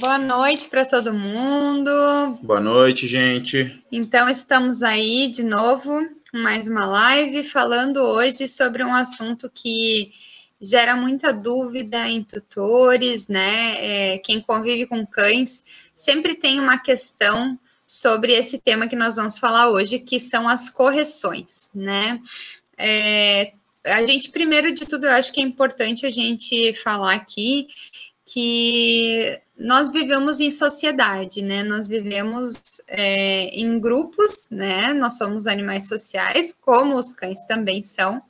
Boa noite para todo mundo. Boa noite, gente. Então, estamos aí de novo, mais uma live, falando hoje sobre um assunto que gera muita dúvida em tutores, né? Quem convive com cães sempre tem uma questão sobre esse tema que nós vamos falar hoje, que são as correções, né? A gente, primeiro de tudo, eu acho que é importante a gente falar aqui que nós vivemos em sociedade, né? Nós vivemos em grupos, né? Nós somos animais sociais, como os cães também são.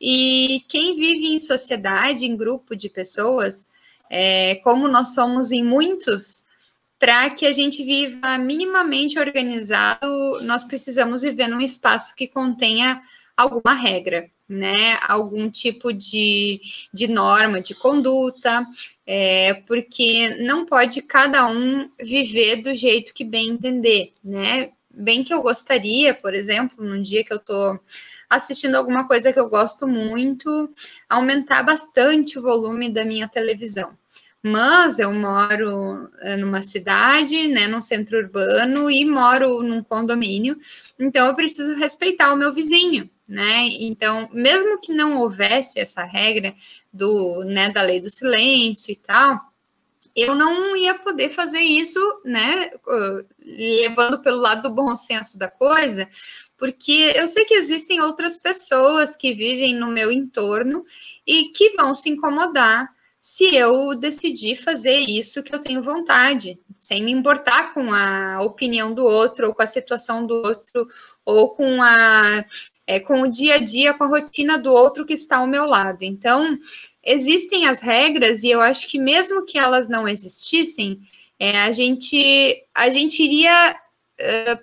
E quem vive em sociedade, em grupo de pessoas, como nós somos em muitos, para que a gente viva minimamente organizado, nós precisamos viver num espaço que contenha alguma regra, né? Algum tipo de norma, de conduta, porque não pode cada um viver do jeito que bem entender, né? Bem que eu gostaria, por exemplo, num dia que eu estou assistindo alguma coisa que eu gosto muito, aumentar bastante o volume da minha televisão. Mas eu moro numa cidade, né, num centro urbano, e moro num condomínio, então eu preciso respeitar o meu vizinho, né? Então, mesmo que não houvesse essa regra do, né, da lei do silêncio e tal, eu não ia poder fazer isso, né, levando pelo lado do bom senso da coisa, porque eu sei que existem outras pessoas que vivem no meu entorno e que vão se incomodar se eu decidir fazer isso que eu tenho vontade, sem me importar com a opinião do outro, ou com a situação do outro, ou com o dia a dia, com a rotina do outro que está ao meu lado. Então, existem as regras, e eu acho que mesmo que elas não existissem, a gente iria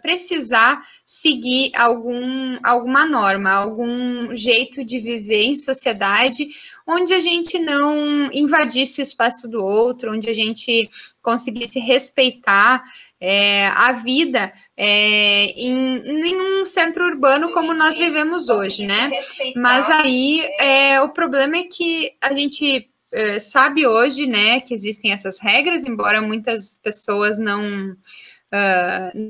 precisar seguir alguma norma, algum jeito de viver em sociedade, onde a gente não invadisse o espaço do outro, onde a gente conseguisse respeitar a vida em um centro urbano como nós vivemos hoje, né? Mas aí o problema é que a gente sabe hoje, né, que existem essas regras, embora muitas pessoas não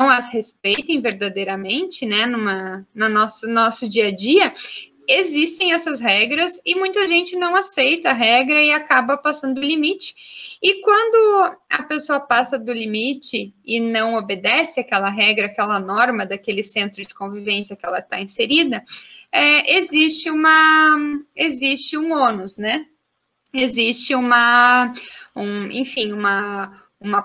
as respeitem verdadeiramente, né, no nosso dia a dia. Existem essas regras e muita gente não aceita a regra e acaba passando do limite. E quando a pessoa passa do limite e não obedece aquela regra, aquela norma daquele centro de convivência que ela está inserida, existe um ônus, né? Existe uma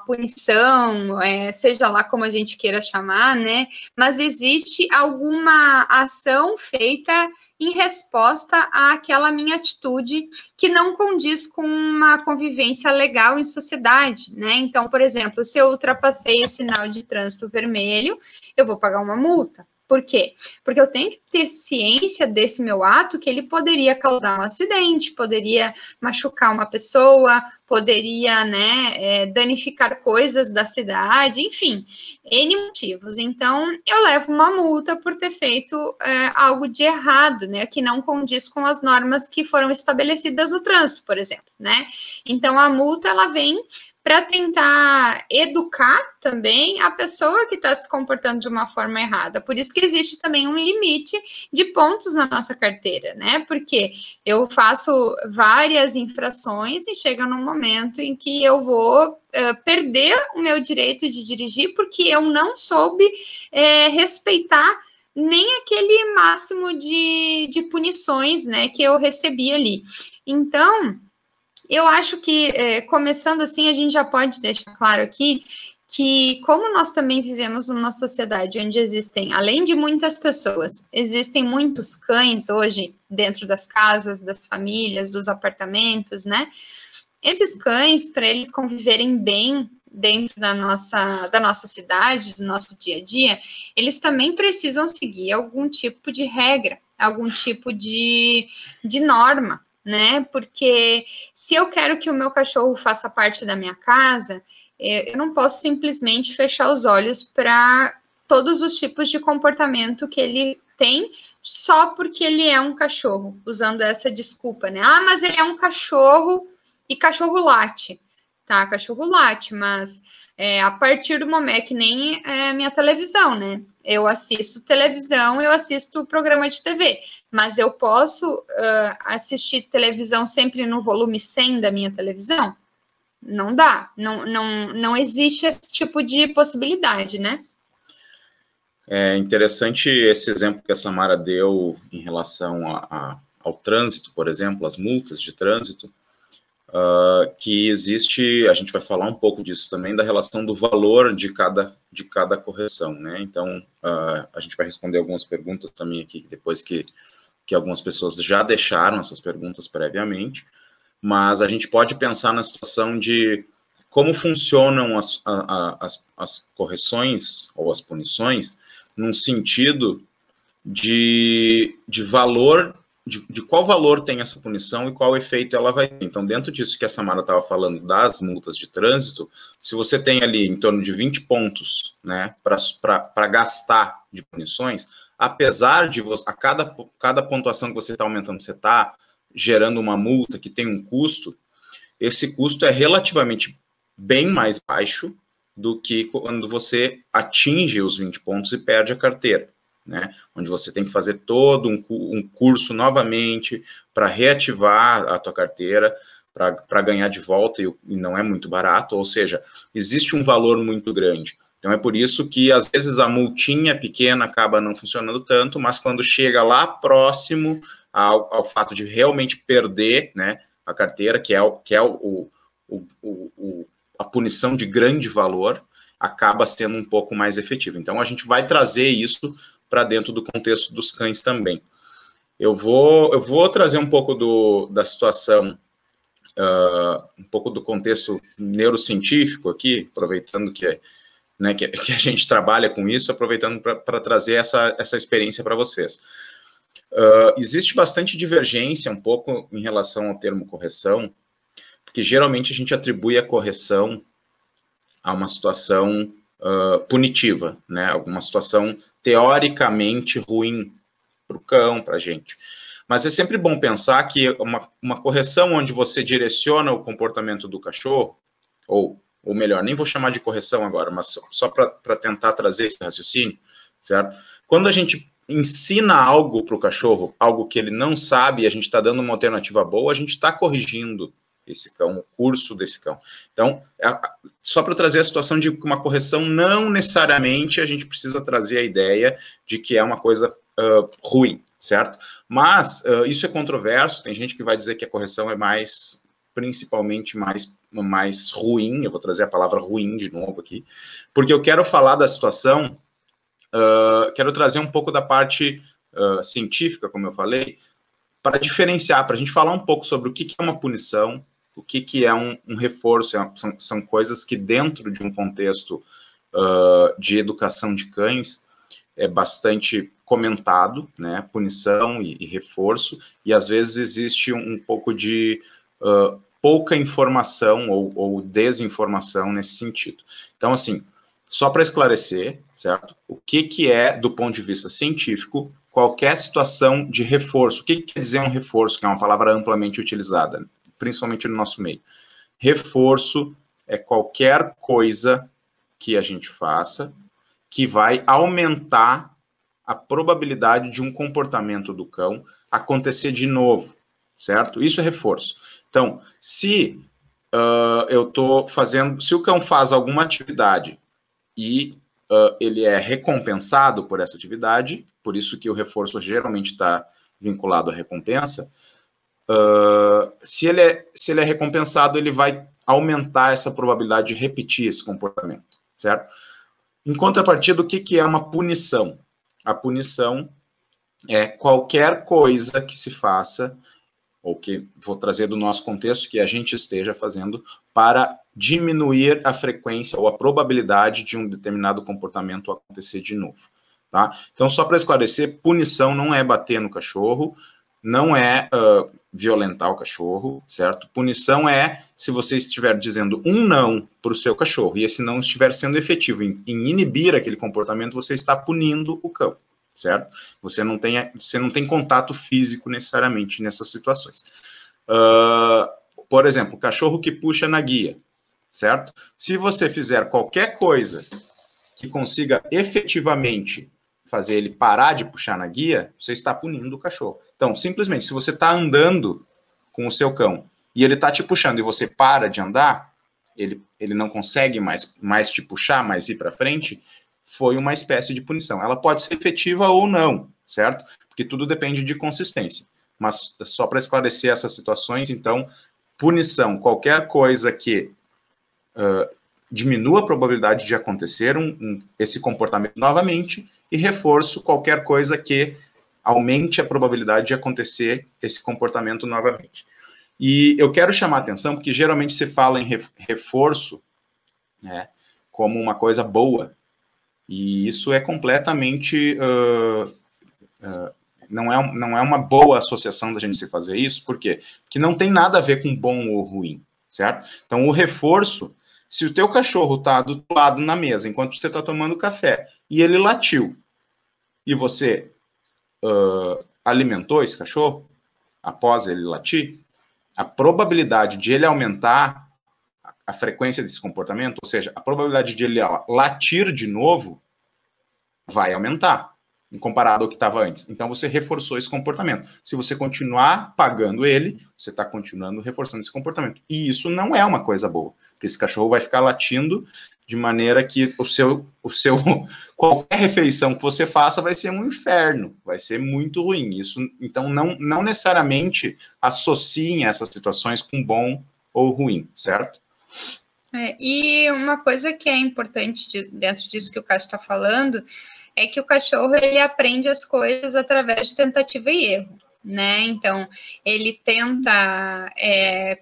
punição, seja lá como a gente queira chamar, né? Mas existe alguma ação feita em resposta àquela minha atitude que não condiz com uma convivência legal em sociedade, né? Então, por exemplo, se eu ultrapassei o sinal de trânsito vermelho, eu vou pagar uma multa. Por quê? Porque eu tenho que ter ciência desse meu ato, que ele poderia causar um acidente, poderia machucar uma pessoa, poderia, né, danificar coisas da cidade, enfim, N motivos. Então, eu levo uma multa por ter feito algo de errado, né, que não condiz com as normas que foram estabelecidas no trânsito, por exemplo, né? Então, a multa, ela vem para tentar educar também a pessoa que está se comportando de uma forma errada. Por isso que existe também um limite de pontos na nossa carteira, né? Porque eu faço várias infrações e chega num momento em que eu vou perder o meu direito de dirigir, porque eu não soube respeitar nem aquele máximo de punições, né, que eu recebi ali. Então, eu acho que, começando assim, a gente já pode deixar claro aqui que, como nós também vivemos numa sociedade onde existem, além de muitas pessoas, existem muitos cães hoje dentro das casas, das famílias, dos apartamentos, né? Esses cães, para eles conviverem bem dentro da nossa cidade, do nosso dia a dia, eles também precisam seguir algum tipo de regra, algum tipo de norma, né? Porque se eu quero que o meu cachorro faça parte da minha casa, eu não posso simplesmente fechar os olhos para todos os tipos de comportamento que ele tem só porque ele é um cachorro, usando essa desculpa, né? Ah, mas ele é um cachorro e cachorro late. tá? Cachorro late, mas a partir do momento é que nem a minha televisão, né? Eu assisto televisão, eu assisto programa de TV, mas eu posso assistir televisão sempre no volume 100 da minha televisão? Não dá, não existe esse tipo de possibilidade, né? É interessante esse exemplo que a Samara deu em relação ao trânsito, por exemplo, as multas de trânsito, que existe, a gente vai falar um pouco disso também, da relação do valor de cada correção, né? Então, a gente vai responder algumas perguntas também aqui, depois que algumas pessoas já deixaram essas perguntas previamente, mas a gente pode pensar na situação de como funcionam as correções ou as punições num sentido de valor, de qual valor tem essa punição e qual efeito ela vai ter. Então, dentro disso que a Samara estava falando das multas de trânsito, se você tem ali em torno de 20 pontos, né, para gastar de punições, apesar de você, a cada pontuação que você está aumentando, você está gerando uma multa que tem um custo, esse custo é relativamente bem mais baixo do que quando você atinge os 20 pontos e perde a carteira, né? Onde você tem que fazer todo um curso novamente para reativar a tua carteira, para ganhar de volta, e não é muito barato, ou seja, existe um valor muito grande. Então é por isso que às vezes a multinha pequena acaba não funcionando tanto, mas quando chega lá próximo ao fato de realmente perder, né, a carteira, que é a punição de grande valor, acaba sendo um pouco mais efetiva. Então a gente vai trazer isso para dentro do contexto dos cães também. Eu vou trazer um pouco da situação, um pouco do contexto neurocientífico aqui, aproveitando que a gente trabalha com isso, aproveitando para trazer essa experiência para vocês. Existe bastante divergência um pouco em relação ao termo correção, porque geralmente a gente atribui a correção a uma situação punitiva, né? Alguma situação teoricamente ruim para o cão, para a gente. Mas é sempre bom pensar que uma correção onde você direciona o comportamento do cachorro, ou melhor, nem vou chamar de correção agora, mas só para tentar trazer esse raciocínio, certo? Quando a gente ensina algo para o cachorro, algo que ele não sabe, e a gente está dando uma alternativa boa, a gente está corrigindo esse cão, o curso desse cão. Então, só para trazer a situação de uma correção, não necessariamente a gente precisa trazer a ideia de que é uma coisa ruim, certo? Mas isso é controverso, tem gente que vai dizer que a correção é mais, principalmente mais ruim, eu vou trazer a palavra ruim de novo aqui, porque eu quero falar da situação. Quero trazer um pouco da parte científica, como eu falei, para diferenciar, para a gente falar um pouco sobre o que é uma punição, o que é um reforço, são coisas que dentro de um contexto de educação de cães é bastante comentado, né? Punição e reforço, e às vezes existe um pouco de pouca informação ou desinformação nesse sentido. Então, assim, só para esclarecer, certo? O que é, do ponto de vista científico, qualquer situação de reforço? O que quer dizer um reforço, que é uma palavra amplamente utilizada, principalmente no nosso meio? Reforço é qualquer coisa que a gente faça que vai aumentar a probabilidade de um comportamento do cão acontecer de novo, certo? Isso é reforço. Então, se se o cão faz alguma atividade e ele é recompensado por essa atividade, por isso que o reforço geralmente está vinculado à recompensa, se ele é recompensado, ele vai aumentar essa probabilidade de repetir esse comportamento, certo? Em contrapartida, o que é uma punição? A punição é qualquer coisa que se faça, ou que vou trazer do nosso contexto, que a gente esteja fazendo para diminuir a frequência ou a probabilidade de um determinado comportamento acontecer de novo, tá? Então, só para esclarecer, punição não é bater no cachorro, não é violentar o cachorro, certo? Punição é se você estiver dizendo um não para o seu cachorro, e esse não estiver sendo efetivo em inibir aquele comportamento, você está punindo o cão, certo? Você não tem contato físico necessariamente nessas situações. Por exemplo, o cachorro que puxa na guia. certo? Se você fizer qualquer coisa que consiga efetivamente fazer ele parar de puxar na guia, você está punindo o cachorro. Então, simplesmente, se você está andando com o seu cão e ele está te puxando e você para de andar, ele não consegue mais te puxar, mais ir para frente, foi uma espécie de punição. Ela pode ser efetiva ou não, certo? Porque tudo depende de consistência. Mas só para esclarecer essas situações, então, punição, qualquer coisa que diminua a probabilidade de acontecer esse comportamento novamente, e reforço, qualquer coisa que aumente a probabilidade de acontecer esse comportamento novamente. E eu quero chamar a atenção, porque geralmente se fala em reforço, né, como uma coisa boa, e isso é completamente... não é uma boa associação da gente se fazer isso, por quê? Porque não tem nada a ver com bom ou ruim, certo? Então, o reforço, se o teu cachorro está do teu lado na mesa, enquanto você está tomando café, e ele latiu, e você alimentou esse cachorro, após ele latir, a probabilidade de ele aumentar a frequência desse comportamento, ou seja, a probabilidade de ele latir de novo, vai aumentar, comparado ao que estava antes. Então, você reforçou esse comportamento. Se você continuar pagando ele, você está continuando reforçando esse comportamento. E isso não é uma coisa boa, porque esse cachorro vai ficar latindo de maneira que qualquer refeição que você faça vai ser um inferno, vai ser muito ruim. Isso, então, não necessariamente associem essas situações com bom ou ruim, certo? É, e uma coisa que é importante dentro disso que o Cássio está falando é que o cachorro ele aprende as coisas através de tentativa e erro, né? Então, ele tenta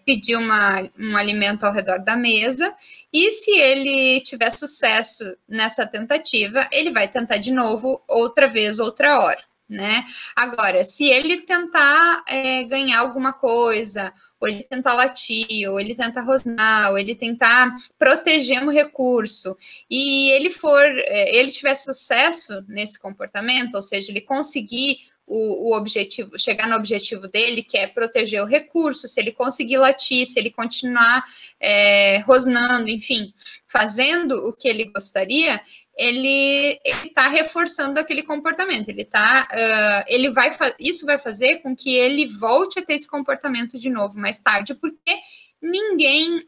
pedir um alimento ao redor da mesa e se ele tiver sucesso nessa tentativa, ele vai tentar de novo, outra vez, outra hora, né? Agora, se ele tentar ganhar alguma coisa, ou ele tentar latir, ou ele tentar rosnar, ou ele tentar proteger um recurso, e ele tiver sucesso nesse comportamento, ou seja, ele conseguir o objetivo, chegar no objetivo dele, que é proteger o recurso, se ele conseguir latir, se ele continuar rosnando, enfim, fazendo o que ele gostaria, ele está reforçando aquele comportamento, isso vai fazer com que ele volte a ter esse comportamento de novo mais tarde, porque ninguém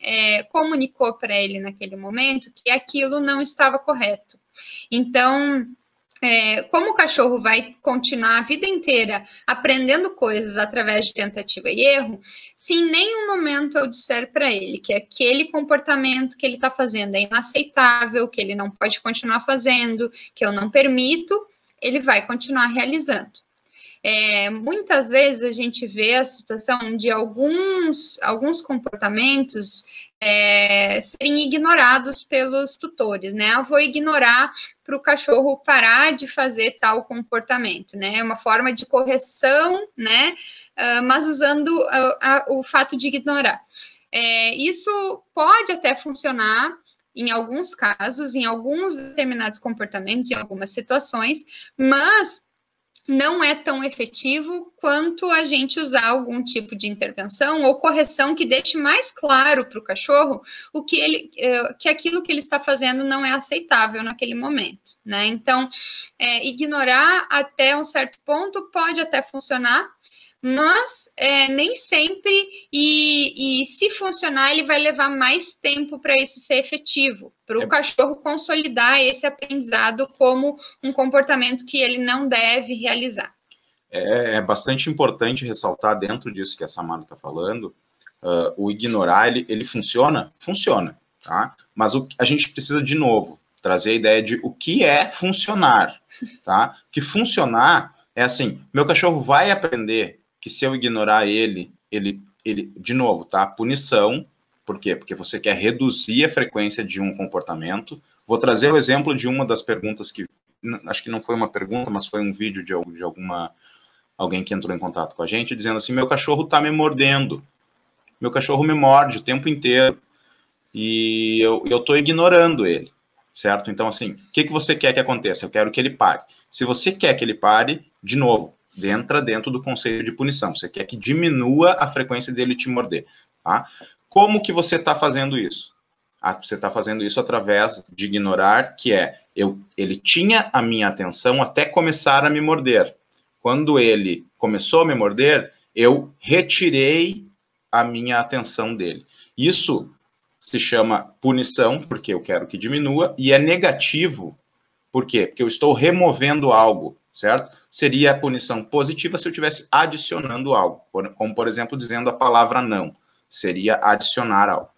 comunicou para ele naquele momento que aquilo não estava correto. Então, como o cachorro vai continuar a vida inteira aprendendo coisas através de tentativa e erro, se em nenhum momento eu disser para ele que aquele comportamento que ele está fazendo é inaceitável, que ele não pode continuar fazendo, que eu não permito, ele vai continuar realizando. Muitas vezes a gente vê a situação de alguns comportamentos serem ignorados pelos tutores, né? Eu vou ignorar para o cachorro parar de fazer tal comportamento, né? É uma forma de correção, né? Mas usando o fato de ignorar. Isso pode até funcionar em alguns casos, em alguns determinados comportamentos, em algumas situações, mas não é tão efetivo quanto a gente usar algum tipo de intervenção ou correção que deixe mais claro para o cachorro que aquilo que ele está fazendo não é aceitável naquele momento, né? Então, ignorar até um certo ponto pode até funcionar, mas nem sempre, e se funcionar, ele vai levar mais tempo para isso ser efetivo, para o cachorro consolidar esse aprendizado como um comportamento que ele não deve realizar. É bastante importante ressaltar dentro disso que a Samara está falando, o ignorar, ele funciona? Funciona, tá? Mas a gente precisa, de novo, trazer a ideia de o que é funcionar, tá? Que funcionar é assim, meu cachorro vai aprender que se eu ignorar ele, de novo, tá? Punição. Por quê? Porque você quer reduzir a frequência de um comportamento. Vou trazer o exemplo de uma das perguntas que, acho que não foi uma pergunta, mas foi um vídeo de alguém que entrou em contato com a gente, dizendo assim, meu cachorro tá me mordendo. Meu cachorro me morde o tempo inteiro. E eu tô ignorando ele, certo? Então, assim, o que você quer que aconteça? Eu quero que ele pare. Se você quer que ele pare, de novo, entra dentro do conceito de punição. Você quer que diminua a frequência dele te morder, tá? Como que você está fazendo isso? Você está fazendo isso através de ignorar, que é, ele tinha a minha atenção até começar a me morder. Quando ele começou a me morder, eu retirei a minha atenção dele. Isso se chama punição, porque eu quero que diminua, e é negativo. Por quê? Porque eu estou removendo algo, certo? Seria a punição positiva se eu estivesse adicionando algo, como, por exemplo, dizendo a palavra não. Seria adicionar algo.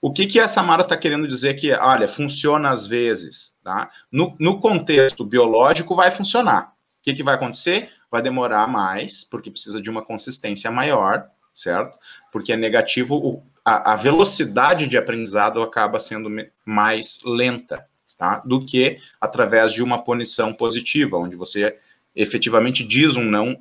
O que que a Samara está querendo dizer que, olha, funciona às vezes, tá? No contexto biológico vai funcionar. O que que vai acontecer? Vai demorar mais, porque precisa de uma consistência maior, certo? Porque é negativo, a velocidade de aprendizado acaba sendo mais lenta, tá? Do que através de uma punição positiva, onde você efetivamente diz um não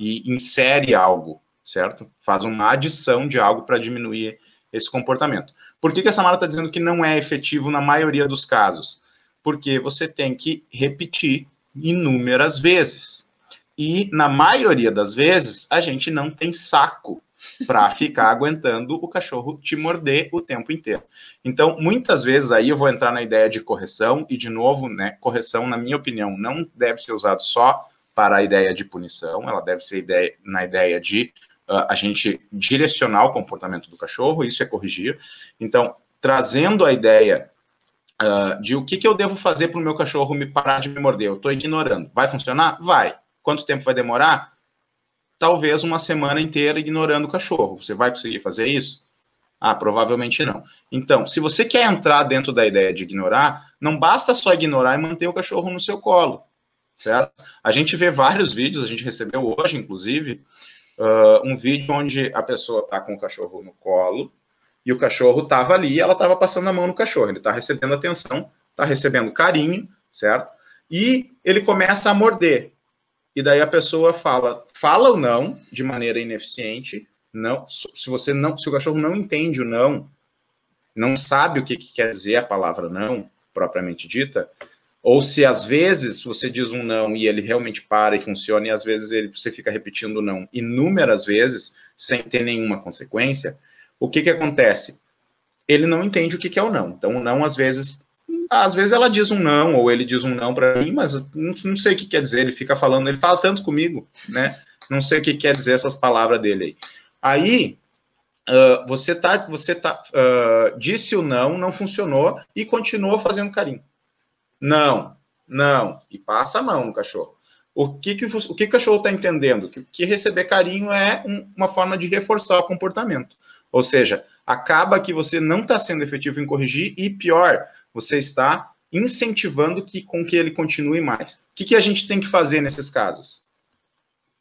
e insere algo, certo? Faz uma adição de algo para diminuir esse comportamento. Por que que a Samara está dizendo que não é efetivo na maioria dos casos? Porque você tem que repetir inúmeras vezes. E, na maioria das vezes, a gente não tem saco para ficar aguentando o cachorro te morder o tempo inteiro. Então, muitas vezes, aí eu vou entrar na ideia de correção, e de novo, né, correção, na minha opinião, não deve ser usado só para a ideia de punição, ela deve ser na ideia de a gente direcionar o comportamento do cachorro, isso é corrigir. Então, trazendo a ideia de o que eu devo fazer para o meu cachorro me parar de me morder, eu estou ignorando. Vai funcionar? Vai. Quanto tempo vai demorar? Talvez uma semana inteira ignorando o cachorro. Você vai conseguir fazer isso? Ah, provavelmente não. Então, se você quer entrar dentro da ideia de ignorar, não basta só ignorar e manter o cachorro no seu colo, certo? A gente vê vários vídeos, a gente recebeu hoje, inclusive, um vídeo onde a pessoa está com o cachorro no colo e o cachorro estava ali e ela estava passando a mão no cachorro. Ele está recebendo atenção, está recebendo carinho, certo? E ele começa a morder. E daí a pessoa fala ou não, de maneira ineficiente, não, se o cachorro não entende o não, não sabe o que quer dizer a palavra não, propriamente dita, ou se às vezes você diz um não e ele realmente para e funciona, e às vezes você fica repetindo não inúmeras vezes, sem ter nenhuma consequência, o que que acontece? Ele não entende o que é o não. Então o não às vezes ela diz um não, ou ele diz um não para mim, mas não sei o que quer dizer, ele fica falando, ele fala tanto comigo, né? Não sei o que quer dizer essas palavras dele aí. Disse o não, não funcionou, e continuou fazendo carinho. Não, não, e passa a mão no cachorro. O que o cachorro está entendendo? Que receber carinho é uma forma de reforçar o comportamento. Ou seja, acaba que você não está sendo efetivo em corrigir e, pior, você está incentivando com que ele continue mais. O que a gente tem que fazer nesses casos?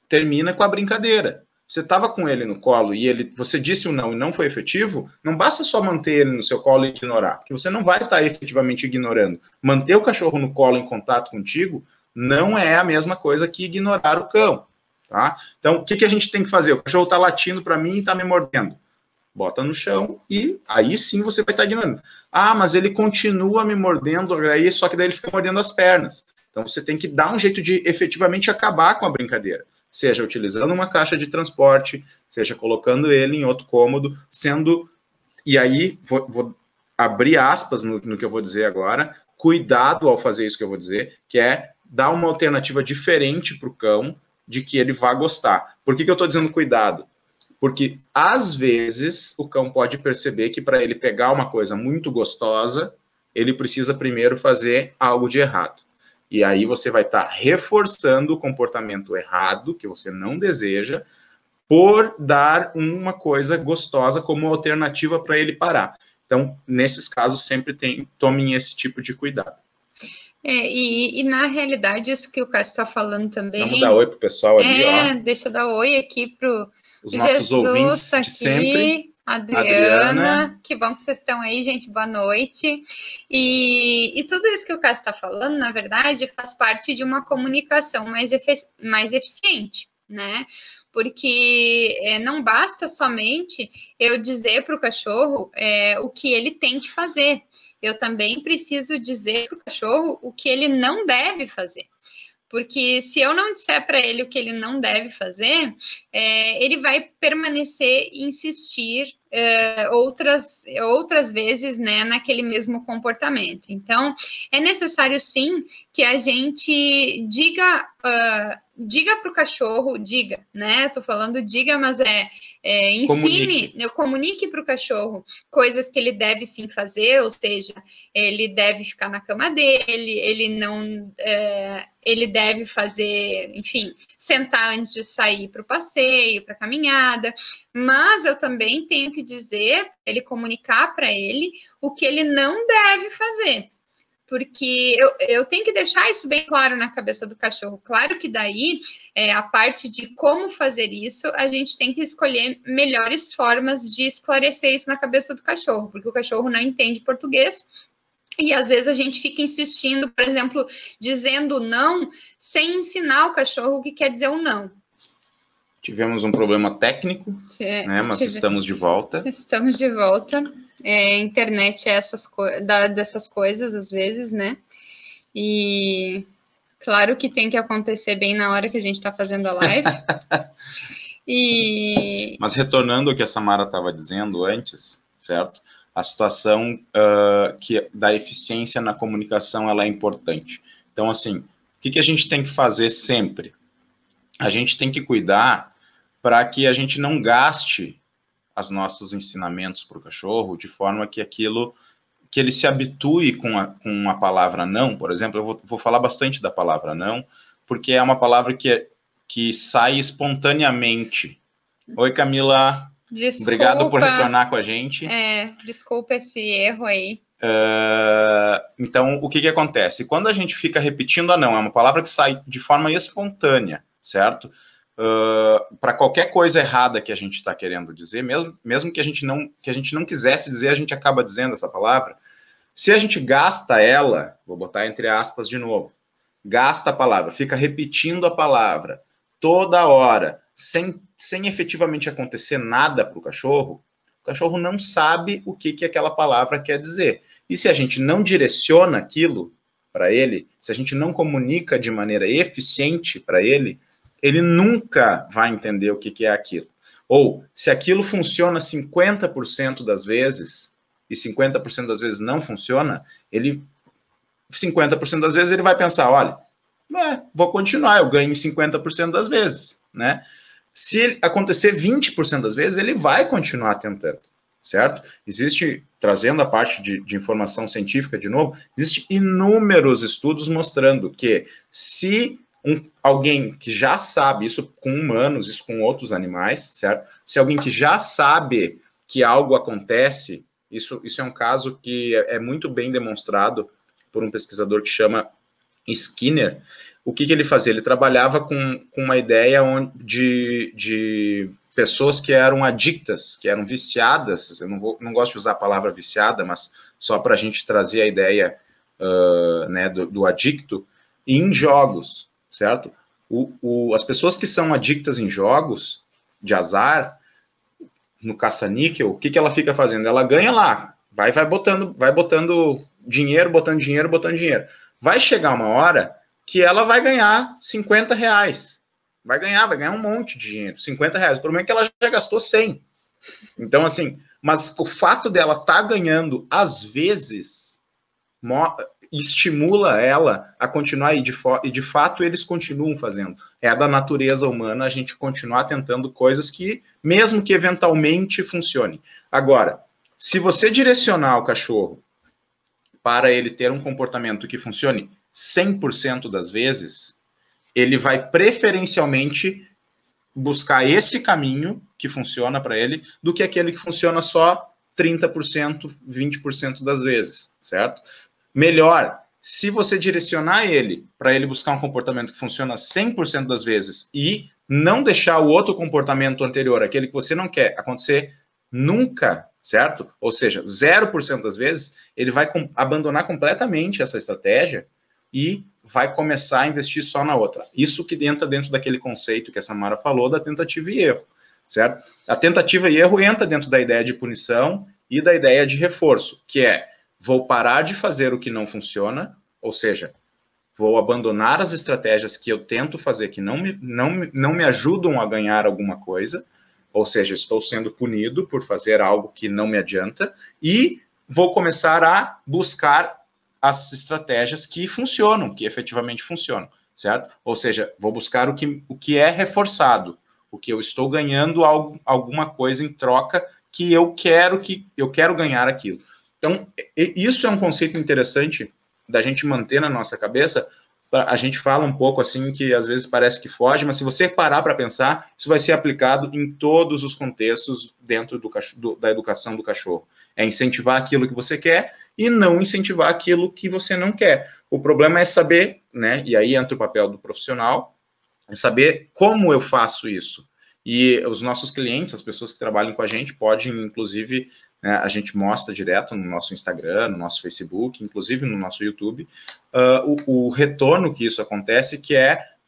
Termina com a brincadeira. Você estava com ele no colo e você disse o não e não foi efetivo, não basta só manter ele no seu colo e ignorar, porque você não vai estar efetivamente ignorando. Manter o cachorro no colo em contato contigo não é a mesma coisa que ignorar o cão, tá? Então, o que a gente tem que fazer? O cachorro está latindo para mim e está me mordendo. Bota no chão e aí sim você vai estar ignorando. Ah, mas ele continua me mordendo, aí, só que daí ele fica mordendo as pernas. Então você tem que dar um jeito de efetivamente acabar com a brincadeira. Seja utilizando uma caixa de transporte, seja colocando ele em outro cômodo, sendo... E aí, vou abrir aspas no que eu vou dizer agora. Cuidado ao fazer isso que eu vou dizer, que é dar uma alternativa diferente para o cão de que ele vá gostar. Por que eu estou dizendo cuidado? Porque, às vezes, o cão pode perceber que para ele pegar uma coisa muito gostosa, ele precisa primeiro fazer algo de errado. E aí você vai estar reforçando o comportamento errado, que você não deseja, por dar uma coisa gostosa como alternativa para ele parar. Então, nesses casos, sempre tomem esse tipo de cuidado. E na realidade, isso que o Cássio está falando também... Vamos dar oi pro pessoal ali, ó. Deixa eu dar oi aqui pro... Os nossos ouvintes de sempre, Adriana, que bom que vocês estão aí, gente, boa noite. E tudo isso que o Cássio está falando, na verdade, faz parte de uma comunicação mais eficiente, né? Porque não basta somente eu dizer para o cachorro o que ele tem que fazer. Eu também preciso dizer para o cachorro o que ele não deve fazer. Porque se eu não disser para ele o que ele não deve fazer, ele vai permanecer e insistir outras vezes, né, naquele mesmo comportamento. Então, é necessário, sim, que a gente diga para o cachorro, diga, né? Estou falando diga, mas ensine, comunique para o cachorro coisas que ele deve sim fazer, ou seja, ele deve ficar na cama dele, ele deve fazer, enfim, sentar antes de sair para o passeio, para a caminhada, mas eu também tenho que dizer, ele comunicar para ele o que ele não deve fazer. Porque eu tenho que deixar isso bem claro na cabeça do cachorro. Claro que daí, a parte de como fazer isso, a gente tem que escolher melhores formas de esclarecer isso na cabeça do cachorro, porque o cachorro não entende português e às vezes a gente fica insistindo, por exemplo, dizendo não, sem ensinar o cachorro o que quer dizer o não. Tivemos um problema técnico, né, mas estamos de volta. Estamos de volta. Internet é dessas coisas, às vezes, né? E claro que tem que acontecer bem na hora que a gente está fazendo a live. Mas retornando ao que a Samara estava dizendo antes, certo? A situação da eficiência na comunicação, ela é importante. Então, assim, o que a gente tem que fazer sempre? A gente tem que cuidar para que a gente não gaste os nossos ensinamentos para o cachorro, de forma que aquilo, que ele se habitue com a palavra não. Por exemplo, eu vou falar bastante da palavra não, porque é uma palavra que sai espontaneamente. Oi, Camila. Desculpa. Obrigado por retornar com a gente. Desculpa esse erro aí. Então, o que acontece? Quando a gente fica repetindo a não, é uma palavra que sai de forma espontânea, certo? Para qualquer coisa errada que a gente está querendo dizer, mesmo que a gente não quisesse dizer, a gente acaba dizendo essa palavra. Se a gente gasta ela, vou botar entre aspas de novo, gasta a palavra, fica repetindo a palavra toda hora, sem efetivamente acontecer nada para o cachorro não sabe o que aquela palavra quer dizer. E se a gente não direciona aquilo para ele, se a gente não comunica de maneira eficiente para ele, ele nunca vai entender o que é aquilo. Ou, se aquilo funciona 50% das vezes, e 50% das vezes não funciona, 50% das vezes ele vai pensar, olha, vou continuar, eu ganho 50% das vezes, né? Se acontecer 20% das vezes, ele vai continuar tentando, certo? Existe, trazendo a parte de informação científica de novo, existe inúmeros estudos mostrando que se alguém que já sabe, isso com humanos, isso com outros animais, certo? Se alguém que já sabe que algo acontece, isso é um caso que é muito bem demonstrado por um pesquisador que chama Skinner. O que ele fazia? Ele trabalhava com uma ideia de pessoas que eram adictas, que eram viciadas. Eu não gosto de usar a palavra viciada, mas só para a gente trazer a ideia né, do adicto, em jogos. Certo? As pessoas que são adictas em jogos de azar, no caça-níquel, o que ela fica fazendo? Ela ganha lá, vai botando dinheiro, botando dinheiro, botando dinheiro. Vai chegar uma hora que ela vai ganhar 50 reais. Vai ganhar um monte de dinheiro, 50 reais. O problema é que ela já gastou 100. Então, assim, mas o fato dela estar ganhando, às vezes, estimula ela a continuar e de fato eles continuam fazendo. É da natureza humana a gente continuar tentando coisas que, mesmo que eventualmente funcionem. Agora, se você direcionar o cachorro para ele ter um comportamento que funcione 100% das vezes, ele vai preferencialmente buscar esse caminho que funciona para ele do que aquele que funciona só 30%, 20% das vezes, certo? Melhor, se você direcionar ele para ele buscar um comportamento que funciona 100% das vezes e não deixar o outro comportamento anterior, aquele que você não quer, acontecer nunca, certo? Ou seja, 0% das vezes, ele vai abandonar completamente essa estratégia e vai começar a investir só na outra. Isso que entra dentro daquele conceito que a Samara falou da tentativa e erro, certo? A tentativa e erro entra dentro da ideia de punição e da ideia de reforço, que é: vou parar de fazer o que não funciona, ou seja, vou abandonar as estratégias que eu tento fazer, que não me ajudam a ganhar alguma coisa, ou seja, estou sendo punido por fazer algo que não me adianta, e vou começar a buscar as estratégias que funcionam, que efetivamente funcionam, certo? Ou seja, vou buscar o que é reforçado, o que eu estou ganhando alguma coisa em troca que eu quero ganhar aquilo. Então, isso é um conceito interessante da gente manter na nossa cabeça. A gente fala um pouco assim, que às vezes parece que foge, mas se você parar para pensar, isso vai ser aplicado em todos os contextos dentro da educação do cachorro. É incentivar aquilo que você quer e não incentivar aquilo que você não quer. O problema é saber, né, e aí entra o papel do profissional, é saber como eu faço isso. E os nossos clientes, as pessoas que trabalham com a gente, podem, inclusive, a gente mostra direto no nosso Instagram, no nosso Facebook, inclusive no nosso YouTube, o retorno que isso acontece, que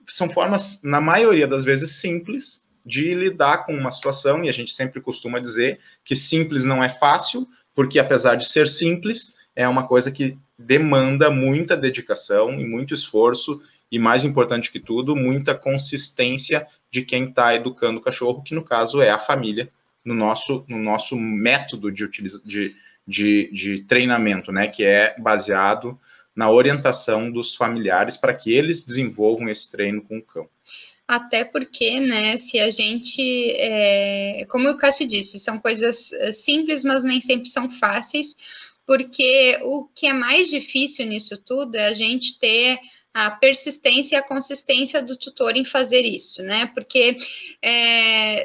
são formas, na maioria das vezes, simples de lidar com uma situação, e a gente sempre costuma dizer que simples não é fácil, porque apesar de ser simples, é uma coisa que demanda muita dedicação e muito esforço, e mais importante que tudo, muita consistência de quem está educando o cachorro, que no caso é a família, no nosso método de treinamento, né, que é baseado na orientação dos familiares para que eles desenvolvam esse treino com o cão. Até porque, né, se a gente, como o Cássio disse, são coisas simples, mas nem sempre são fáceis, porque o que é mais difícil nisso tudo é a gente ter a persistência e a consistência do tutor em fazer isso, né? Porque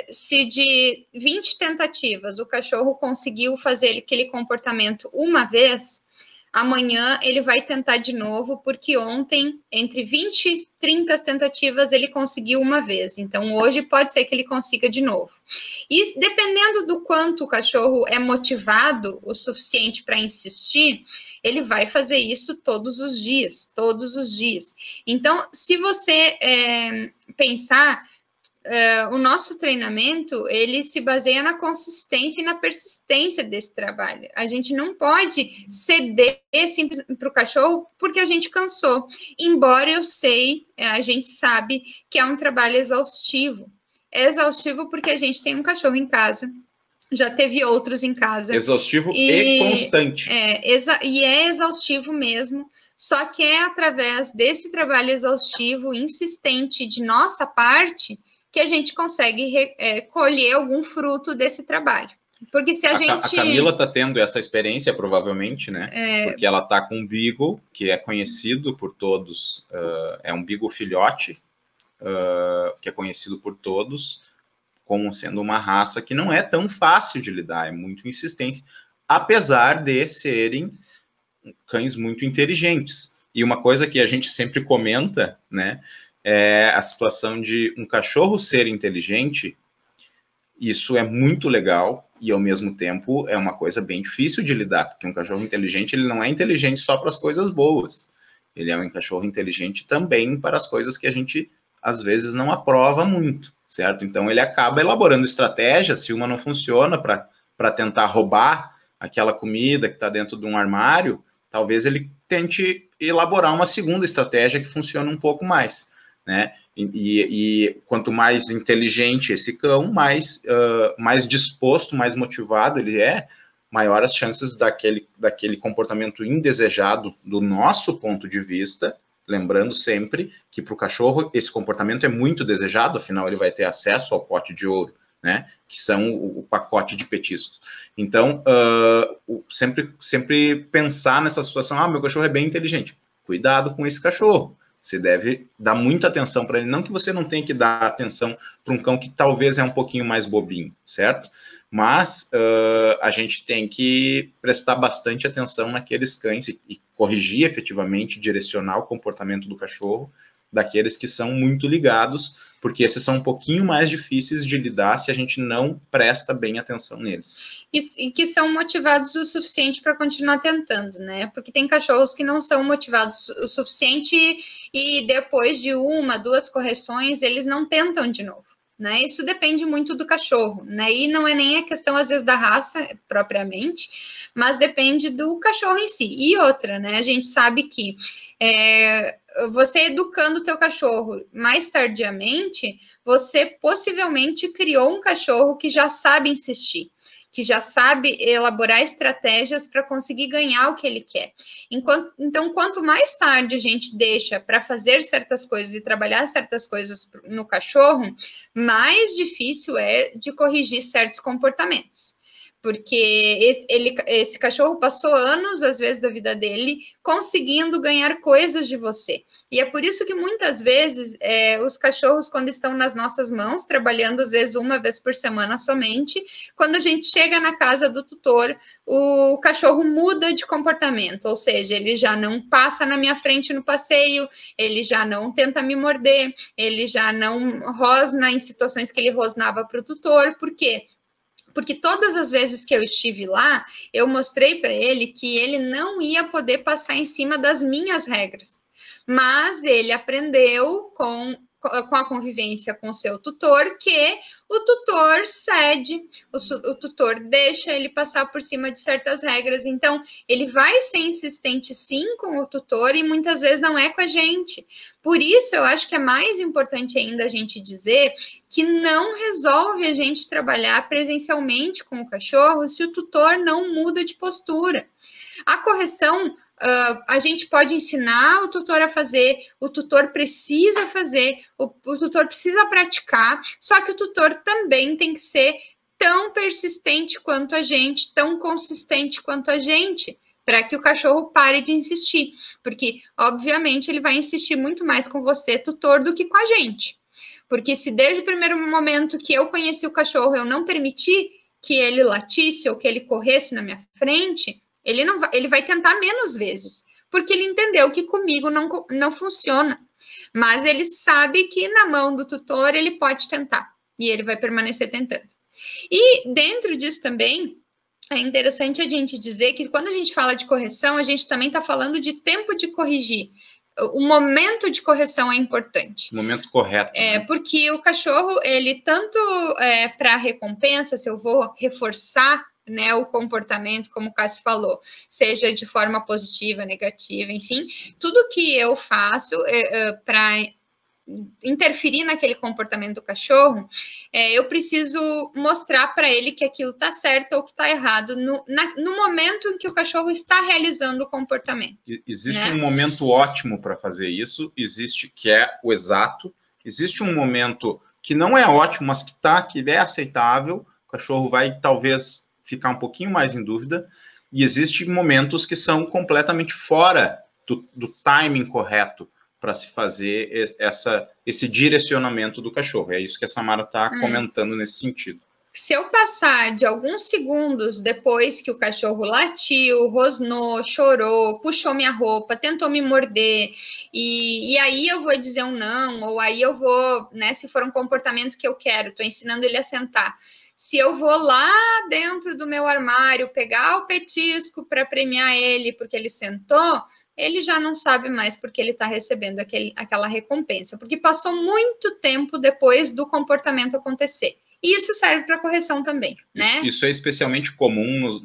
se de 20 tentativas o cachorro conseguiu fazer aquele comportamento uma vez, amanhã ele vai tentar de novo, porque ontem, entre 20 e 30 tentativas, ele conseguiu uma vez. Então, hoje pode ser que ele consiga de novo. E dependendo do quanto o cachorro é motivado o suficiente para insistir, ele vai fazer isso todos os dias, todos os dias. Então, se você pensar, o nosso treinamento, ele se baseia na consistência e na persistência desse trabalho. A gente não pode ceder para o cachorro porque a gente cansou. Embora eu sei, a gente sabe que é um trabalho exaustivo. É exaustivo porque a gente tem um cachorro em casa. Já teve outros em casa. Exaustivo e constante. É exaustivo mesmo, só que é através desse trabalho exaustivo, insistente de nossa parte, que a gente consegue colher algum fruto desse trabalho. Porque se a Camila está tendo essa experiência, provavelmente, né? Porque ela está com um beagle, que é conhecido por todos, é um beagle filhote, que é conhecido por todos, como sendo uma raça que não é tão fácil de lidar, é muito insistente, apesar de serem cães muito inteligentes. E uma coisa que a gente sempre comenta, né, é a situação de um cachorro ser inteligente. Isso é muito legal e, ao mesmo tempo, é uma coisa bem difícil de lidar, porque um cachorro inteligente, ele não é inteligente só para as coisas boas. Ele é um cachorro inteligente também para as coisas que a gente, às vezes, não aprova muito. Certo? Então, ele acaba elaborando estratégias, se uma não funciona, para tentar roubar aquela comida que está dentro de um armário, talvez ele tente elaborar uma segunda estratégia que funciona um pouco mais, né? E quanto mais inteligente esse cão, mais disposto, mais motivado ele é, maior as chances daquele comportamento indesejado do nosso ponto de vista. Lembrando sempre que para o cachorro esse comportamento é muito desejado, afinal ele vai ter acesso ao pote de ouro, né? Que são o pacote de petiscos. Então, sempre pensar nessa situação, meu cachorro é bem inteligente. Cuidado com esse cachorro. Você deve dar muita atenção para ele. Não que você não tenha que dar atenção para um cão que talvez é um pouquinho mais bobinho, certo? Mas a gente tem que prestar bastante atenção naqueles cães e corrigir efetivamente, direcionar o comportamento do cachorro daqueles que são muito ligados, porque esses são um pouquinho mais difíceis de lidar se a gente não presta bem atenção neles. E que são motivados o suficiente para continuar tentando, né? Porque tem cachorros que não são motivados o suficiente e depois de uma, duas correções, eles não tentam de novo. Né? Isso depende muito do cachorro, né? E não é nem a questão, às vezes, da raça propriamente, mas depende do cachorro em si. E outra, né? A gente sabe que você educando o teu cachorro mais tardiamente, você possivelmente criou um cachorro que já sabe insistir, que já sabe elaborar estratégias para conseguir ganhar o que ele quer. Então, quanto mais tarde a gente deixa para fazer certas coisas e trabalhar certas coisas no cachorro, mais difícil é de corrigir certos comportamentos. Porque esse cachorro passou anos, às vezes, da vida dele, conseguindo ganhar coisas de você. E é por isso que, muitas vezes, os cachorros, quando estão nas nossas mãos, trabalhando, às vezes, uma vez por semana somente, quando a gente chega na casa do tutor, o cachorro muda de comportamento. Ou seja, ele já não passa na minha frente no passeio, ele já não tenta me morder, ele já não rosna em situações que ele rosnava para o tutor. Por quê? Porque todas as vezes que eu estive lá, eu mostrei para ele que ele não ia poder passar em cima das minhas regras. Mas ele aprendeu com a convivência com o seu tutor que o tutor cede, o tutor deixa ele passar por cima de certas regras. Então, ele vai ser insistente, sim, com o tutor e muitas vezes não é com a gente. Por isso, eu acho que é mais importante ainda a gente dizer que não resolve a gente trabalhar presencialmente com o cachorro se o tutor não muda de postura. A correção... a gente pode ensinar o tutor a fazer, o tutor precisa fazer, o tutor precisa praticar, só que o tutor também tem que ser tão persistente quanto a gente, tão consistente quanto a gente, para que o cachorro pare de insistir, porque, obviamente, ele vai insistir muito mais com você, tutor, do que com a gente, porque se desde o primeiro momento que eu conheci o cachorro, eu não permiti que ele latisse ou que ele corresse na minha frente... Ele vai tentar menos vezes, porque ele entendeu que comigo não funciona. Mas ele sabe que na mão do tutor ele pode tentar, e ele vai permanecer tentando. E dentro disso também, é interessante a gente dizer que quando a gente fala de correção, a gente também está falando de tempo de corrigir. O momento de correção é importante. O momento correto. Né? Porque o cachorro, ele tanto para recompensa, se eu vou reforçar, né, o comportamento, como o Cássio falou, seja de forma positiva, negativa, enfim, tudo que eu faço para interferir naquele comportamento do cachorro, eu preciso mostrar para ele que aquilo está certo ou que está errado no momento em que o cachorro está realizando o comportamento. Existe, né, um momento ótimo para fazer isso, existe que é o exato, existe um momento que não é ótimo, mas que é aceitável, o cachorro vai talvez ficar um pouquinho mais em dúvida, e existem momentos que são completamente fora do timing correto para se fazer esse direcionamento do cachorro. É isso que a Samara está comentando nesse sentido. Se eu passar de alguns segundos depois que o cachorro latiu, rosnou, chorou, puxou minha roupa, tentou me morder, e aí eu vou dizer um não, ou aí eu vou, né, se for um comportamento que eu quero, estou ensinando ele a sentar. Se eu vou lá dentro do meu armário pegar o petisco para premiar ele porque ele sentou, ele já não sabe mais porque ele está recebendo aquela recompensa, porque passou muito tempo depois do comportamento acontecer. E isso serve para correção também, né? Isso é especialmente comum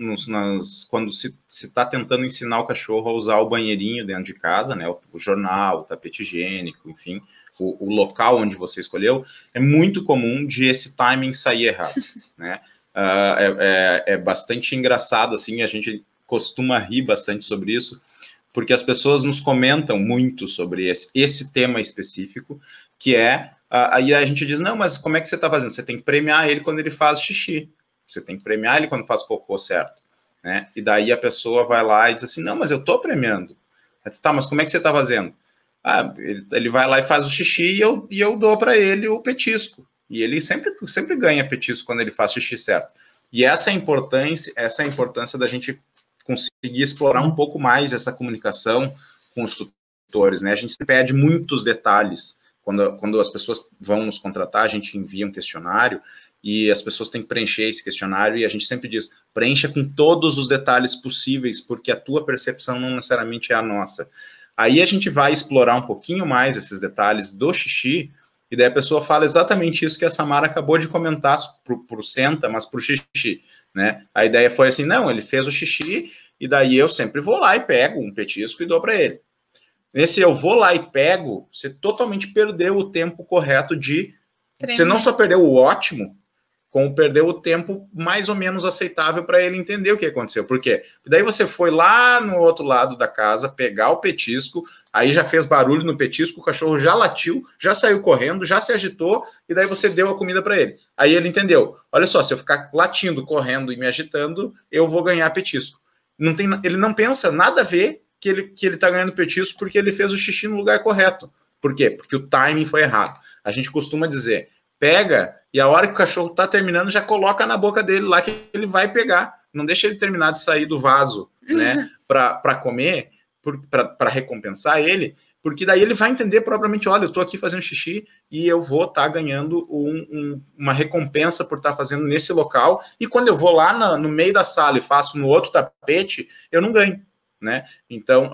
quando se está tentando ensinar o cachorro a usar o banheirinho dentro de casa, né? O jornal, o tapete higiênico, enfim... O local onde você escolheu, é muito comum de esse timing sair errado, né? É bastante engraçado, assim, a gente costuma rir bastante sobre isso, porque as pessoas nos comentam muito sobre esse tema específico, que é, aí a gente diz, não, mas como é que você está fazendo? Você tem que premiar ele quando ele faz xixi, você tem que premiar ele quando faz cocô, certo? Né? E daí a pessoa vai lá e diz assim, não, mas eu estou premiando. Tá, mas como é que você está fazendo? Ah, ele vai lá e faz o xixi e eu dou para ele o petisco. E ele sempre ganha petisco quando ele faz xixi certo. E essa é a importância da gente conseguir explorar um pouco mais essa comunicação com os tutores, né? A gente pede muitos detalhes. Quando as pessoas vão nos contratar, a gente envia um questionário e as pessoas têm que preencher esse questionário e a gente sempre diz, preencha com todos os detalhes possíveis, porque a tua percepção não necessariamente é a nossa. Aí a gente vai explorar um pouquinho mais esses detalhes do xixi, e daí a pessoa fala exatamente isso que a Samara acabou de comentar, pro senta, mas pro xixi, né? A ideia foi assim, não, ele fez o xixi, e daí eu sempre vou lá e pego um petisco e dou para ele. Nesse eu vou lá e pego, você totalmente perdeu o tempo correto de... Tremendo. Você não só perdeu o ótimo, como perdeu o tempo mais ou menos aceitável para ele entender o que aconteceu. Por quê? Daí você foi lá no outro lado da casa pegar o petisco, aí já fez barulho no petisco, o cachorro já latiu, já saiu correndo, já se agitou, e daí você deu a comida para ele. Aí ele entendeu. Olha só, se eu ficar latindo, correndo e me agitando, eu vou ganhar petisco. Não tem, ele não pensa nada a ver que ele tá ganhando petisco porque ele fez o xixi no lugar correto. Por quê? Porque o timing foi errado. A gente costuma dizer, pega, e a hora que o cachorro tá terminando, já coloca na boca dele lá que ele vai pegar. Não deixa ele terminar de sair do vaso, né, para comer, para recompensar ele, porque daí ele vai entender propriamente, olha, eu tô aqui fazendo xixi e eu vou estar ganhando uma recompensa por estar fazendo nesse local, e quando eu vou lá no meio da sala e faço no outro tapete, eu não ganho. Né? Então,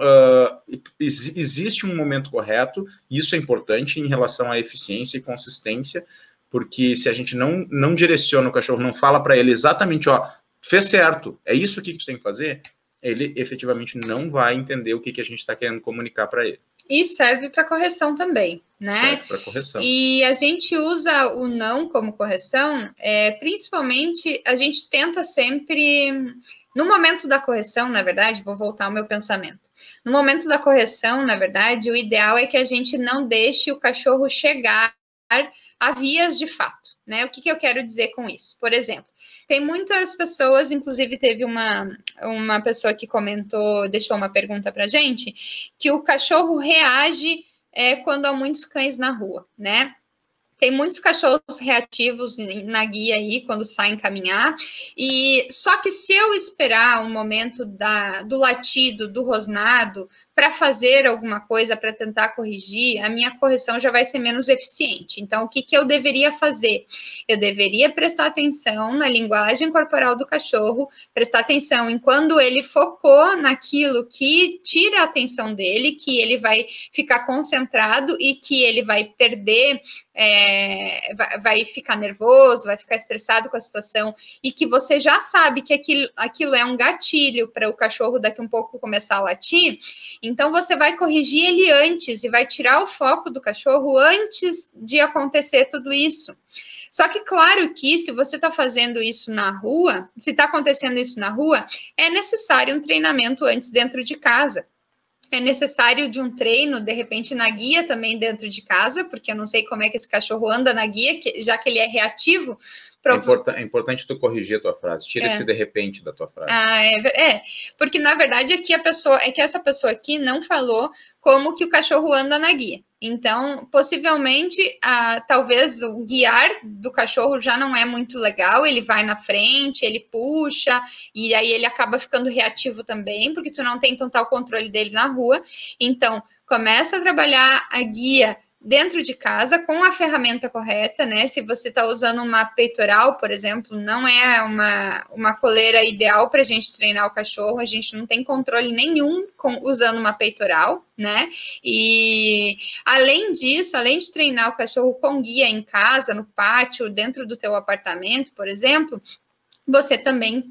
existe um momento correto, isso é importante em relação à eficiência e consistência, porque se a gente não direciona o cachorro, não fala para ele exatamente, ó, fez certo, é isso que tu tem que fazer, ele efetivamente não vai entender o que a gente está querendo comunicar para ele. E serve para correção também, né? Serve para correção. E a gente usa o não como correção, principalmente a gente tenta sempre... No momento da correção, na verdade, vou voltar ao meu pensamento. No momento da correção, na verdade, o ideal é que a gente não deixe o cachorro chegar a vias de fato, né? O que eu quero dizer com isso? Por exemplo, tem muitas pessoas, inclusive teve uma pessoa que comentou, deixou uma pergunta pra gente, que o cachorro reage quando há muitos cães na rua, né? Tem muitos cachorros reativos na guia aí, quando saem caminhar, e só que se eu esperar um momento do latido, do rosnado, para fazer alguma coisa, para tentar corrigir, a minha correção já vai ser menos eficiente. Então, o que eu deveria fazer? Eu deveria prestar atenção na linguagem corporal do cachorro, prestar atenção em quando ele focou naquilo que tira a atenção dele, que ele vai ficar concentrado e que ele vai perder... vai ficar nervoso, vai ficar estressado com a situação, e que você já sabe que aquilo é um gatilho para o cachorro daqui um pouco começar a latir, então você vai corrigir ele antes e vai tirar o foco do cachorro antes de acontecer tudo isso. Só que, claro que, se você está fazendo isso na rua, se está acontecendo isso na rua, é necessário um treinamento antes dentro de casa. É necessário de um treino, de repente, na guia também dentro de casa, porque eu não sei como é que esse cachorro anda na guia, já que ele é reativo. É importante tu corrigir a tua frase, tira esse de repente da tua frase. Porque na verdade aqui essa pessoa aqui não falou como que o cachorro anda na guia. Então, possivelmente, talvez o guiar do cachorro já não é muito legal, ele vai na frente, ele puxa, e aí ele acaba ficando reativo também, porque tu não tem total controle dele na rua. Então, começa a trabalhar a guia dentro de casa com a ferramenta correta, né? Se você está usando uma peitoral, por exemplo, não é uma coleira ideal para a gente treinar o cachorro, a gente não tem controle nenhum usando uma peitoral, né? E além disso, além de treinar o cachorro com guia em casa, no pátio, dentro do teu apartamento, por exemplo, você também...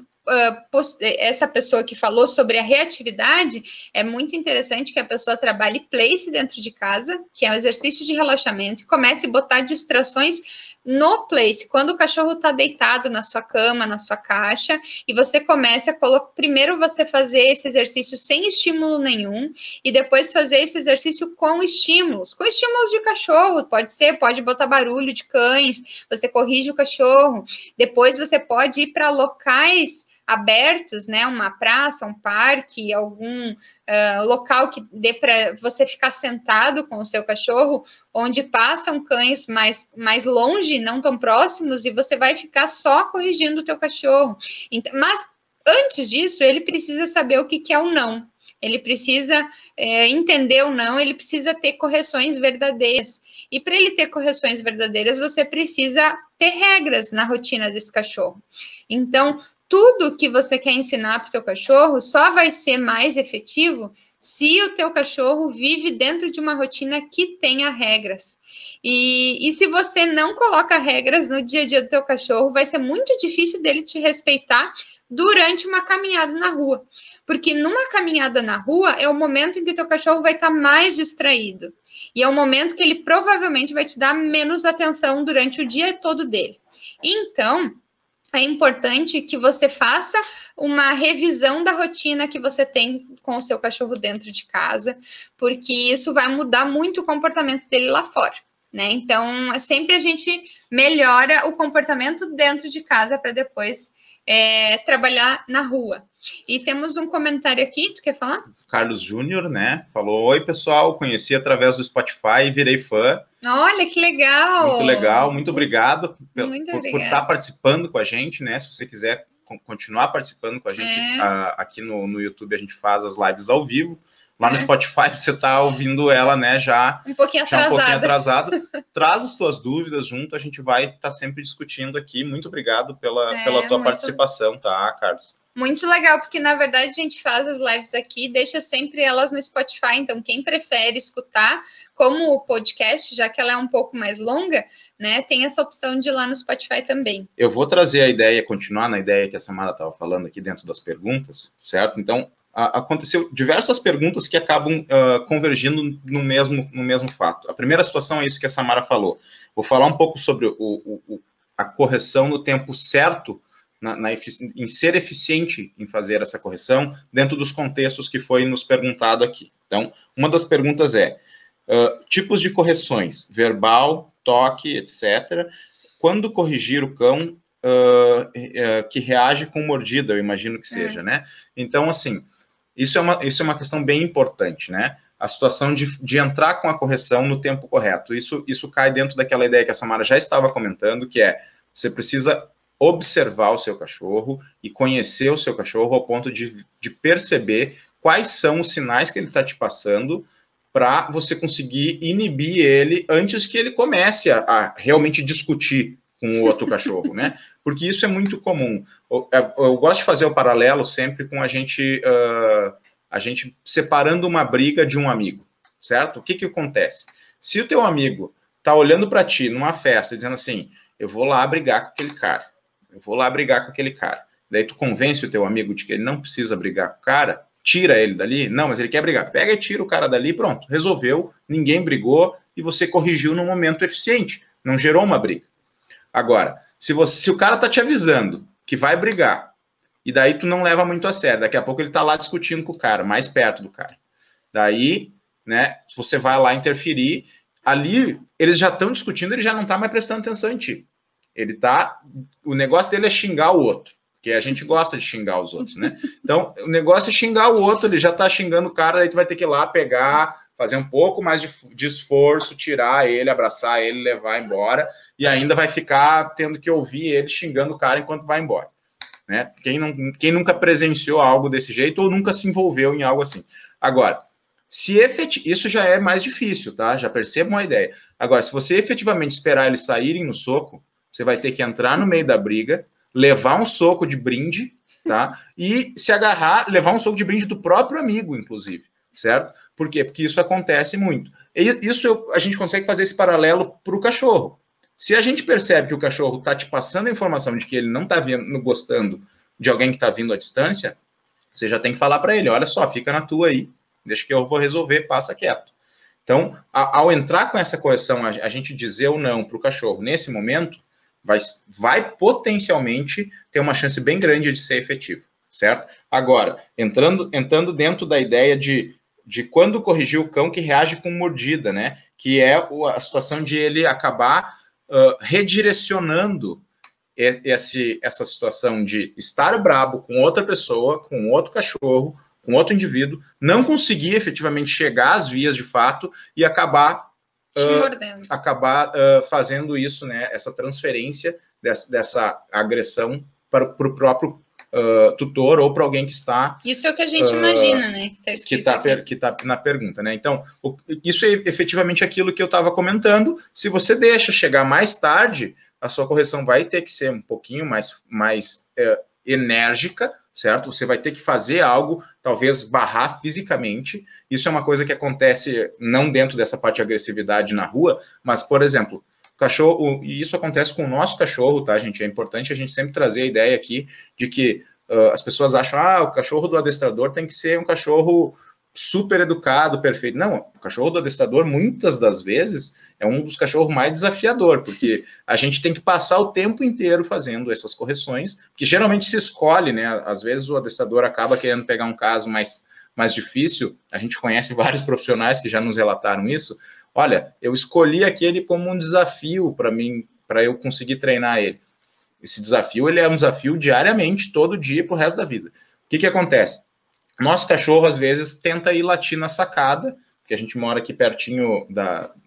essa pessoa que falou sobre a reatividade, é muito interessante que a pessoa trabalhe place dentro de casa, que é um exercício de relaxamento, e comece a botar distrações no place, quando o cachorro está deitado na sua cama, na sua caixa, e você começa a colocar, primeiro você fazer esse exercício sem estímulo nenhum, e depois fazer esse exercício com estímulos de cachorro, pode botar barulho de cães, você corrige o cachorro, depois você pode ir para locais abertos, né, uma praça, um parque, algum local que dê para você ficar sentado com o seu cachorro, onde passam cães mais longe, não tão próximos, e você vai ficar só corrigindo o teu cachorro. Então, mas, antes disso, ele precisa saber o que é o não. Ele precisa entender o não, ele precisa ter correções verdadeiras. E para ele ter correções verdadeiras, você precisa ter regras na rotina desse cachorro. Então, tudo que você quer ensinar para o teu cachorro só vai ser mais efetivo se o teu cachorro vive dentro de uma rotina que tenha regras. E se você não coloca regras no dia a dia do teu cachorro, vai ser muito difícil dele te respeitar durante uma caminhada na rua. Porque numa caminhada na rua é o momento em que teu cachorro vai estar mais distraído. E é o momento que ele provavelmente vai te dar menos atenção durante o dia todo dele. Então, é importante que você faça uma revisão da rotina que você tem com o seu cachorro dentro de casa, porque isso vai mudar muito o comportamento dele lá fora, né? Então, sempre a gente melhora o comportamento dentro de casa para depois trabalhar na rua. E temos um comentário aqui, tu quer falar? Carlos Júnior, né? Falou, oi pessoal, conheci através do Spotify e virei fã. Olha, que legal! Muito obrigado por estar participando com a gente, né? Se você quiser continuar participando com a gente, aqui no YouTube a gente faz as lives ao vivo. Lá no Spotify você está ouvindo ela, né, já um pouquinho atrasado. Traz as tuas dúvidas junto, a gente vai estar sempre discutindo aqui. Muito obrigado pela tua participação, tá, Carlos? Muito legal, porque na verdade a gente faz as lives aqui, deixa sempre elas no Spotify, então quem prefere escutar como o podcast, já que ela é um pouco mais longa, né, tem essa opção de ir lá no Spotify também. Eu vou trazer a ideia, continuar na ideia que a Samara estava falando aqui dentro das perguntas, certo? Então, aconteceu diversas perguntas que acabam convergindo no mesmo fato. A primeira situação é isso que a Samara falou. Vou falar um pouco sobre a correção no tempo certo, em ser eficiente em fazer essa correção, dentro dos contextos que foi nos perguntado aqui. Então, uma das perguntas é, tipos de correções, verbal, toque, etc. Quando corrigir o cão que reage com mordida, eu imagino que seja, né? Então, assim, Isso é uma questão bem importante, né? A situação de entrar com a correção no tempo correto. Isso cai dentro daquela ideia que a Samara já estava comentando, que é, você precisa observar o seu cachorro e conhecer o seu cachorro ao ponto de perceber quais são os sinais que ele está te passando para você conseguir inibir ele antes que ele comece a realmente discutir com o outro cachorro, né? Porque isso é muito comum. Eu gosto de fazer o paralelo sempre com a gente separando uma briga de um amigo, certo? O que acontece? Se o teu amigo tá olhando para ti numa festa, dizendo assim, eu vou lá brigar com aquele cara. Daí tu convence o teu amigo de que ele não precisa brigar com o cara, tira ele dali. Não, mas ele quer brigar. Pega e tira o cara dali, pronto. Resolveu, ninguém brigou e você corrigiu num momento eficiente. Não gerou uma briga. Agora, se o cara tá te avisando que vai brigar, e daí tu não leva muito a sério, daqui a pouco ele tá lá discutindo com o cara, mais perto do cara. Daí, né, você vai lá interferir, ali eles já estão discutindo, ele já não tá mais prestando atenção em ti. O negócio dele é xingar o outro, porque a gente gosta de xingar os outros, né? Então, o negócio é xingar o outro, ele já tá xingando o cara, daí tu vai ter que ir lá pegar, fazer um pouco mais de esforço, tirar ele, abraçar ele, levar embora, e ainda vai ficar tendo que ouvir ele xingando o cara enquanto vai embora. Né? Quem nunca presenciou algo desse jeito ou nunca se envolveu em algo assim. Agora, isso já é mais difícil, tá? Já percebam a ideia. Agora, se você efetivamente esperar eles saírem no soco, você vai ter que entrar no meio da briga, levar um soco de brinde, tá? E se agarrar, levar um soco de brinde do próprio amigo, inclusive. Certo? Por quê? Porque isso acontece muito. A gente consegue fazer esse paralelo para o cachorro. Se a gente percebe que o cachorro está te passando a informação de que ele não está gostando de alguém que está vindo à distância, você já tem que falar para ele, olha só, fica na tua aí, deixa que eu vou resolver, passa quieto. Então, ao entrar com essa correção, a gente dizer ou não para o cachorro nesse momento, vai potencialmente ter uma chance bem grande de ser efetivo, certo? Agora, entrando dentro da ideia de quando corrigir o cão que reage com mordida, né? Que é a situação de ele acabar redirecionando essa situação de estar brabo com outra pessoa, com outro cachorro, com outro indivíduo, não conseguir efetivamente chegar às vias de fato e acabar fazendo isso, né? Essa transferência dessa agressão para o próprio tutor ou para alguém que está... Isso é o que a gente imagina, né? Que tá na pergunta, né? Então, isso é efetivamente aquilo que eu estava comentando. Se você deixa chegar mais tarde, a sua correção vai ter que ser um pouquinho mais enérgica, certo? Você vai ter que fazer algo, talvez barrar fisicamente. Isso é uma coisa que acontece não dentro dessa parte de agressividade na rua, mas, por exemplo... Cachorro, e isso acontece com o nosso cachorro, tá, gente? É importante a gente sempre trazer a ideia aqui de que as pessoas acham, ah, o cachorro do adestrador tem que ser um cachorro super educado, perfeito. Não, o cachorro do adestrador, muitas das vezes, é um dos cachorros mais desafiador, porque a gente tem que passar o tempo inteiro fazendo essas correções, que geralmente se escolhe, né? Às vezes o adestrador acaba querendo pegar um caso mais difícil, a gente conhece vários profissionais que já nos relataram isso. Olha, eu escolhi aquele como um desafio para mim, para eu conseguir treinar ele. Esse desafio, ele é um desafio diariamente, todo dia, pro resto da vida. O que que acontece? Nosso cachorro, às vezes, tenta ir latir na sacada, porque a gente mora aqui pertinho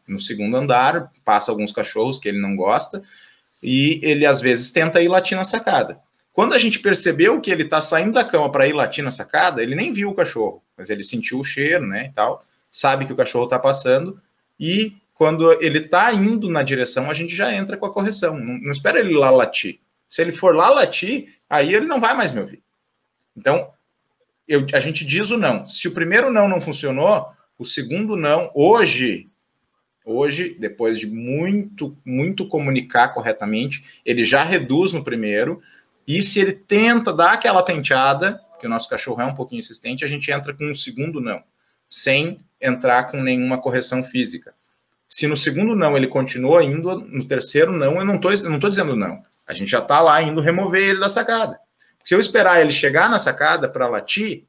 no segundo andar, passa alguns cachorros que ele não gosta, e ele, às vezes, tenta ir latir na sacada. Quando a gente percebeu que ele tá saindo da cama para ir latir na sacada, ele nem viu o cachorro, mas ele sentiu o cheiro, né, e tal, sabe que o cachorro tá passando, e quando ele tá indo na direção, a gente já entra com a correção, não espera ele lá latir. Se ele for lá latir, aí ele não vai mais me ouvir. Então, a gente diz o não. Se o primeiro não não funcionou, o segundo não, hoje, depois de muito comunicar corretamente, ele já reduz no primeiro, e se ele tenta dar aquela tenteada, que o nosso cachorro é um pouquinho insistente, a gente entra com um segundo não, sem entrar com nenhuma correção física. Se no segundo não ele continua indo, no terceiro não, eu não tô dizendo não. A gente já está lá indo remover ele da sacada. Se eu esperar ele chegar na sacada para latir,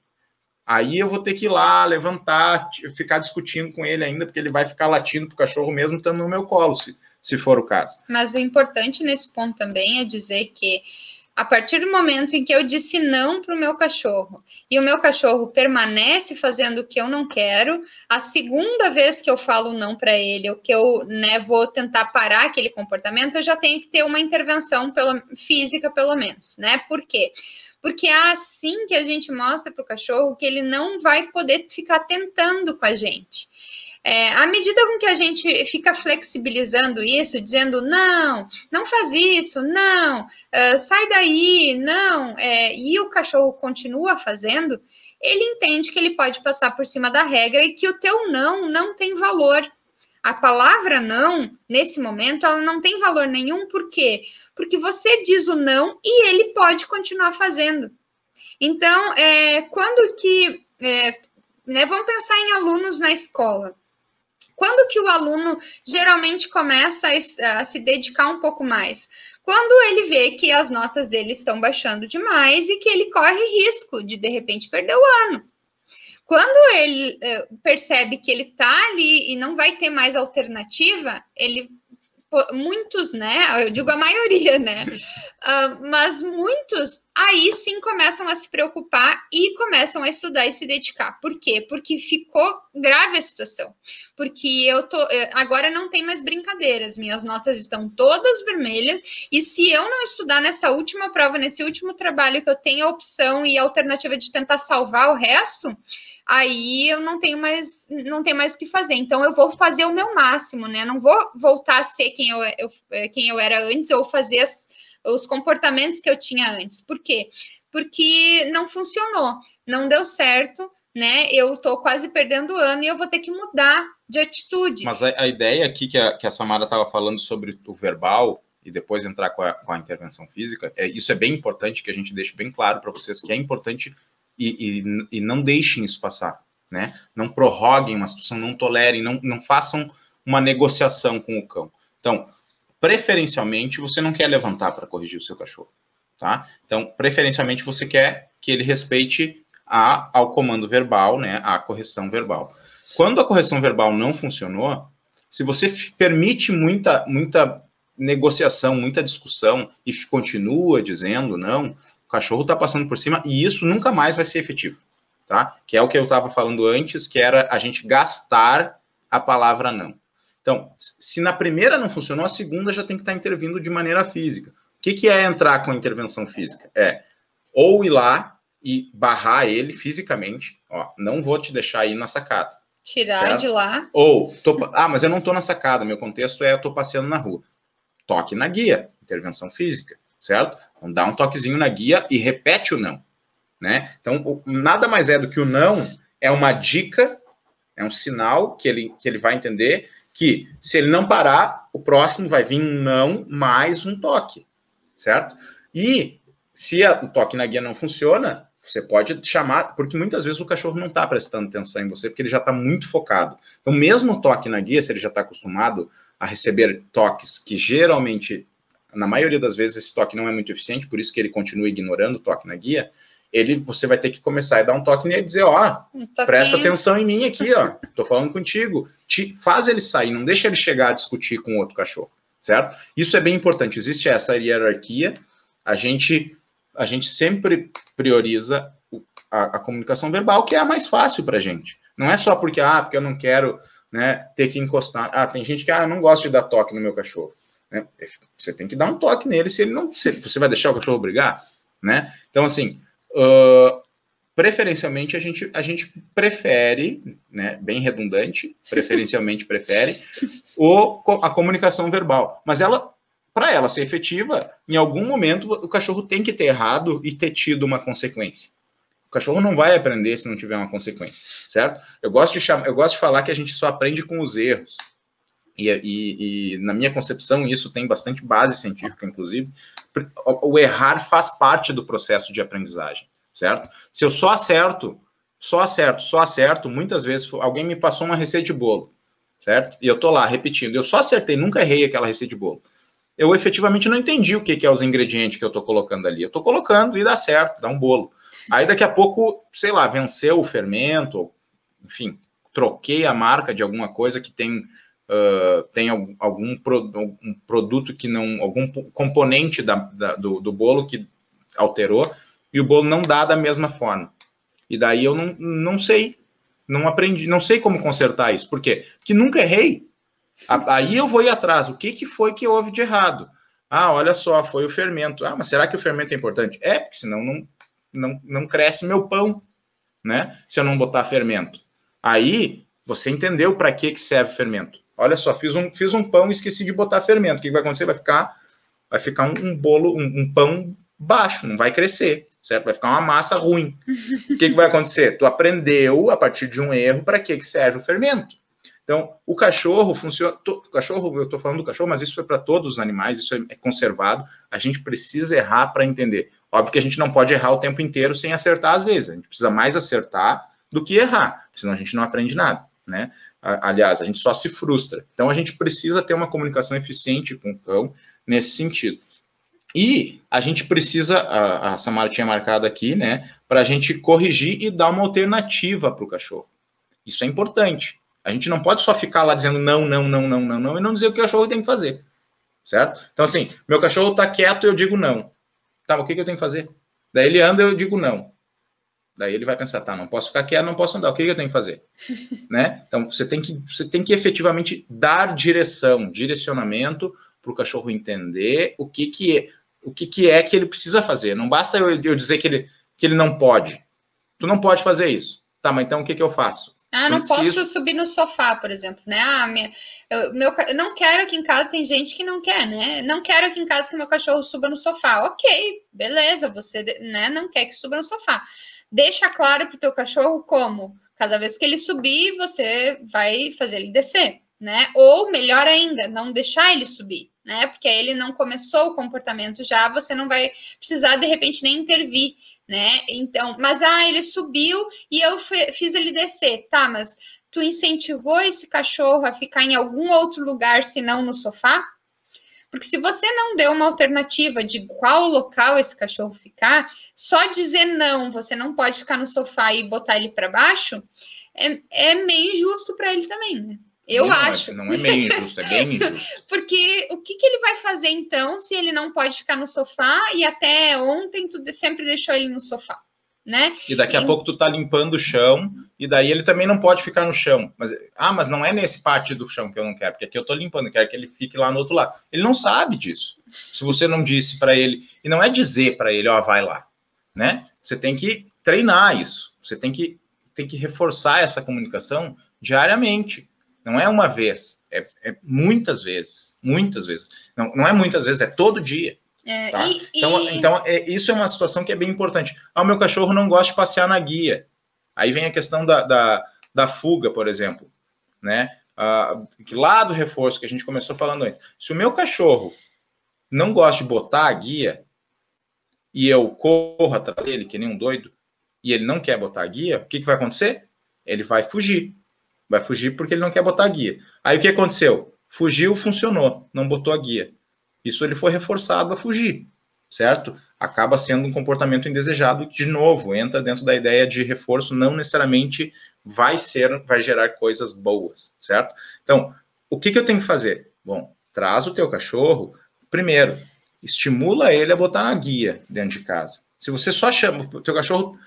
aí eu vou ter que ir lá, levantar, ficar discutindo com ele ainda, porque ele vai ficar latindo para o cachorro mesmo estando no meu colo, se for o caso. Mas o importante nesse ponto também é dizer que, a partir do momento em que eu disse não para o meu cachorro, e o meu cachorro permanece fazendo o que eu não quero, a segunda vez que eu falo não para ele, ou que eu vou tentar parar aquele comportamento, eu já tenho que ter uma intervenção física, pelo menos, né? Por quê? Porque é assim que a gente mostra para o cachorro que ele não vai poder ficar tentando com a gente. À medida com que a gente fica flexibilizando isso, dizendo, não, não faz isso, não, sai daí, não, e o cachorro continua fazendo, ele entende que ele pode passar por cima da regra e que o teu não não tem valor. A palavra não, nesse momento, ela não tem valor nenhum, por quê? Porque você diz o não e ele pode continuar fazendo. Então, quando que... vamos pensar em alunos na escola. Quando que o aluno geralmente começa a se dedicar um pouco mais? Quando ele vê que as notas dele estão baixando demais e que ele corre risco de repente, perder o ano. Quando ele percebe que ele está ali e não vai ter mais alternativa, ele... Muitos, né? Eu digo a maioria, né? Mas muitos aí sim começam a se preocupar e começam a estudar e se dedicar. Por quê? Porque ficou grave a situação. Porque agora não tem mais brincadeiras, minhas notas estão todas vermelhas e se eu não estudar nessa última prova, nesse último trabalho que eu tenho a opção e a alternativa de tentar salvar o resto... aí eu não tenho mais o que fazer, então eu vou fazer o meu máximo, né, não vou voltar a ser quem eu era antes, ou fazer os comportamentos que eu tinha antes. Por quê? Porque não funcionou, não deu certo, né, eu tô quase perdendo o ano e eu vou ter que mudar de atitude. Mas a ideia aqui que a Samara estava falando sobre o verbal, e depois entrar com a intervenção física, isso é bem importante, que a gente deixe bem claro para vocês que é importante... E não deixem isso passar, né? Não prorroguem uma situação, não tolerem, não façam uma negociação com o cão. Então, preferencialmente, você não quer levantar para corrigir o seu cachorro, tá? Então, preferencialmente, você quer que ele respeite ao comando verbal, né? A correção verbal. Quando a correção verbal não funcionou, se você permite muita negociação, muita discussão e continua dizendo não... O cachorro está passando por cima e isso nunca mais vai ser efetivo, tá? Que é o que eu estava falando antes, que era a gente gastar a palavra não. Então, se na primeira não funcionou, a segunda já tem que estar intervindo de maneira física. O que é entrar com a intervenção física? É ou ir lá e barrar ele fisicamente, ó, não vou te deixar ir na sacada. Tirar, certo? De lá. Ou, mas eu não estou na sacada, meu contexto é eu estou passeando na rua. Toque na guia, intervenção física, certo? Então, dá um toquezinho na guia e repete o não, né? Então, nada mais é do que o não é uma dica, é um sinal que ele vai entender que, se ele não parar, o próximo vai vir um não mais um toque, certo? E Se o toque na guia não funciona, você pode chamar, porque muitas vezes o cachorro não está prestando atenção em você, porque ele já está muito focado. Então, mesmo o toque na guia, se ele já está acostumado a receber toques que geralmente, na maioria das vezes, esse toque não é muito eficiente, por isso que ele continua ignorando o toque na guia, você vai ter que começar a dar um toque nele e dizer, ó, presta atenção em mim aqui, ó, tô falando contigo. Faz ele sair, não deixa ele chegar a discutir com outro cachorro, certo? Isso é bem importante, existe essa hierarquia, a gente sempre prioriza a comunicação verbal, que é a mais fácil pra gente. Não é só porque, porque eu não quero, né, ter que encostar. Tem gente que, não gosta de dar toque no meu cachorro. Né? Você tem que dar um toque nele, se ele não... Você vai deixar o cachorro brigar, né? Então, assim... preferencialmente a gente prefere, né, bem redundante, preferencialmente prefere a comunicação verbal, mas para ela ser efetiva, em algum momento o cachorro tem que ter errado e ter tido uma consequência. O cachorro não vai aprender se não tiver uma consequência, certo? Eu gosto de falar que a gente só aprende com os erros. E na minha concepção, isso tem bastante base científica, inclusive, o errar faz parte do processo de aprendizagem, certo? Se eu só acerto, muitas vezes alguém me passou uma receita de bolo, certo? E eu tô lá repetindo, eu só acertei, nunca errei aquela receita de bolo. Eu efetivamente não entendi o que é os ingredientes que eu tô colocando ali. Eu tô colocando e dá certo, dá um bolo. Aí daqui a pouco, sei lá, venceu o fermento, enfim, troquei a marca de alguma coisa que tem algum produto que não... algum componente do bolo que alterou, e o bolo não dá da mesma forma. E daí eu não sei, não aprendi, não sei como consertar isso. Por quê? Porque nunca errei. Aí eu vou ir atrás. O que foi que houve de errado? Olha só, foi o fermento. Mas será que o fermento é importante? É, porque senão não cresce meu pão, né? Se eu não botar fermento. Aí você entendeu para que serve o fermento. Olha só, fiz um pão e esqueci de botar fermento. O que vai acontecer? Vai ficar um bolo, um pão baixo, não vai crescer, certo? Vai ficar uma massa ruim. O que vai acontecer? Tu aprendeu, a partir de um erro, para que serve o fermento. Então, o cachorro funciona... eu estou falando do cachorro, mas isso é para todos os animais, isso é conservado. A gente precisa errar para entender. Óbvio que a gente não pode errar o tempo inteiro sem acertar às vezes. A gente precisa mais acertar do que errar, senão a gente não aprende nada, né? Aliás, a gente só se frustra. Então, a gente precisa ter uma comunicação eficiente com o cão nesse sentido. E a gente precisa, a Samara tinha marcado aqui, né, para a gente corrigir e dar uma alternativa para o cachorro. Isso é importante. A gente não pode só ficar lá dizendo não e não dizer o que o cachorro tem que fazer, certo? Então, assim, meu cachorro está quieto, eu digo não. Tá, o que eu tenho que fazer? Daí ele anda, eu digo não. Daí ele vai pensar, não posso ficar quieto, não posso andar, o que eu tenho que fazer? Né? Então, você tem que efetivamente dar direcionamento para o cachorro entender o que é que ele precisa fazer. Não basta eu dizer que ele não pode. Tu não pode fazer isso. Tá, mas então o que eu faço? Não posso subir no sofá, por exemplo, né? Eu não quero aqui em casa, tem gente que não quer, né? Não quero aqui em casa que meu cachorro suba no sofá. Ok, beleza, você, né, não quer que suba no sofá. Deixa claro para o teu cachorro como. Cada vez que ele subir, você vai fazer ele descer, né? Ou, melhor ainda, não deixar ele subir, né? Porque aí ele não começou o comportamento já, você não vai precisar, de repente, nem intervir, né? Então, mas, ele subiu e eu fiz ele descer. Tá, mas tu incentivou esse cachorro a ficar em algum outro lugar, se não no sofá? Porque se você não deu uma alternativa de qual local esse cachorro ficar, só dizer não, você não pode ficar no sofá e botar ele para baixo, é meio injusto para ele também, né? Eu acho. Não é meio injusto, é bem injusto. Porque o que ele vai fazer então se ele não pode ficar no sofá e até ontem tu sempre deixou ele no sofá, né? E daqui a pouco tu tá limpando o chão e daí ele também não pode ficar no chão. Mas não é nesse parte do chão que eu não quero, porque aqui eu tô limpando, eu quero que ele fique lá no outro lado. Ele não sabe disso. Se você não disse para ele, e não é dizer para ele, vai lá, né? Você tem que treinar isso. Você tem que reforçar essa comunicação diariamente. Não é uma vez, é muitas vezes. Não é muitas vezes, é todo dia. Tá? Então, isso é uma situação que é bem importante. Meu cachorro não gosta de passear na guia. Aí vem a questão da fuga, por exemplo, né? Lá do reforço que a gente começou falando antes. Se o meu cachorro não gosta de botar a guia, e eu corro atrás dele, que nem um doido, e ele não quer botar a guia, o que, que vai acontecer? Ele vai fugir. Vai fugir porque ele não quer botar a guia. Aí o que aconteceu? Fugiu, funcionou, não botou a guia. Isso ele foi reforçado a fugir, certo? Acaba sendo um comportamento indesejado que, de novo, entra dentro da ideia de reforço, não necessariamente vai gerar coisas boas, certo? Então, o que, que eu tenho que fazer? Bom, traz o teu cachorro, primeiro, estimula ele a botar a guia dentro de casa. Se você só chama o teu cachorro...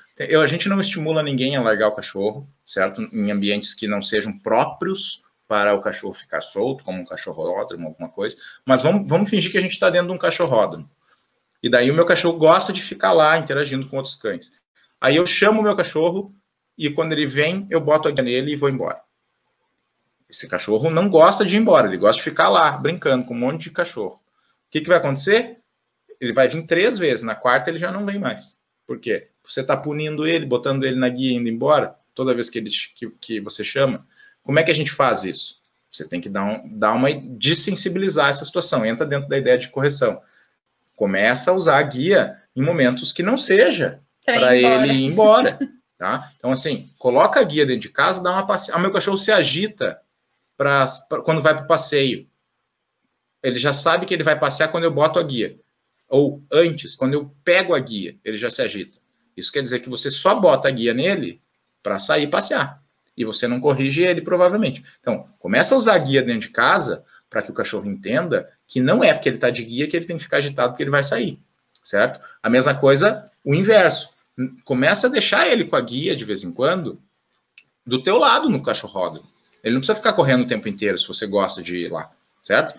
A gente não estimula ninguém a largar o cachorro, certo? Em ambientes que não sejam próprios para o cachorro ficar solto, como um cachorródromo, alguma coisa. Mas vamos fingir que a gente está dentro de um cachorródromo. E daí o meu cachorro gosta de ficar lá interagindo com outros cães. Aí eu chamo o meu cachorro e quando ele vem, eu boto a guia nele e vou embora. Esse cachorro não gosta de ir embora, ele gosta de ficar lá, brincando com um monte de cachorro. O que, que vai acontecer? Ele vai vir 3 vezes, na quarta ele já não vem mais. Por quê? Você está punindo ele, botando ele na guia e indo embora, toda vez que, que você chama. Como é que a gente faz isso? Você tem que dar uma dessensibilizar essa situação. Entra dentro da ideia de correção. Começa a usar a guia em momentos que não seja para ele ir embora. Tá? Então, assim, coloca a guia dentro de casa, dá uma passeada. Ah, meu cachorro se agita quando vai para o passeio. Ele já sabe que ele vai passear quando eu boto a guia. Ou antes, quando eu pego a guia, ele já se agita. Isso quer dizer que você só bota a guia nele para sair passear. E você não corrige ele, provavelmente. Então, começa a usar a guia dentro de casa para que o cachorro entenda que não é porque ele está de guia que ele tem que ficar agitado porque ele vai sair, certo? A mesma coisa, o inverso. Começa a deixar ele com a guia, de vez em quando, do teu lado no cachorródromo. Ele não precisa ficar correndo o tempo inteiro se você gosta de ir lá, certo?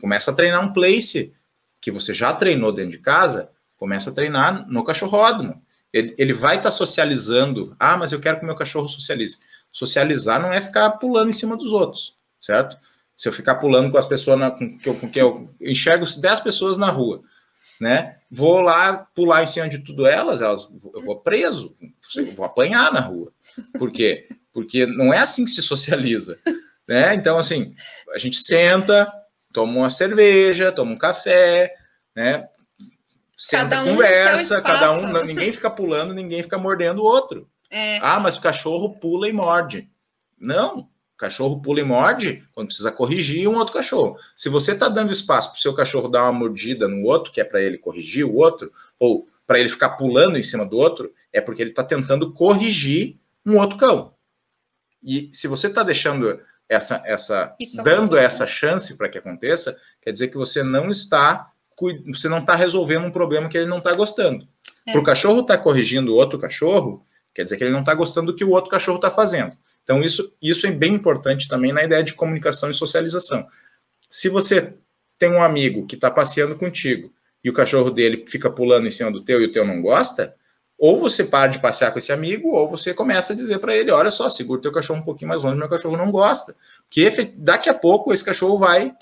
Começa a treinar um place que você já treinou dentro de casa, começa a treinar no cachorródromo. Ele vai estar socializando. Ah, mas eu quero que o meu cachorro socialize. Socializar não é ficar pulando em cima dos outros, certo? Se eu ficar pulando com as pessoas, eu enxergo 10 pessoas na rua, né? Vou lá pular em cima de tudo eu vou preso, eu vou apanhar na rua. Por quê? Porque não é assim que se socializa, né? Então, assim, a gente senta, toma uma cerveja, toma um café, né? Cada um conversa, cada um, ninguém fica pulando, ninguém fica mordendo o outro. É. Ah, mas o cachorro pula e morde. Não, o cachorro pula e morde quando precisa corrigir um outro cachorro. Se você está dando espaço para o seu cachorro dar uma mordida no outro, que é para ele corrigir o outro, ou para ele ficar pulando em cima do outro, é porque ele está tentando corrigir um outro cão. E se você está deixando dando essa chance para que aconteça, quer dizer que você não está resolvendo um problema que ele não está gostando. É. Para o cachorro estar corrigindo o outro cachorro, quer dizer que ele não está gostando do que o outro cachorro está fazendo. Então, isso é bem importante também na ideia de comunicação e socialização. Se você tem um amigo que está passeando contigo e o cachorro dele fica pulando em cima do teu e o teu não gosta, ou você para de passear com esse amigo, ou você começa a dizer para ele, olha só, segura teu cachorro um pouquinho mais longe, meu cachorro não gosta. Porque daqui a pouco esse cachorro vai...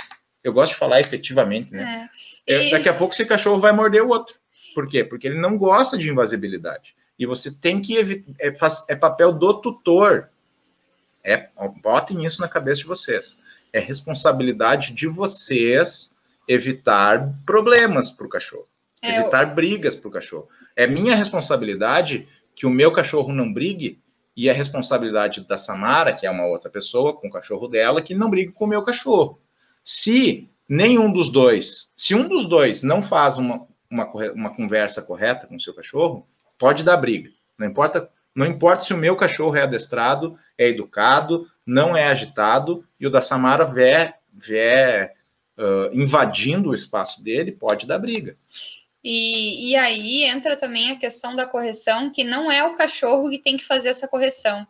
Eu gosto de falar efetivamente, né? É. Daqui a pouco esse cachorro vai morder o outro. Por quê? Porque ele não gosta de invasibilidade. E você tem que evitar... É papel do tutor. Botem isso na cabeça de vocês. É responsabilidade de vocês evitar problemas para o cachorro. Evitar brigas para o cachorro. É minha responsabilidade que o meu cachorro não brigue e é responsabilidade da Samara, que é uma outra pessoa, com o cachorro dela, que não brigue com o meu cachorro. Se um dos dois não faz uma conversa correta com o seu cachorro, pode dar briga. Não importa se o meu cachorro é adestrado, é educado, não é agitado, e o da Samara invadindo o espaço dele, pode dar briga. E aí entra também a questão da correção, que não é o cachorro que tem que fazer essa correção.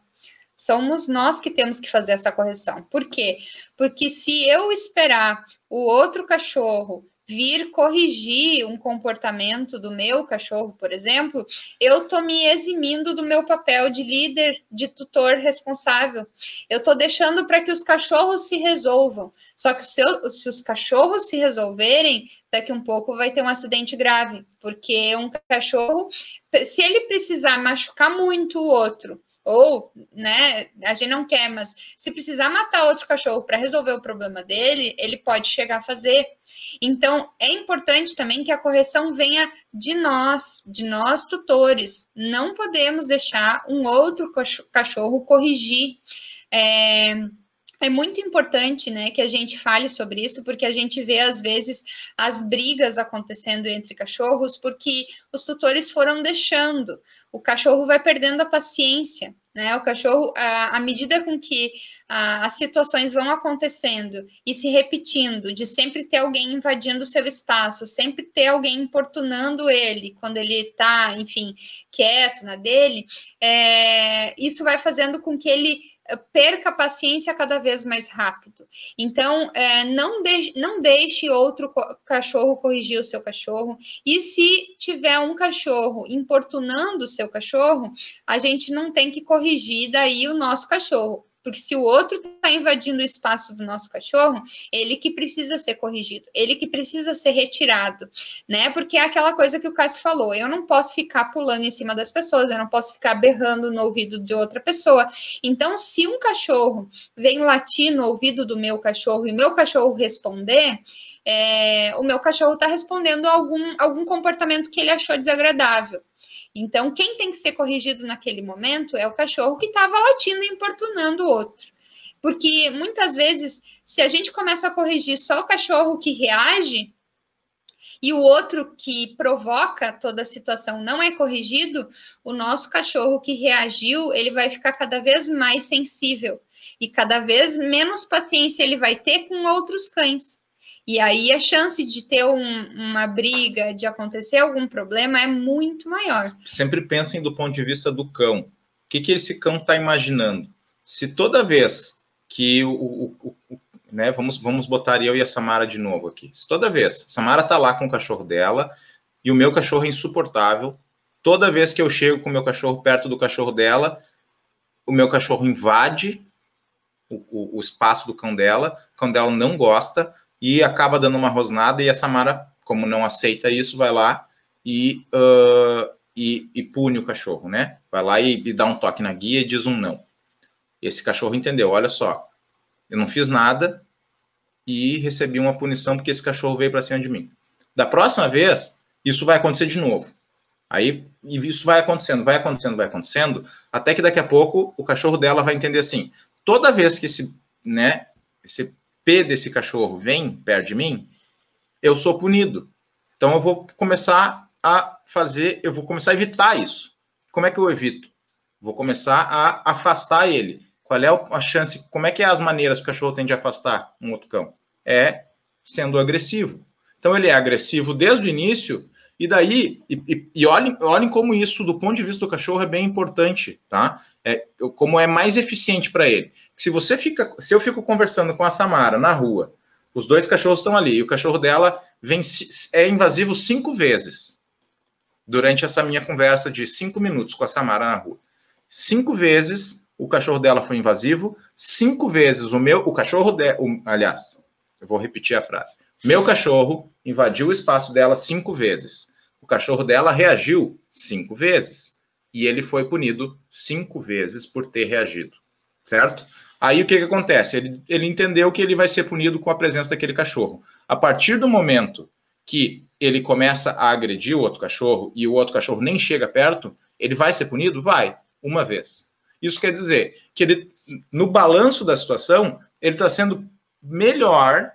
Somos nós que temos que fazer essa correção. Por quê? Porque se eu esperar o outro cachorro vir corrigir um comportamento do meu cachorro, por exemplo, eu estou me eximindo do meu papel de líder, de tutor responsável. Eu estou deixando para que os cachorros se resolvam. Só que se os cachorros se resolverem, daqui um pouco vai ter um acidente grave. Porque um cachorro, se ele precisar machucar muito o outro, ou, né, a gente não quer, mas se precisar matar outro cachorro para resolver o problema dele, ele pode chegar a fazer. Então, é importante também que a correção venha de nós tutores. Não podemos deixar um outro cachorro corrigir. É muito importante, né, que a gente fale sobre isso, porque a gente vê, às vezes, as brigas acontecendo entre cachorros, porque os tutores foram deixando. O cachorro vai perdendo a paciência, né? O cachorro, à medida com que as situações vão acontecendo e se repetindo, de sempre ter alguém invadindo o seu espaço, sempre ter alguém importunando ele, quando ele está, enfim, quieto na dele, isso vai fazendo com que ele perca a paciência cada vez mais rápido. Então, não deixe outro cachorro corrigir o seu cachorro. E se tiver um cachorro importunando o seu cachorro, a gente não tem que corrigir daí o nosso cachorro. Porque se o outro está invadindo o espaço do nosso cachorro, ele que precisa ser corrigido, ele que precisa ser retirado, né? Porque é aquela coisa que o Cássio falou, eu não posso ficar pulando em cima das pessoas, eu não posso ficar berrando no ouvido de outra pessoa. Então, se um cachorro vem latir no ouvido do meu cachorro e meu cachorro responder, o meu cachorro está respondendo a algum comportamento que ele achou desagradável. Então, quem tem que ser corrigido naquele momento é o cachorro que estava latindo e importunando o outro. Porque, muitas vezes, se a gente começa a corrigir só o cachorro que reage e o outro que provoca toda a situação não é corrigido, o nosso cachorro que reagiu, ele vai ficar cada vez mais sensível. E cada vez menos paciência ele vai ter com outros cães. E aí a chance de ter uma briga, de acontecer algum problema é muito maior. Sempre pensem do ponto de vista do cão. O que esse cão está imaginando? Se toda vez que né, vamos botar eu e a Samara de novo aqui. Se toda vez, a Samara está lá com o cachorro dela e o meu cachorro é insuportável. Toda vez que eu chego com o meu cachorro perto do cachorro dela, o meu cachorro invade o espaço do cão dela. O cão dela não gosta. E acaba dando uma rosnada, e a Samara, como não aceita isso, vai lá e pune o cachorro, né? Vai lá e dá um toque na guia e diz um não. Esse cachorro entendeu, olha só, eu não fiz nada e recebi uma punição porque esse cachorro veio para cima de mim. Da próxima vez, isso vai acontecer de novo. Aí, isso vai acontecendo, até que daqui a pouco o cachorro dela vai entender assim, toda vez que esse desse cachorro vem perto de mim, eu sou punido. Então eu vou começar a fazer, eu vou começar a evitar isso. Como é que eu evito? Vou começar a afastar ele. Qual é a chance, como é que é as maneiras que o cachorro tem de afastar um outro cão? É sendo agressivo. Então ele é agressivo desde o início, e daí, olhem como isso, do ponto de vista do cachorro, é bem importante, tá? Como é mais eficiente para ele. Se eu fico conversando com a Samara na rua, os dois cachorros estão ali, e o cachorro dela é invasivo 5 vezes durante essa minha conversa de 5 minutos com a Samara na rua. 5 vezes o cachorro dela foi invasivo, 5 vezes o cachorro dela... Aliás, eu vou repetir a frase. Meu cachorro invadiu o espaço dela 5 vezes. O cachorro dela reagiu 5 vezes. E ele foi punido 5 vezes por ter reagido. Certo? Aí o que acontece? Ele entendeu que ele vai ser punido com a presença daquele cachorro. A partir do momento que ele começa a agredir o outro cachorro e o outro cachorro nem chega perto, ele vai ser punido? Vai, 1 vez. Isso quer dizer que ele, no balanço da situação, ele está sendo melhor,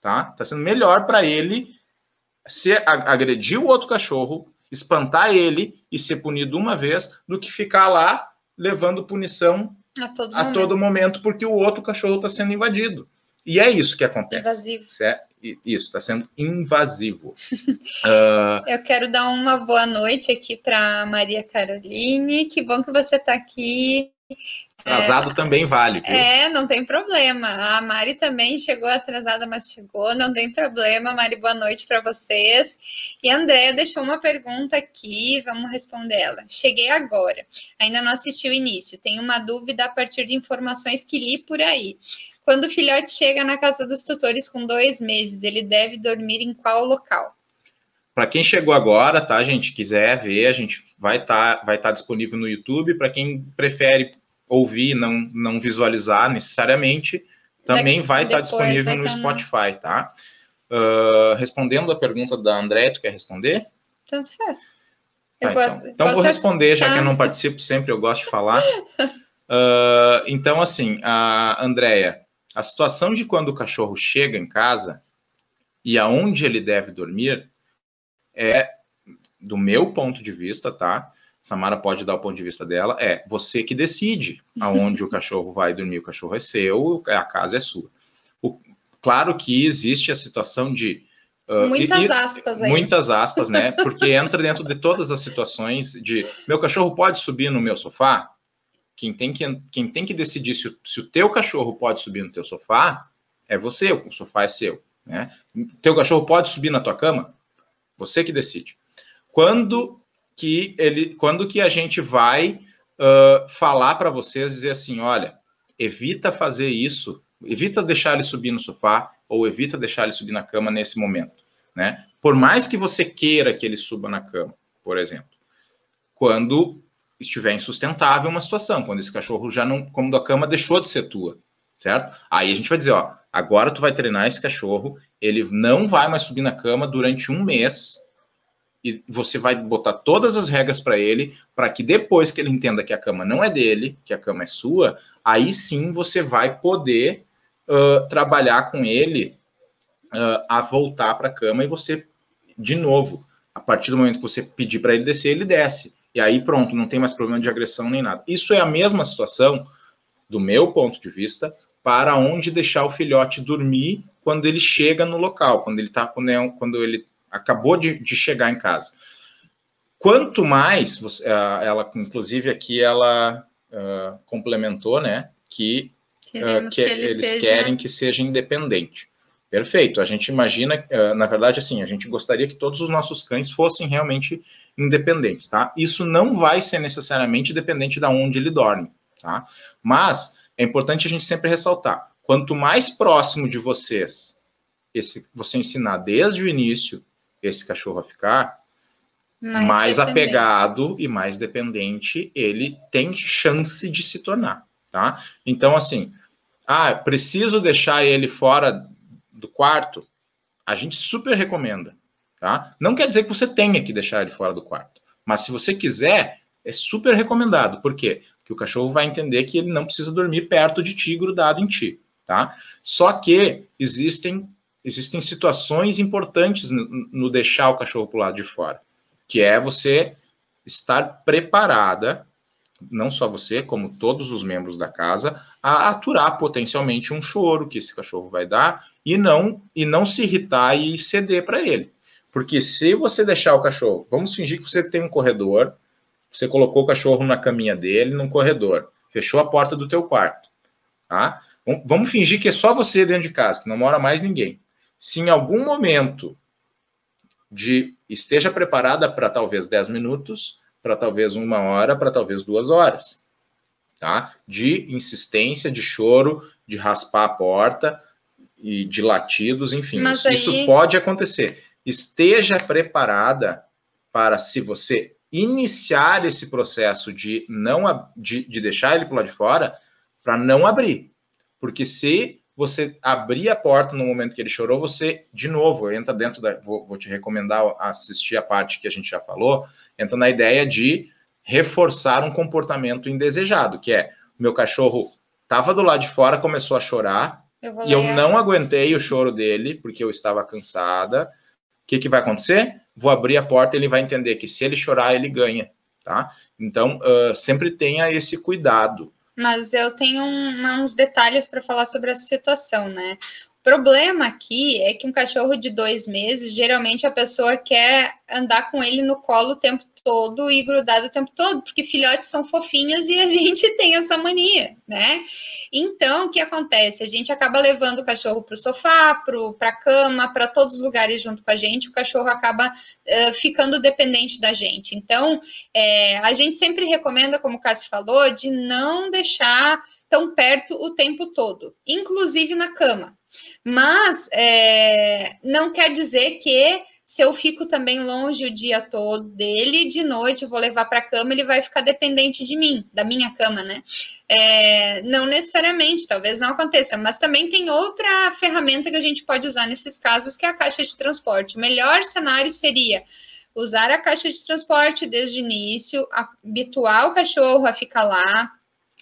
tá? Está sendo melhor para ele se agredir o outro cachorro, espantar ele e ser punido 1 vez, do que ficar lá levando punição a todo momento, porque o outro cachorro está sendo invadido. E é isso que acontece. Invasivo. Isso, está sendo invasivo. Eu quero dar uma boa noite aqui para Maria Caroline. Que bom que você está aqui. Atrasado também vale, viu? Não tem problema. A Mari também chegou atrasada, mas chegou. Não tem problema, Mari. Boa noite para vocês. E a Andrea deixou uma pergunta aqui. Vamos responder ela. Cheguei agora. Ainda não assisti o início. Tenho uma dúvida a partir de informações que li por aí. Quando o filhote chega na casa dos tutores com 2 meses, ele deve dormir em qual local? Para quem chegou agora, tá, gente, quiser ver, a gente vai tá disponível no YouTube. Para quem prefere ouvir e não visualizar necessariamente, também vai estar disponível no Spotify, tá? Respondendo a pergunta da Andrea, tu quer responder? Tanto faz. Tá, então vou responder, já que eu não participo sempre, eu gosto de falar. Então, assim, a Andrea, a situação de quando o cachorro chega em casa e aonde ele deve dormir é, do meu ponto de vista, tá? Samara pode dar o ponto de vista dela, é você que decide aonde o cachorro vai dormir, o cachorro é seu, a casa é sua. Claro que existe a situação de... muitas aspas aí. Muitas aspas, né? Porque entra dentro de todas as situações de meu cachorro pode subir no meu sofá? Quem tem que decidir se o teu cachorro pode subir no teu sofá é você, o sofá é seu, né? Teu cachorro pode subir na tua cama? Você que decide. Quando que a gente vai falar para vocês, dizer assim, olha, evita fazer isso, evita deixar ele subir no sofá ou evita deixar ele subir na cama nesse momento, né? Por mais que você queira que ele suba na cama, por exemplo, quando estiver insustentável uma situação, quando esse cachorro já não, como da cama, deixou de ser tua, certo? Aí a gente vai dizer, ó, agora tu vai treinar esse cachorro, ele não vai mais subir na cama durante um mês. E você vai botar todas as regras para ele, para que depois que ele entenda que a cama não é dele, que a cama é sua, aí sim você vai poder trabalhar com ele a voltar para a cama e você, de novo, a partir do momento que você pedir para ele descer, ele desce. E aí pronto, não tem mais problema de agressão nem nada. Isso é a mesma situação, do meu ponto de vista, para onde deixar o filhote dormir quando ele chega no local, quando ele acabou de chegar em casa. Quanto mais, ela, inclusive aqui ela complementou, né, que eles querem que seja independente. Perfeito, a gente imagina, na verdade, assim, a gente gostaria que todos os nossos cães fossem realmente independentes, tá? Isso não vai ser necessariamente dependente de onde ele dorme, tá? Mas é importante a gente sempre ressaltar, quanto mais próximo de vocês, você ensinar desde o início esse cachorro a ficar, mais apegado e mais dependente ele tem chance de se tornar, tá? Então, assim, preciso deixar ele fora do quarto, a gente super recomenda, tá? Não quer dizer que você tenha que deixar ele fora do quarto, mas se você quiser, é super recomendado. Por quê? Porque o cachorro vai entender que ele não precisa dormir perto de ti, grudado em ti, tá? Só que existem situações importantes no deixar o cachorro para o lado de fora, que é você estar preparada, não só você, como todos os membros da casa, a aturar potencialmente um choro que esse cachorro vai dar e não se irritar e ceder para ele. Porque se você deixar o cachorro, vamos fingir que você tem um corredor, você colocou o cachorro na caminha dele, num corredor, fechou a porta do teu quarto, tá? Vamos fingir que é só você dentro de casa, que não mora mais ninguém. Se em algum momento esteja preparada para talvez 10 minutos, para talvez 1 hora, para talvez 2 horas, tá? De insistência, de choro, de raspar a porta e de latidos, enfim. Isso pode acontecer. Esteja preparada para, se você iniciar esse processo de deixar ele para o lado de fora, para não abrir. Porque se você abrir a porta no momento que ele chorou, você, de novo, entra dentro da... Vou te recomendar assistir a parte que a gente já falou. Entra na ideia de reforçar um comportamento indesejado, que é, meu cachorro estava do lado de fora, começou a chorar, eu não aguentei o choro dele, porque eu estava cansada. O que vai acontecer? Vou abrir a porta, ele vai entender que se ele chorar, ele ganha, tá? Então, sempre tenha esse cuidado. Mas eu tenho uns detalhes para falar sobre essa situação, né? O problema aqui é que um cachorro de 2 meses, geralmente a pessoa quer andar com ele no colo o tempo todo e grudado o tempo todo, porque filhotes são fofinhos e a gente tem essa mania, né? Então, o que acontece? A gente acaba levando o cachorro para o sofá, para a cama, para todos os lugares junto com a gente, o cachorro acaba ficando dependente da gente. Então, a gente sempre recomenda, como o Cássio falou, de não deixar tão perto o tempo todo, inclusive na cama. Mas, não quer dizer que Se eu fico também longe o dia todo dele, de noite eu vou levar para a cama, ele vai ficar dependente de mim, da minha cama, né? Não necessariamente, talvez não aconteça, mas também tem outra ferramenta que a gente pode usar nesses casos, que é a caixa de transporte. O melhor cenário seria usar a caixa de transporte desde o início, habituar o cachorro a ficar lá.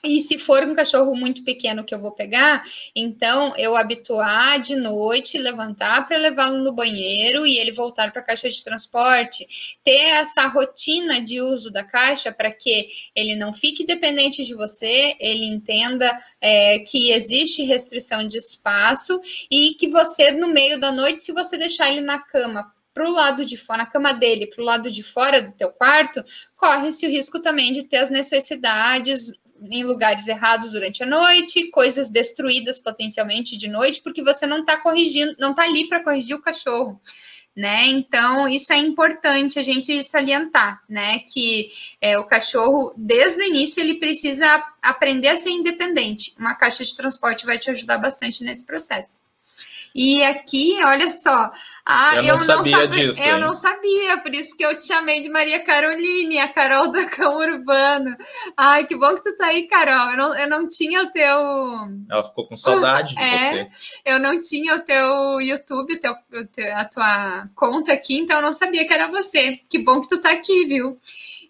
E se for um cachorro muito pequeno que eu vou pegar, então eu habituar de noite, levantar para levá-lo no banheiro e ele voltar para a caixa de transporte. Ter essa rotina de uso da caixa para que ele não fique dependente de você, ele entenda que existe restrição de espaço e que você, no meio da noite, se você deixar ele na cama, para o lado de fora, na cama dele, para o lado de fora do teu quarto, corre-se o risco também de ter as necessidades em lugares errados durante a noite, coisas destruídas potencialmente de noite, porque você não está corrigindo, não está ali para corrigir o cachorro, né? Então, isso é importante a gente salientar, né? Que o cachorro, desde o início, ele precisa aprender a ser independente. Uma caixa de transporte vai te ajudar bastante nesse processo. E aqui, olha só, eu não sabia disso, por isso que eu te chamei de Maria Caroline, a Carol do Cão Urbano. Ai, que bom que tu tá aí, Carol. Eu não tinha o teu... Ela ficou com saudade de você. Eu não tinha o teu YouTube, a tua conta aqui, então eu não sabia que era você. Que bom que tu tá aqui, viu?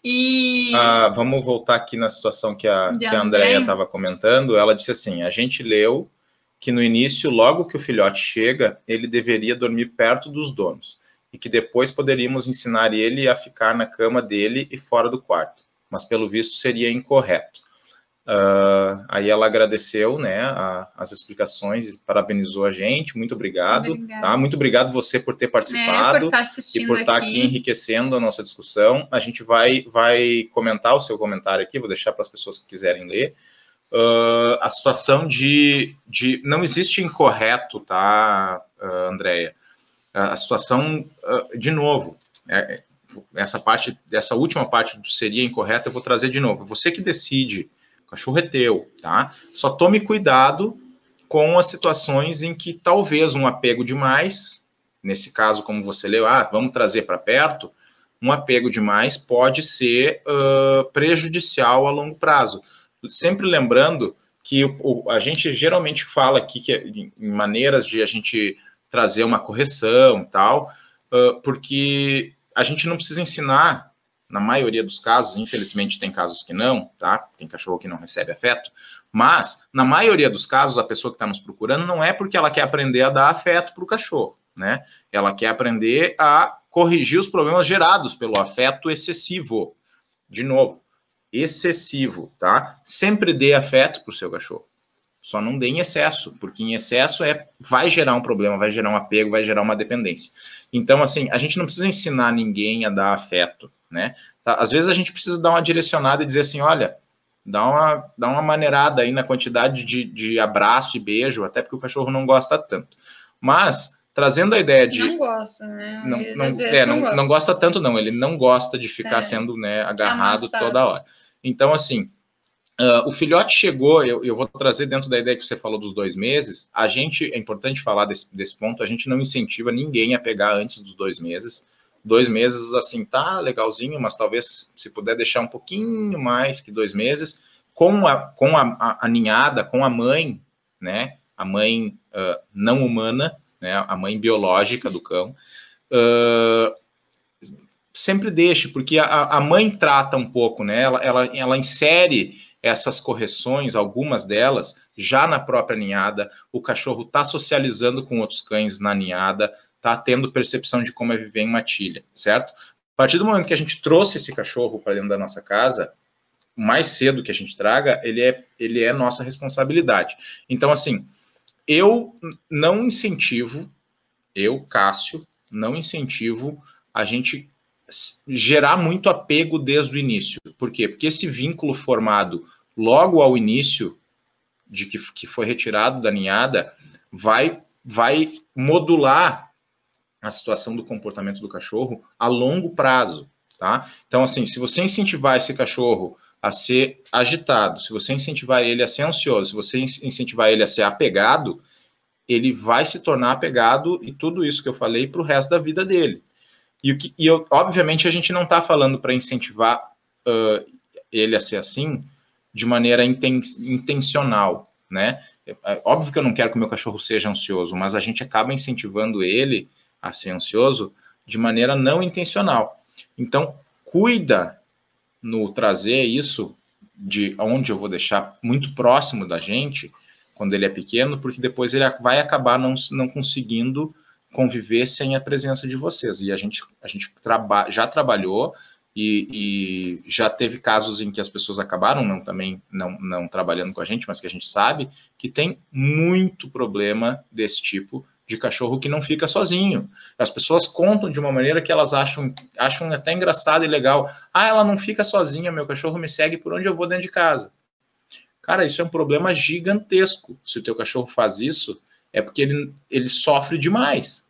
E... vamos voltar aqui na situação que a Andrea estava comentando. Ela disse assim, a gente leu que no início, logo que o filhote chega, ele deveria dormir perto dos donos, e que depois poderíamos ensinar ele a ficar na cama dele e fora do quarto, mas pelo visto seria incorreto. Aí ela agradeceu, né, as explicações e parabenizou a gente, muito obrigado. Tá? Muito obrigado você por ter participado e por estar aqui enriquecendo a nossa discussão. A gente vai comentar o seu comentário aqui, vou deixar para as pessoas que quiserem ler. A situação de... Não existe incorreto, tá, Andrea? A situação, de novo, essa última parte do seria incorreto, eu vou trazer de novo. Você que decide, o cachorro é teu, tá? Só tome cuidado com as situações em que talvez um apego demais, nesse caso, como você leu, vamos trazer para perto, um apego demais pode ser prejudicial a longo prazo. Sempre lembrando que a gente geralmente fala aqui que em maneiras de a gente trazer uma correção e tal, porque a gente não precisa ensinar, na maioria dos casos, infelizmente tem casos que não, tá? Tem cachorro que não recebe afeto, mas na maioria dos casos a pessoa que está nos procurando não é porque ela quer aprender a dar afeto para o cachorro, né? Ela quer aprender a corrigir os problemas gerados pelo afeto excessivo. De novo, excessivo, tá? Sempre dê afeto para o seu cachorro. Só não dê em excesso, porque em excesso vai gerar um problema, vai gerar um apego, vai gerar uma dependência. Então, assim, a gente não precisa ensinar ninguém a dar afeto, né? Tá? Às vezes a gente precisa dar uma direcionada e dizer assim, olha, dá uma maneirada aí na quantidade de abraço e beijo, até porque o cachorro não gosta tanto. Mas, trazendo a ideia de... Não gosta, né? Não gosta tanto, não. Ele não gosta de ficar sendo, né, agarrado toda hora. Então, assim, o filhote chegou, eu vou trazer dentro da ideia que você falou dos 2 meses, a gente, é importante falar desse ponto, a gente não incentiva ninguém a pegar antes dos 2 meses. 2 meses, assim, tá legalzinho, mas talvez se puder deixar um pouquinho mais que 2 meses, com a ninhada, com a mãe, né, a mãe não humana, né, a mãe biológica do cão, sempre deixe, porque a mãe trata um pouco, né? Ela insere essas correções, algumas delas, já na própria ninhada. O cachorro está socializando com outros cães na ninhada, está tendo percepção de como é viver em matilha, certo? A partir do momento que a gente trouxe esse cachorro para dentro da nossa casa, mais cedo que a gente traga, ele é nossa responsabilidade. Então, assim, eu não incentivo, eu, Cássio, não incentivo a gente gerar muito apego desde o início. Por quê? Porque esse vínculo formado logo ao início, de que foi retirado da ninhada, vai modular a situação do comportamento do cachorro a longo prazo, tá? Então, assim, se você incentivar esse cachorro a ser agitado, se você incentivar ele a ser ansioso, se você incentivar ele a ser apegado, ele vai se tornar apegado e tudo isso que eu falei para o resto da vida dele. Obviamente, a gente não está falando para incentivar ele a ser assim de maneira intencional, né? Óbvio que eu não quero que o meu cachorro seja ansioso, mas a gente acaba incentivando ele a ser ansioso de maneira não intencional. Então, cuida no trazer isso de onde eu vou deixar muito próximo da gente quando ele é pequeno, porque depois ele vai acabar não conseguindo conviver sem a presença de vocês. E a gente já trabalhou e já teve casos em que as pessoas acabaram não trabalhando com a gente, mas que a gente sabe que tem muito problema desse tipo de cachorro que não fica sozinho. As pessoas contam de uma maneira que elas acham até engraçado e legal. Ah, ela não fica sozinha, meu cachorro me segue por onde eu vou dentro de casa. Cara, isso é um problema gigantesco. Se o teu cachorro faz isso, é porque ele sofre demais,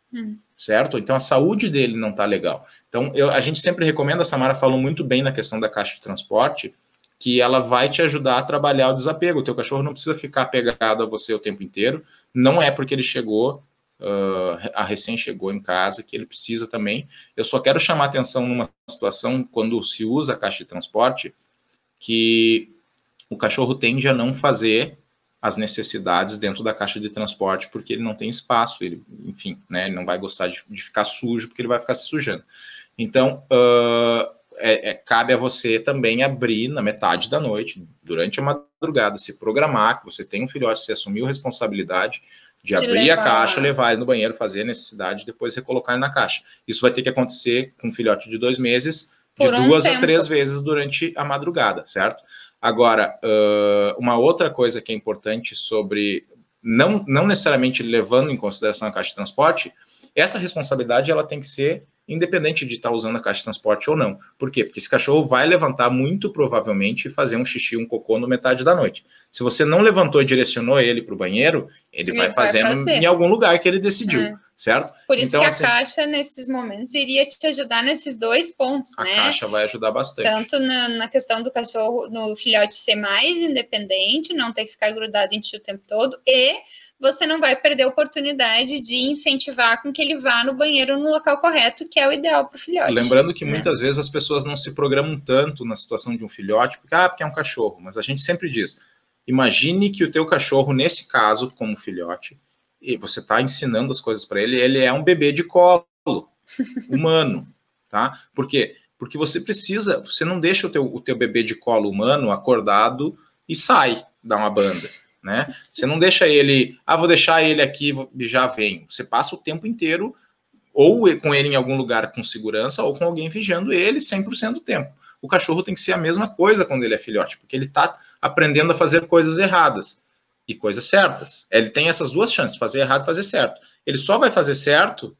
certo? Então, a saúde dele não tá legal. Então, a gente sempre recomenda, a Samara falou muito bem na questão da caixa de transporte, que ela vai te ajudar a trabalhar o desapego. O teu cachorro não precisa ficar apegado a você o tempo inteiro. Não é porque ele chegou... recém chegou em casa, que ele precisa também. Eu só quero chamar atenção numa situação quando se usa a caixa de transporte, que o cachorro tende a não fazer as necessidades dentro da caixa de transporte, porque ele não tem espaço, ele, enfim, né, ele não vai gostar de ficar sujo, porque ele vai ficar se sujando. Então, cabe a você também abrir na metade da noite, durante a madrugada, se programar, que você tem um filhote, você assumiu responsabilidade de abrir a caixa, levar ele no banheiro, fazer a necessidade, depois recolocar ele na caixa. Isso vai ter que acontecer com um filhote de 2 meses, de 2 a 3 vezes durante a madrugada, certo? Agora, uma outra coisa que é importante sobre, não necessariamente levando em consideração a caixa de transporte, essa responsabilidade ela tem que ser independente de estar usando a caixa de transporte ou não. Por quê? Porque esse cachorro vai levantar muito provavelmente e fazer um xixi, um cocô no metade da noite. Se você não levantou e direcionou ele para o banheiro, ele vai fazendo em algum lugar que ele decidiu, certo? Por isso então, que a caixa, nesses momentos, iria te ajudar nesses 2 pontos, né? A caixa vai ajudar bastante. Tanto na questão do cachorro, no filhote ser mais independente, não ter que ficar grudado em ti o tempo todo, e você não vai perder a oportunidade de incentivar com que ele vá no banheiro no local correto, que é o ideal para o filhote. Lembrando que muitas vezes as pessoas não se programam tanto na situação de um filhote, porque é um cachorro, mas a gente sempre diz, imagine que o teu cachorro, nesse caso, como filhote, e você está ensinando as coisas para ele, ele é um bebê de colo, humano, tá? Por quê? Porque você não deixa o teu bebê de colo humano acordado e sai, dá uma banda. Né? Você não deixa ele, vou deixar ele aqui e já vem. Você passa o tempo inteiro ou com ele em algum lugar com segurança ou com alguém vigiando ele 100% do tempo. O cachorro tem que ser a mesma coisa quando ele é filhote, porque ele está aprendendo a fazer coisas erradas e coisas certas. Ele tem essas 2 chances, fazer errado e fazer certo. Ele só vai fazer certo,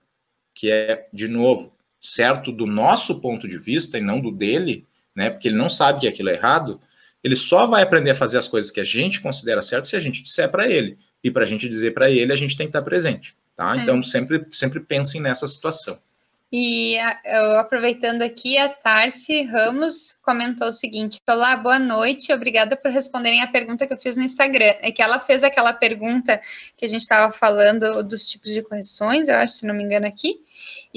que é, de novo, certo do nosso ponto de vista e não do dele, né? Porque ele não sabe que aquilo é errado. Ele só vai aprender a fazer as coisas que a gente considera certo se a gente disser para ele. E para a gente dizer para ele, a gente tem que estar presente, tá? Então, sempre pensem nessa situação. E aproveitando aqui, a Tarsi Ramos comentou o seguinte: olá, boa noite, obrigada por responderem a pergunta que eu fiz no Instagram. É que ela fez aquela pergunta que a gente estava falando dos tipos de correções, eu acho, se não me engano aqui.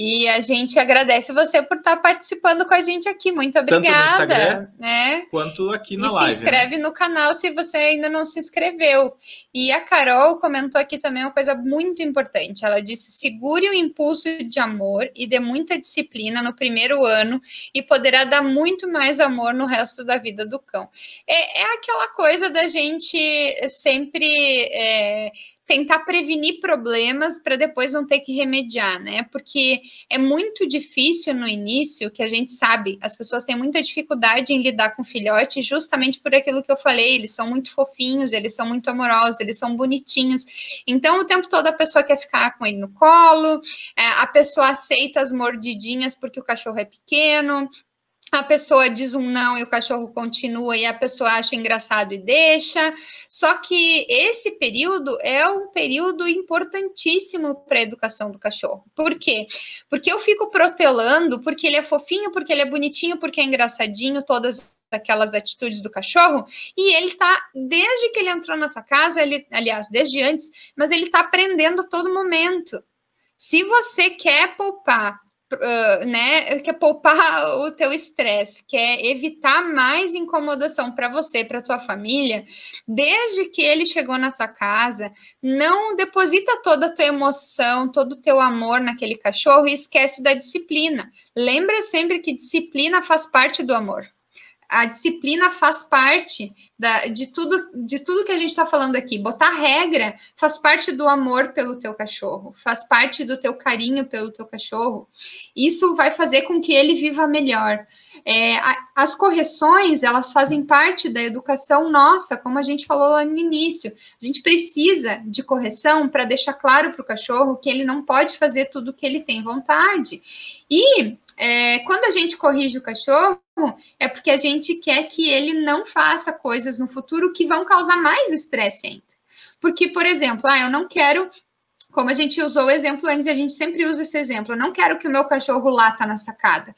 E a gente agradece você por estar participando com a gente aqui. Muito obrigada. Tanto no Instagram, né? Quanto aqui na live. E se inscreve no canal se você ainda não se inscreveu. E a Carol comentou aqui também uma coisa muito importante. Ela disse: segure o impulso de amor e dê muita disciplina no primeiro ano e poderá dar muito mais amor no resto da vida do cão. É aquela coisa da gente sempre... tentar prevenir problemas para depois não ter que remediar, né? Porque é muito difícil no início, que a gente sabe, as pessoas têm muita dificuldade em lidar com filhote justamente por aquilo que eu falei, eles são muito fofinhos, eles são muito amorosos, eles são bonitinhos. Então, o tempo todo a pessoa quer ficar com ele no colo, a pessoa aceita as mordidinhas porque o cachorro é pequeno, a pessoa diz um não e o cachorro continua e a pessoa acha engraçado e deixa. Só que esse período é um período importantíssimo para a educação do cachorro. Por quê? Porque eu fico protelando, porque ele é fofinho, porque ele é bonitinho, porque é engraçadinho, todas aquelas atitudes do cachorro, e ele tá, desde que ele entrou na tua casa, aliás, desde antes, mas ele tá aprendendo todo momento. Se você quer poupar né, quer poupar o teu estresse, quer evitar mais incomodação para você, para tua família, desde que ele chegou na tua casa, não deposita toda a tua emoção, todo o teu amor naquele cachorro e esquece da disciplina. Lembra sempre que disciplina faz parte do amor. A disciplina faz parte de tudo que a gente está falando aqui. Botar regra faz parte do amor pelo teu cachorro, faz parte do teu carinho pelo teu cachorro. Isso vai fazer com que ele viva melhor. As correções, elas fazem parte da educação nossa, como a gente falou lá no início. A gente precisa de correção para deixar claro para o cachorro que ele não pode fazer tudo o que ele tem vontade. E quando a gente corrige o cachorro, é porque a gente quer que ele não faça coisas no futuro que vão causar mais estresse ainda. Porque, por exemplo, eu não quero, como a gente usou o exemplo antes, a gente sempre usa esse exemplo, eu não quero que o meu cachorro lata na sacada.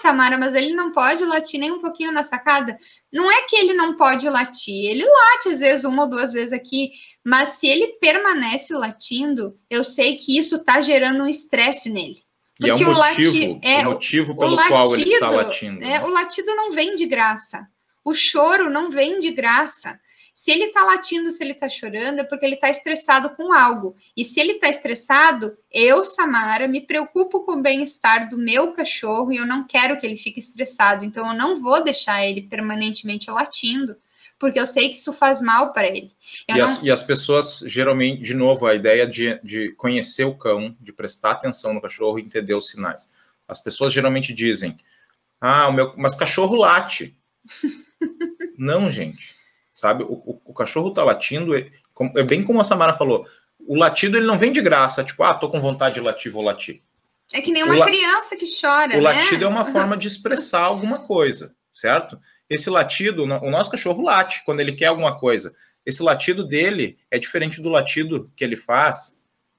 Samara, mas ele não pode latir nem um pouquinho na sacada? Não é que ele não pode latir, ele late às vezes, uma ou duas vezes aqui, mas se ele permanece latindo, eu sei que isso está gerando um estresse nele. Porque e é o motivo pelo qual ele está latindo. Né? O latido não vem de graça. O choro não vem de graça. Se ele está latindo, se ele está chorando, é porque ele está estressado com algo. E se ele está estressado, eu, Samara, me preocupo com o bem-estar do meu cachorro e eu não quero que ele fique estressado. Então, eu não vou deixar ele permanentemente latindo, porque eu sei que isso faz mal para ele. E as pessoas, geralmente, de novo, a ideia de conhecer o cão, de prestar atenção no cachorro e entender os sinais. As pessoas geralmente dizem, mas cachorro late. Não, gente, sabe? O cachorro tá latindo, é bem como a Samara falou, o latido ele não vem de graça, tipo, tô com vontade de latir, vou latir. É que nem uma criança que chora, né? O latido é uma forma de expressar alguma coisa, certo? Esse latido, o nosso cachorro late quando ele quer alguma coisa. Esse latido dele é diferente do latido que ele faz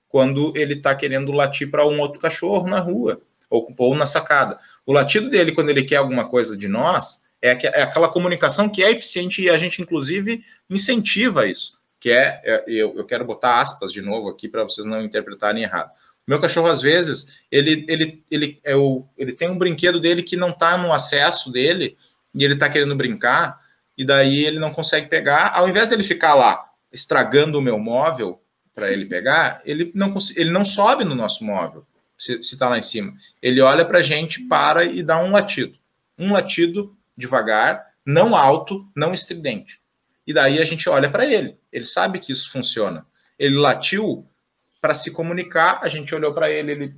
quando ele está querendo latir para um outro cachorro na rua ou na sacada. O latido dele, quando ele quer alguma coisa de nós, é aquela comunicação que é eficiente e a gente, inclusive, incentiva isso. Que eu quero botar aspas de novo aqui para vocês não interpretarem errado. O meu cachorro, às vezes, ele tem um brinquedo dele que não está no acesso dele, e ele tá querendo brincar, e daí ele não consegue pegar. Ao invés dele ficar lá estragando o meu móvel para ele pegar, ele não sobe no nosso móvel, se tá lá em cima. Ele olha pra gente, para e dá um latido. Um latido devagar, não alto, não estridente. E daí a gente olha para ele. Ele sabe que isso funciona. Ele latiu para se comunicar, a gente olhou para ele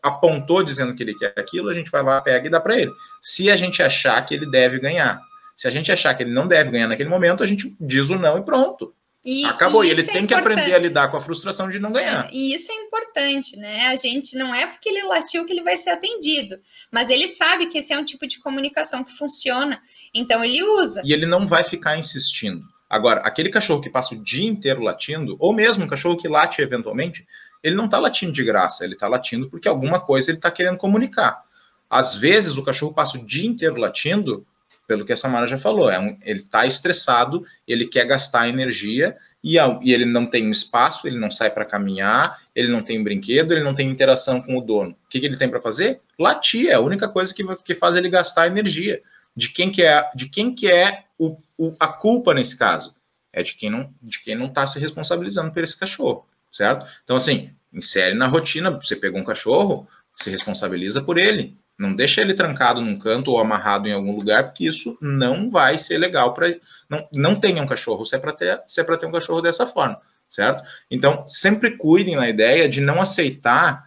apontou dizendo que ele quer aquilo, a gente vai lá, pega e dá para ele. Se a gente achar que ele deve ganhar, se a gente achar que ele não deve ganhar naquele momento, a gente diz o não e pronto. Acabou, e ele tem que aprender a lidar com a frustração de não ganhar. E isso é importante, né? A gente não é porque ele latiu que ele vai ser atendido, mas ele sabe que esse é um tipo de comunicação que funciona, então ele usa. E ele não vai ficar insistindo. Agora, aquele cachorro que passa o dia inteiro latindo, ou mesmo um cachorro que late eventualmente, ele não está latindo de graça, ele está latindo porque alguma coisa ele está querendo comunicar. Às vezes, o cachorro passa o dia inteiro latindo, pelo que a Samara já falou, ele está estressado, ele quer gastar energia, e ele não tem um espaço, ele não sai para caminhar, ele não tem um brinquedo, ele não tem interação com o dono. O que ele tem para fazer? Latir, é a única coisa que faz ele gastar energia. De quem que é a culpa nesse caso? É de quem não está se responsabilizando por esse cachorro, certo? Então, assim, insere na rotina, você pegou um cachorro, se responsabiliza por ele. Não deixa ele trancado num canto ou amarrado em algum lugar, porque isso não vai ser legal para ele. Não tenha um cachorro, se é para ter um cachorro dessa forma, certo? Então, sempre cuidem na ideia de não aceitar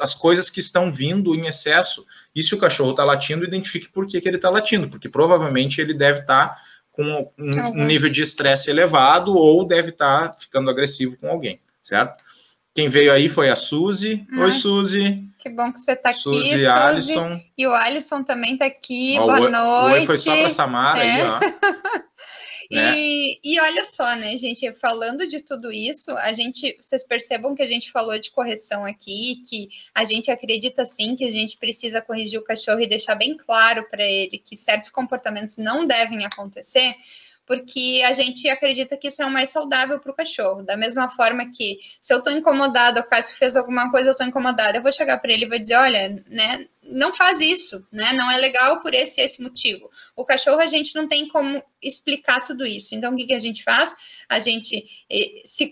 as coisas que estão vindo em excesso. E se o cachorro está latindo, identifique por que ele está latindo, porque provavelmente ele deve estar com um nível de estresse elevado ou deve estar ficando agressivo com alguém, certo? Quem veio aí foi a Suzy. Oi, Suzy. Que bom que você está aqui, Suzy. Alisson. E o Alisson também está aqui. Boa noite. Oi, foi só para a Samara aí, ó. Né? E olha só, né, gente, falando de tudo isso, vocês percebam que a gente falou de correção aqui, que a gente acredita sim que a gente precisa corrigir o cachorro e deixar bem claro para ele que certos comportamentos não devem acontecer, porque a gente acredita que isso é o mais saudável para o cachorro. Da mesma forma que, se eu estou incomodada, o Cássio fez alguma coisa, eu estou incomodada, eu vou chegar para ele e vou dizer, olha, né, não faz isso, né, não é legal por esse e esse motivo. O cachorro, a gente não tem como explicar tudo isso. Então, o que a gente faz? A gente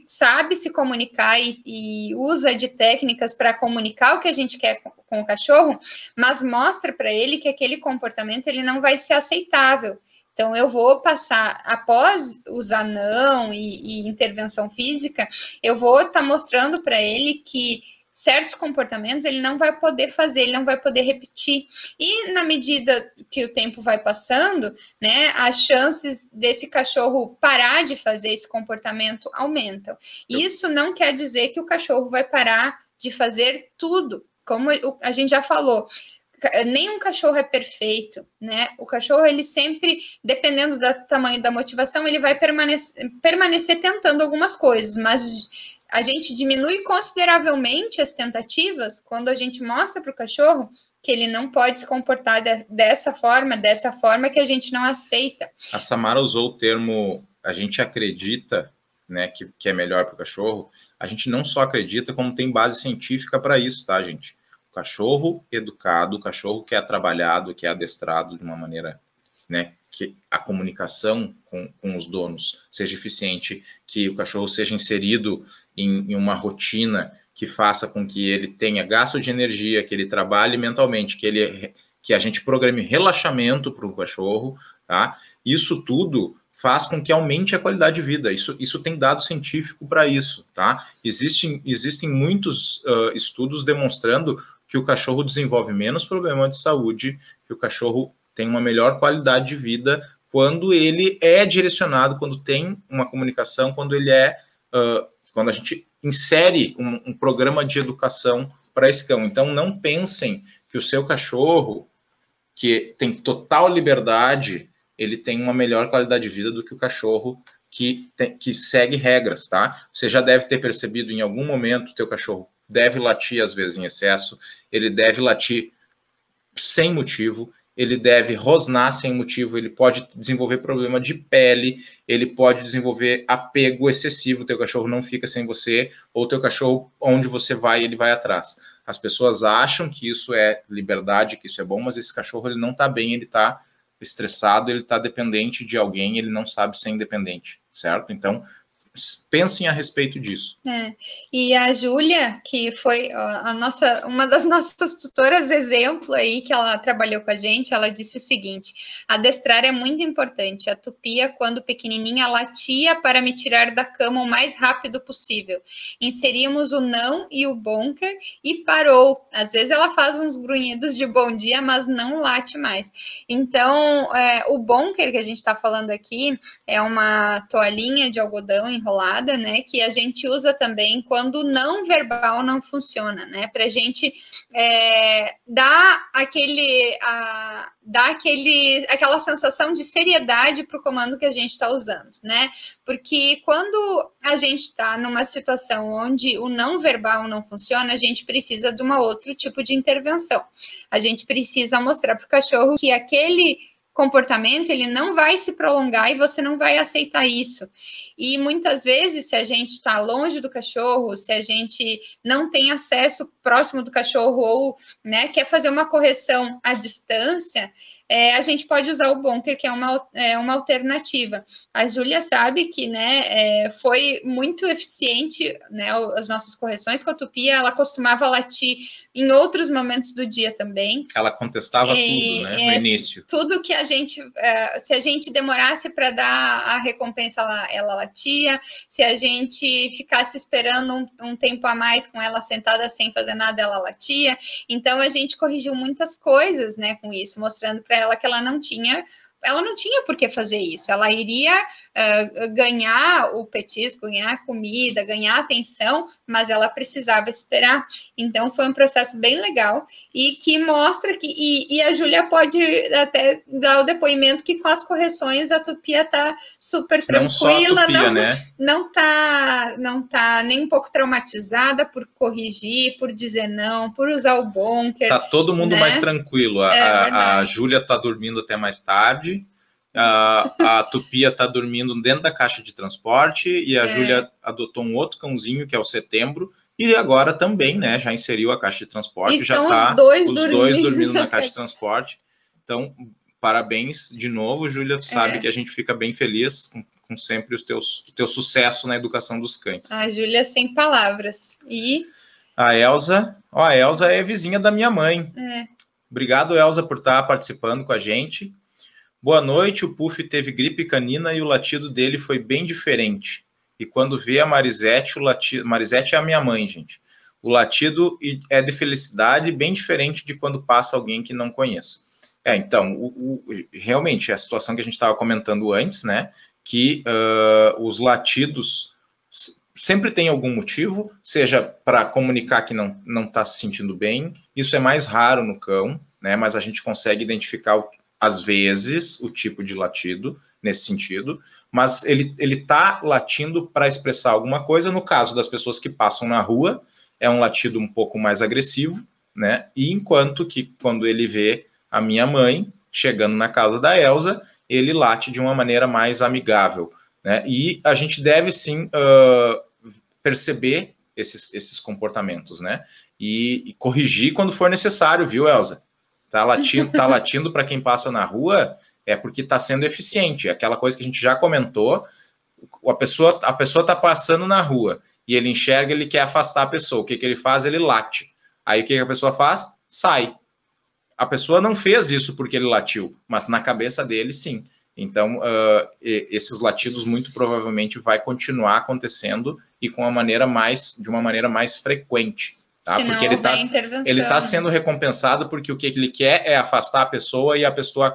sabe se comunicar e usa de técnicas para comunicar o que a gente quer com o cachorro, mas mostra para ele que aquele comportamento ele não vai ser aceitável. Então, eu vou passar, após usar não e intervenção física, eu vou estar mostrando para ele que certos comportamentos ele não vai poder fazer, ele não vai poder repetir. E na medida que o tempo vai passando, né, as chances desse cachorro parar de fazer esse comportamento aumentam. Isso não quer dizer que o cachorro vai parar de fazer tudo, como a gente já falou. Nenhum cachorro é perfeito, né? O cachorro, ele sempre, dependendo do tamanho da motivação, ele vai permanecer tentando algumas coisas, mas a gente diminui consideravelmente as tentativas quando a gente mostra para o cachorro que ele não pode se comportar dessa forma que a gente não aceita. A Samara usou o termo, a gente acredita, né, que é melhor para o cachorro. A gente não só acredita, como tem base científica para isso, tá, gente? O cachorro educado, o cachorro que é trabalhado, que é adestrado de uma maneira, né, que a comunicação com os donos seja eficiente, que o cachorro seja inserido em uma rotina que faça com que ele tenha gasto de energia, que ele trabalhe mentalmente, que a gente programe relaxamento para o cachorro, tá? Isso tudo faz com que aumente a qualidade de vida. Isso tem dado científico para isso, tá? Existem muitos estudos demonstrando que o cachorro desenvolve menos problemas de saúde, que o cachorro tem uma melhor qualidade de vida quando ele é direcionado, quando tem uma comunicação, quando a gente insere um programa de educação para esse cão. Então, não pensem que o seu cachorro, que tem total liberdade, ele tem uma melhor qualidade de vida do que o cachorro que segue regras, tá? Você já deve ter percebido em algum momento o teu cachorro deve latir, às vezes, em excesso, ele deve latir sem motivo, ele deve rosnar sem motivo, ele pode desenvolver problema de pele, ele pode desenvolver apego excessivo, teu cachorro não fica sem você, ou teu cachorro, onde você vai, ele vai atrás. As pessoas acham que isso é liberdade, que isso é bom, mas esse cachorro ele não tá bem, ele tá estressado, ele tá dependente de alguém, ele não sabe ser independente, certo? Então, pensem a respeito disso. É. E a Júlia, que foi uma das nossas tutoras exemplo aí, que ela trabalhou com a gente, ela disse o seguinte: adestrar é muito importante. A Tupia, quando pequenininha, latia para me tirar da cama o mais rápido possível. Inserimos o não e o bonker e parou. Às vezes ela faz uns grunhidos de bom dia, mas não late mais. Então, o bonker que a gente está falando aqui é uma toalhinha de algodão enrolada, né, que a gente usa também quando o não verbal não funciona, né, pra gente dar aquela sensação de seriedade pro comando que a gente tá usando, né, porque quando a gente tá numa situação onde o não verbal não funciona, a gente precisa de um outro tipo de intervenção, a gente precisa mostrar pro cachorro que aquele comportamento, ele não vai se prolongar e você não vai aceitar isso. E muitas vezes, se a gente está longe do cachorro, se a gente não tem acesso próximo do cachorro ou, né, quer fazer uma correção à distância, a gente pode usar o bonker, que é uma alternativa. A Júlia sabe que, né, foi muito eficiente, né, as nossas correções com a Tupia, ela costumava latir em outros momentos do dia também. Ela contestava tudo, né, no início. Tudo que a gente, se a gente demorasse para dar a recompensa, ela latia, se a gente ficasse esperando um tempo a mais com ela sentada sem fazer nada, ela latia. Então, a gente corrigiu muitas coisas, né, com isso, mostrando para ela que ela não tinha por que fazer isso, ela iria ganhar o petisco, ganhar a comida, ganhar a atenção, mas ela precisava esperar. Então foi um processo bem legal e que mostra que, e a Júlia pode até dar o depoimento que com as correções a Tupia tá super tranquila, não, Tupia, né? não tá nem um pouco traumatizada por corrigir, por dizer não, por usar o bonker. Tá todo mundo, né, mais tranquilo, a Júlia tá dormindo até mais tarde, A Tupia está dormindo dentro da caixa de transporte e a Júlia adotou um outro cãozinho, que é o Setembro, e agora também, né, já inseriu a caixa de transporte, e já está os dois dormindo na caixa de transporte. Então, parabéns de novo, Júlia, tu sabe que a gente fica bem feliz com sempre o teu sucesso na educação dos cães. A Júlia sem palavras. E a Elsa, ó, a Elsa é vizinha da minha mãe. É. Obrigado, Elsa, por estar participando com a gente. Boa noite, o Puff teve gripe canina e o latido dele foi bem diferente. E quando vê a Marisete, o latido... Marisete é a minha mãe, gente. O latido é de felicidade, bem diferente de quando passa alguém que não conheço. É, então, realmente, é a situação que a gente estava comentando antes, né? Que os latidos sempre tem algum motivo, seja para comunicar que não está se sentindo bem. Isso é mais raro no cão, né? Mas a gente consegue identificar às vezes, o tipo de latido, nesse sentido, mas ele está latindo para expressar alguma coisa. No caso das pessoas que passam na rua, é um latido um pouco mais agressivo, né? E enquanto que quando ele vê a minha mãe chegando na casa da Elsa, ele late de uma maneira mais amigável, né? E a gente deve, sim, perceber esses comportamentos, né? E corrigir quando for necessário, viu, Elsa? Tá latindo para quem passa na rua é porque está sendo eficiente. Aquela coisa que a gente já comentou, a pessoa está passando na rua e ele enxerga, ele quer afastar a pessoa. O que, que ele faz? Ele late. Aí o que, que a pessoa faz? Sai. A pessoa não fez isso porque ele latiu, mas na cabeça dele, sim. Então, esses latidos muito provavelmente vai continuar acontecendo e de uma maneira mais frequente. Tá? Porque ele tá sendo recompensado porque o que ele quer é afastar a pessoa e a pessoa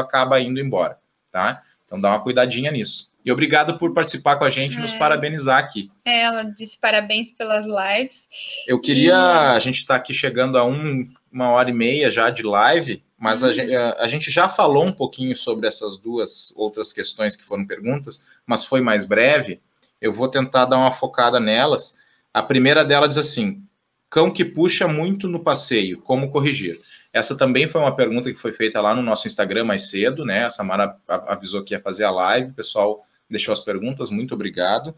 acaba indo embora, tá? Então dá uma cuidadinha nisso. E obrigado por participar com a gente, nos parabenizar aqui. Ela disse parabéns pelas lives. Eu queria... A gente tá aqui chegando a uma hora e meia já de live, mas a gente já falou um pouquinho sobre essas duas outras questões que foram perguntas, mas foi mais breve. Eu vou tentar dar uma focada nelas. A primeira dela diz assim... Cão que puxa muito no passeio, como corrigir? Essa também foi uma pergunta que foi feita lá no nosso Instagram mais cedo, né? A Samara avisou que ia fazer a live, o pessoal deixou as perguntas, muito obrigado.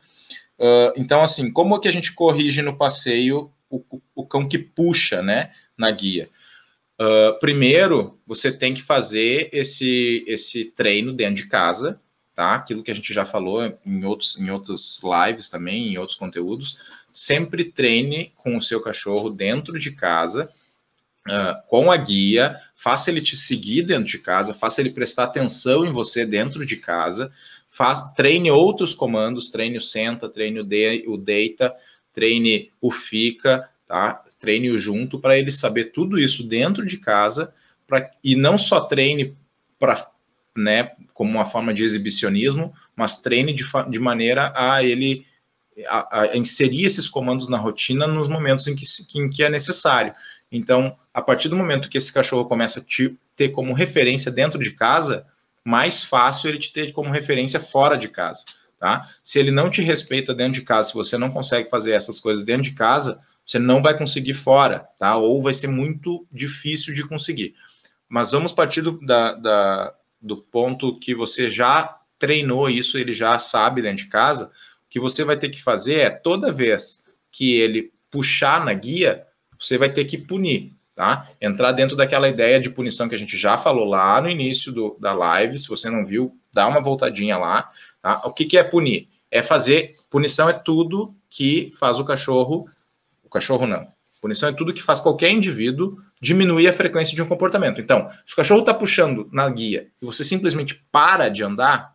Então, assim, como é que a gente corrige no passeio o cão que puxa, né, na guia? Primeiro, você tem que fazer esse treino dentro de casa, tá? Aquilo que a gente já falou em outras lives também, em outros conteúdos. Sempre treine com o seu cachorro dentro de casa, com a guia, faça ele te seguir dentro de casa, faça ele prestar atenção em você dentro de casa, treine outros comandos, treine o senta, treine o deita, treine o fica, tá? Treine o junto, para ele saber tudo isso dentro de casa, e não só treine para, né, como uma forma de exibicionismo, mas treine de maneira a ele... A inserir esses comandos na rotina nos momentos em que é necessário. Então, a partir do momento que esse cachorro começa a te ter como referência dentro de casa, mais fácil ele te ter como referência fora de casa, tá? Se ele não te respeita dentro de casa, se você não consegue fazer essas coisas dentro de casa, você não vai conseguir fora, tá? Ou vai ser muito difícil de conseguir. Mas vamos partir do ponto que você já treinou isso, ele já sabe dentro de casa. O que você vai ter que fazer é, toda vez que ele puxar na guia, você vai ter que punir, tá? Entrar dentro daquela ideia de punição que a gente já falou lá no início da live. Se você não viu, dá uma voltadinha lá, tá? O que é punir? É fazer... Punição é tudo que faz o cachorro... O cachorro não. Punição é tudo que faz qualquer indivíduo diminuir a frequência de um comportamento. Então, se o cachorro está puxando na guia e você simplesmente para de andar,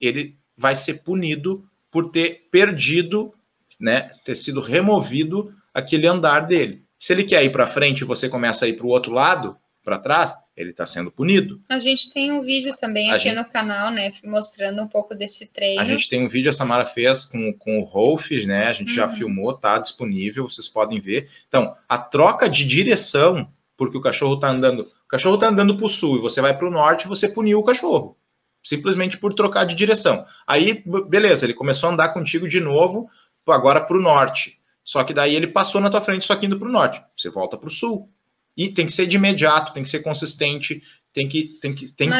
ele vai ser punido por ter perdido, né, ter sido removido aquele andar dele. Se ele quer ir para frente e você começa a ir para o outro lado, para trás, ele está sendo punido. A gente tem um vídeo também aqui no canal, né, mostrando um pouco desse treino. A gente tem um vídeo, a Samara fez com o Rolf, né, a gente já filmou, tá disponível, vocês podem ver. Então, a troca de direção, porque o cachorro está andando para o sul e você vai para o norte, você puniu o cachorro. Simplesmente por trocar de direção. Aí, beleza, ele começou a andar contigo de novo, agora para o norte. Só que daí ele passou na tua frente, só que indo para o norte. Você volta para o sul. E tem que ser de imediato, tem que ser consistente, tem que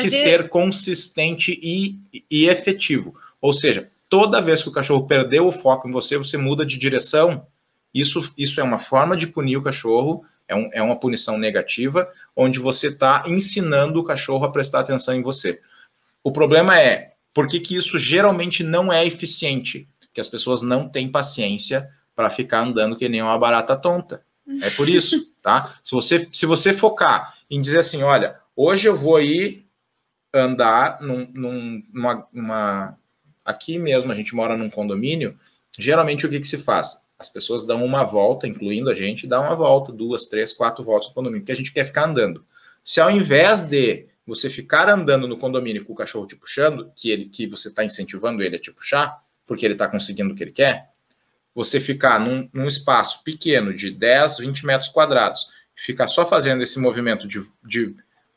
ser consistente e efetivo. Ou seja, toda vez que o cachorro perdeu o foco em você, você muda de direção. Isso é uma forma de punir o cachorro, é uma punição negativa, onde você está ensinando o cachorro a prestar atenção em você. O problema é, por que que isso geralmente não é eficiente? Porque as pessoas não têm paciência para ficar andando que nem uma barata tonta. É por isso, tá? Se você focar em dizer assim, olha, hoje eu vou ir andar aqui mesmo, a gente mora num condomínio, geralmente o que se faz? As pessoas dão uma volta, incluindo a gente, dá uma volta, 2, 3, 4 voltas no condomínio, porque a gente quer ficar andando. Se ao invés de você ficar andando no condomínio com o cachorro te puxando, que você está incentivando ele a te puxar, porque ele está conseguindo o que ele quer, você ficar num espaço pequeno de 10, 20 metros quadrados, ficar só fazendo esse movimento de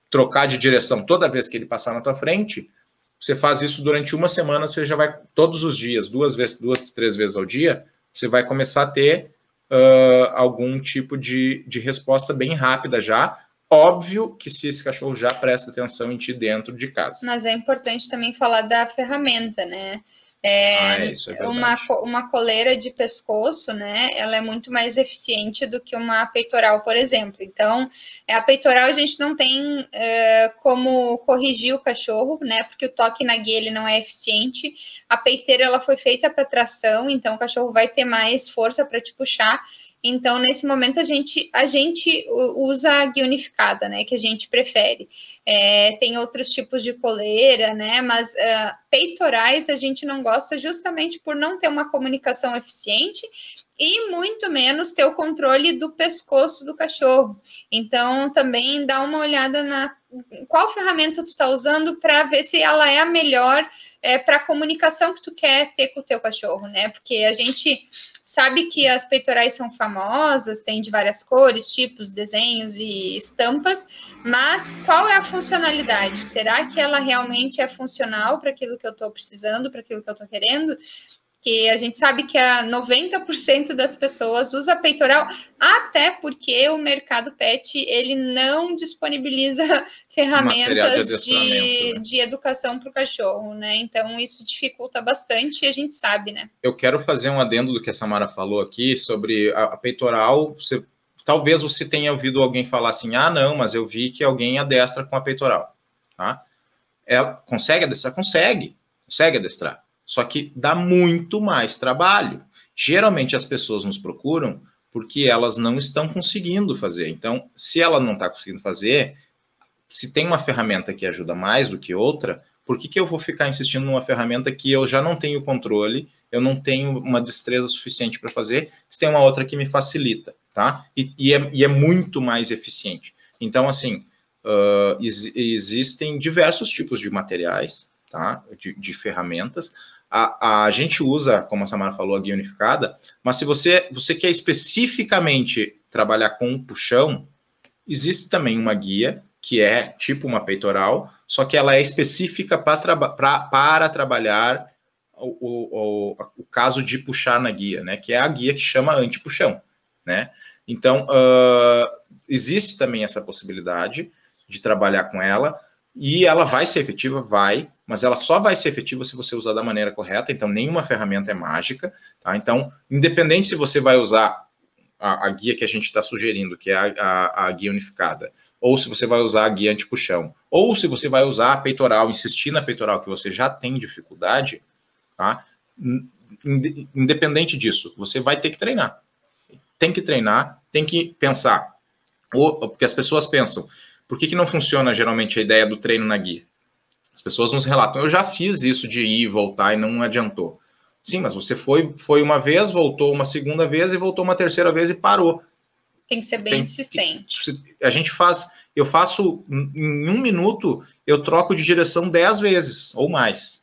trocar de direção toda vez que ele passar na tua frente, você faz isso durante uma semana, você já vai todos os dias, 2, 3 vezes ao dia, você vai começar a ter algum tipo de resposta bem rápida já. Óbvio que se esse cachorro já presta atenção em ti dentro de casa. Mas é importante também falar da ferramenta, né? Isso é verdade. Uma coleira de pescoço, né? Ela é muito mais eficiente do que uma peitoral, por exemplo. Então, a peitoral a gente não tem como corrigir o cachorro, né? Porque o toque na guia ele não é eficiente. A peiteira ela foi feita para tração, então o cachorro vai ter mais força para te puxar. Então, nesse momento, a gente usa a guia unificada, né? Que a gente prefere. Tem outros tipos de coleira, né? Mas peitorais a gente não gosta justamente por não ter uma comunicação eficiente e muito menos ter o controle do pescoço do cachorro. Então, também dá uma olhada na qual ferramenta tu tá usando para ver se ela é a melhor para a comunicação que tu quer ter com o teu cachorro, né? Porque a gente sabe que as peitorais são famosas, tem de várias cores, tipos, desenhos e estampas, mas qual é a funcionalidade? Será que ela realmente é funcional para aquilo que eu estou precisando, para aquilo que eu estou querendo? Que a gente sabe que 90% das pessoas usa peitoral, até porque o mercado pet, ele não disponibiliza ferramentas de educação para o cachorro, né? Então, isso dificulta bastante e a gente sabe, né? Eu quero fazer um adendo do que a Samara falou aqui sobre a peitoral. Talvez você tenha ouvido alguém falar assim, ah, não, mas eu vi que alguém adestra com a peitoral, tá? Ela consegue adestrar? Consegue adestrar. Só que dá muito mais trabalho. Geralmente as pessoas nos procuram porque elas não estão conseguindo fazer. Então, se ela não está conseguindo fazer, se tem uma ferramenta que ajuda mais do que outra, por que eu vou ficar insistindo numa ferramenta que eu já não tenho controle, eu não tenho uma destreza suficiente para fazer, se tem uma outra que me facilita, tá? E é muito mais eficiente. Então, assim, existem diversos tipos de materiais, tá? De ferramentas. A gente usa, como a Samara falou, a guia unificada, mas se você quer especificamente trabalhar com um puxão, existe também uma guia que é tipo uma peitoral, só que ela é específica para trabalhar o caso de puxar na guia, né? Que é a guia que chama anti-puxão, né? Então, existe também essa possibilidade de trabalhar com ela, e ela vai ser efetiva, vai, mas ela só vai ser efetiva se você usar da maneira correta, então nenhuma ferramenta é mágica, tá? Então, independente se você vai usar a guia que a gente está sugerindo, que é a guia unificada, ou se você vai usar a guia antipuxão, ou se você vai usar a peitoral, insistir na peitoral que você já tem dificuldade, tá? Independente disso, você vai ter que treinar. Tem que treinar, tem que pensar. Porque as pessoas pensam, por que não funciona geralmente a ideia do treino na guia? As pessoas nos relatam, eu já fiz isso de ir e voltar e não adiantou. Sim, mas você foi uma vez, voltou uma segunda vez e voltou uma terceira vez e parou. Tem que ser bem insistente. Eu faço, em 1 minuto, eu troco de direção 10 vezes ou mais.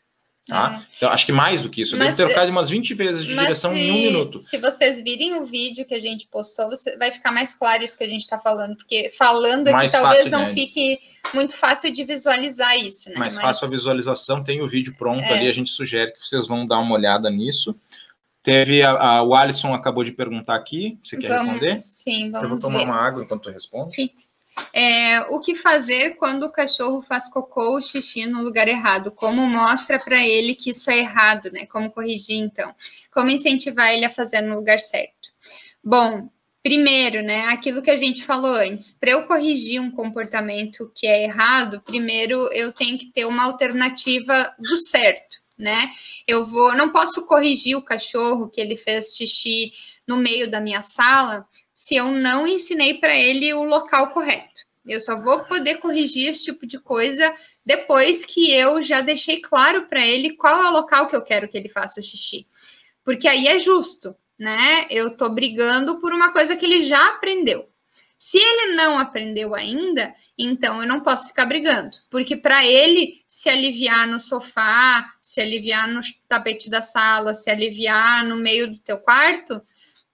Tá? Então, acho que mais do que isso. Eu devo trocar umas 20 vezes de direção em 1 minuto. Se vocês virem o vídeo que a gente postou, vai ficar mais claro isso que a gente está falando. Porque falando aqui, talvez não fique muito fácil de visualizar isso, né? Mais fácil a visualização, tem o vídeo pronto ali, a gente sugere que vocês vão dar uma olhada nisso. Teve o Alisson acabou de perguntar aqui, você quer responder? Sim, vamos ver. Eu vou tomar uma água enquanto eu respondo. Sim. O que fazer quando o cachorro faz cocô ou xixi no lugar errado? Como mostra para ele que isso é errado, né? Como corrigir, então? Como incentivar ele a fazer no lugar certo? Bom, primeiro, né, aquilo que a gente falou antes, para eu corrigir um comportamento que é errado, primeiro eu tenho que ter uma alternativa do certo, né? Não posso corrigir o cachorro que ele fez xixi no meio da minha sala se eu não ensinei para ele o local correto. Eu só vou poder corrigir esse tipo de coisa depois que eu já deixei claro para ele qual é o local que eu quero que ele faça o xixi. Porque aí é justo, né? Eu tô brigando por uma coisa que ele já aprendeu. Se ele não aprendeu ainda, então eu não posso ficar brigando. Porque para ele se aliviar no sofá, se aliviar no tapete da sala, se aliviar no meio do teu quarto,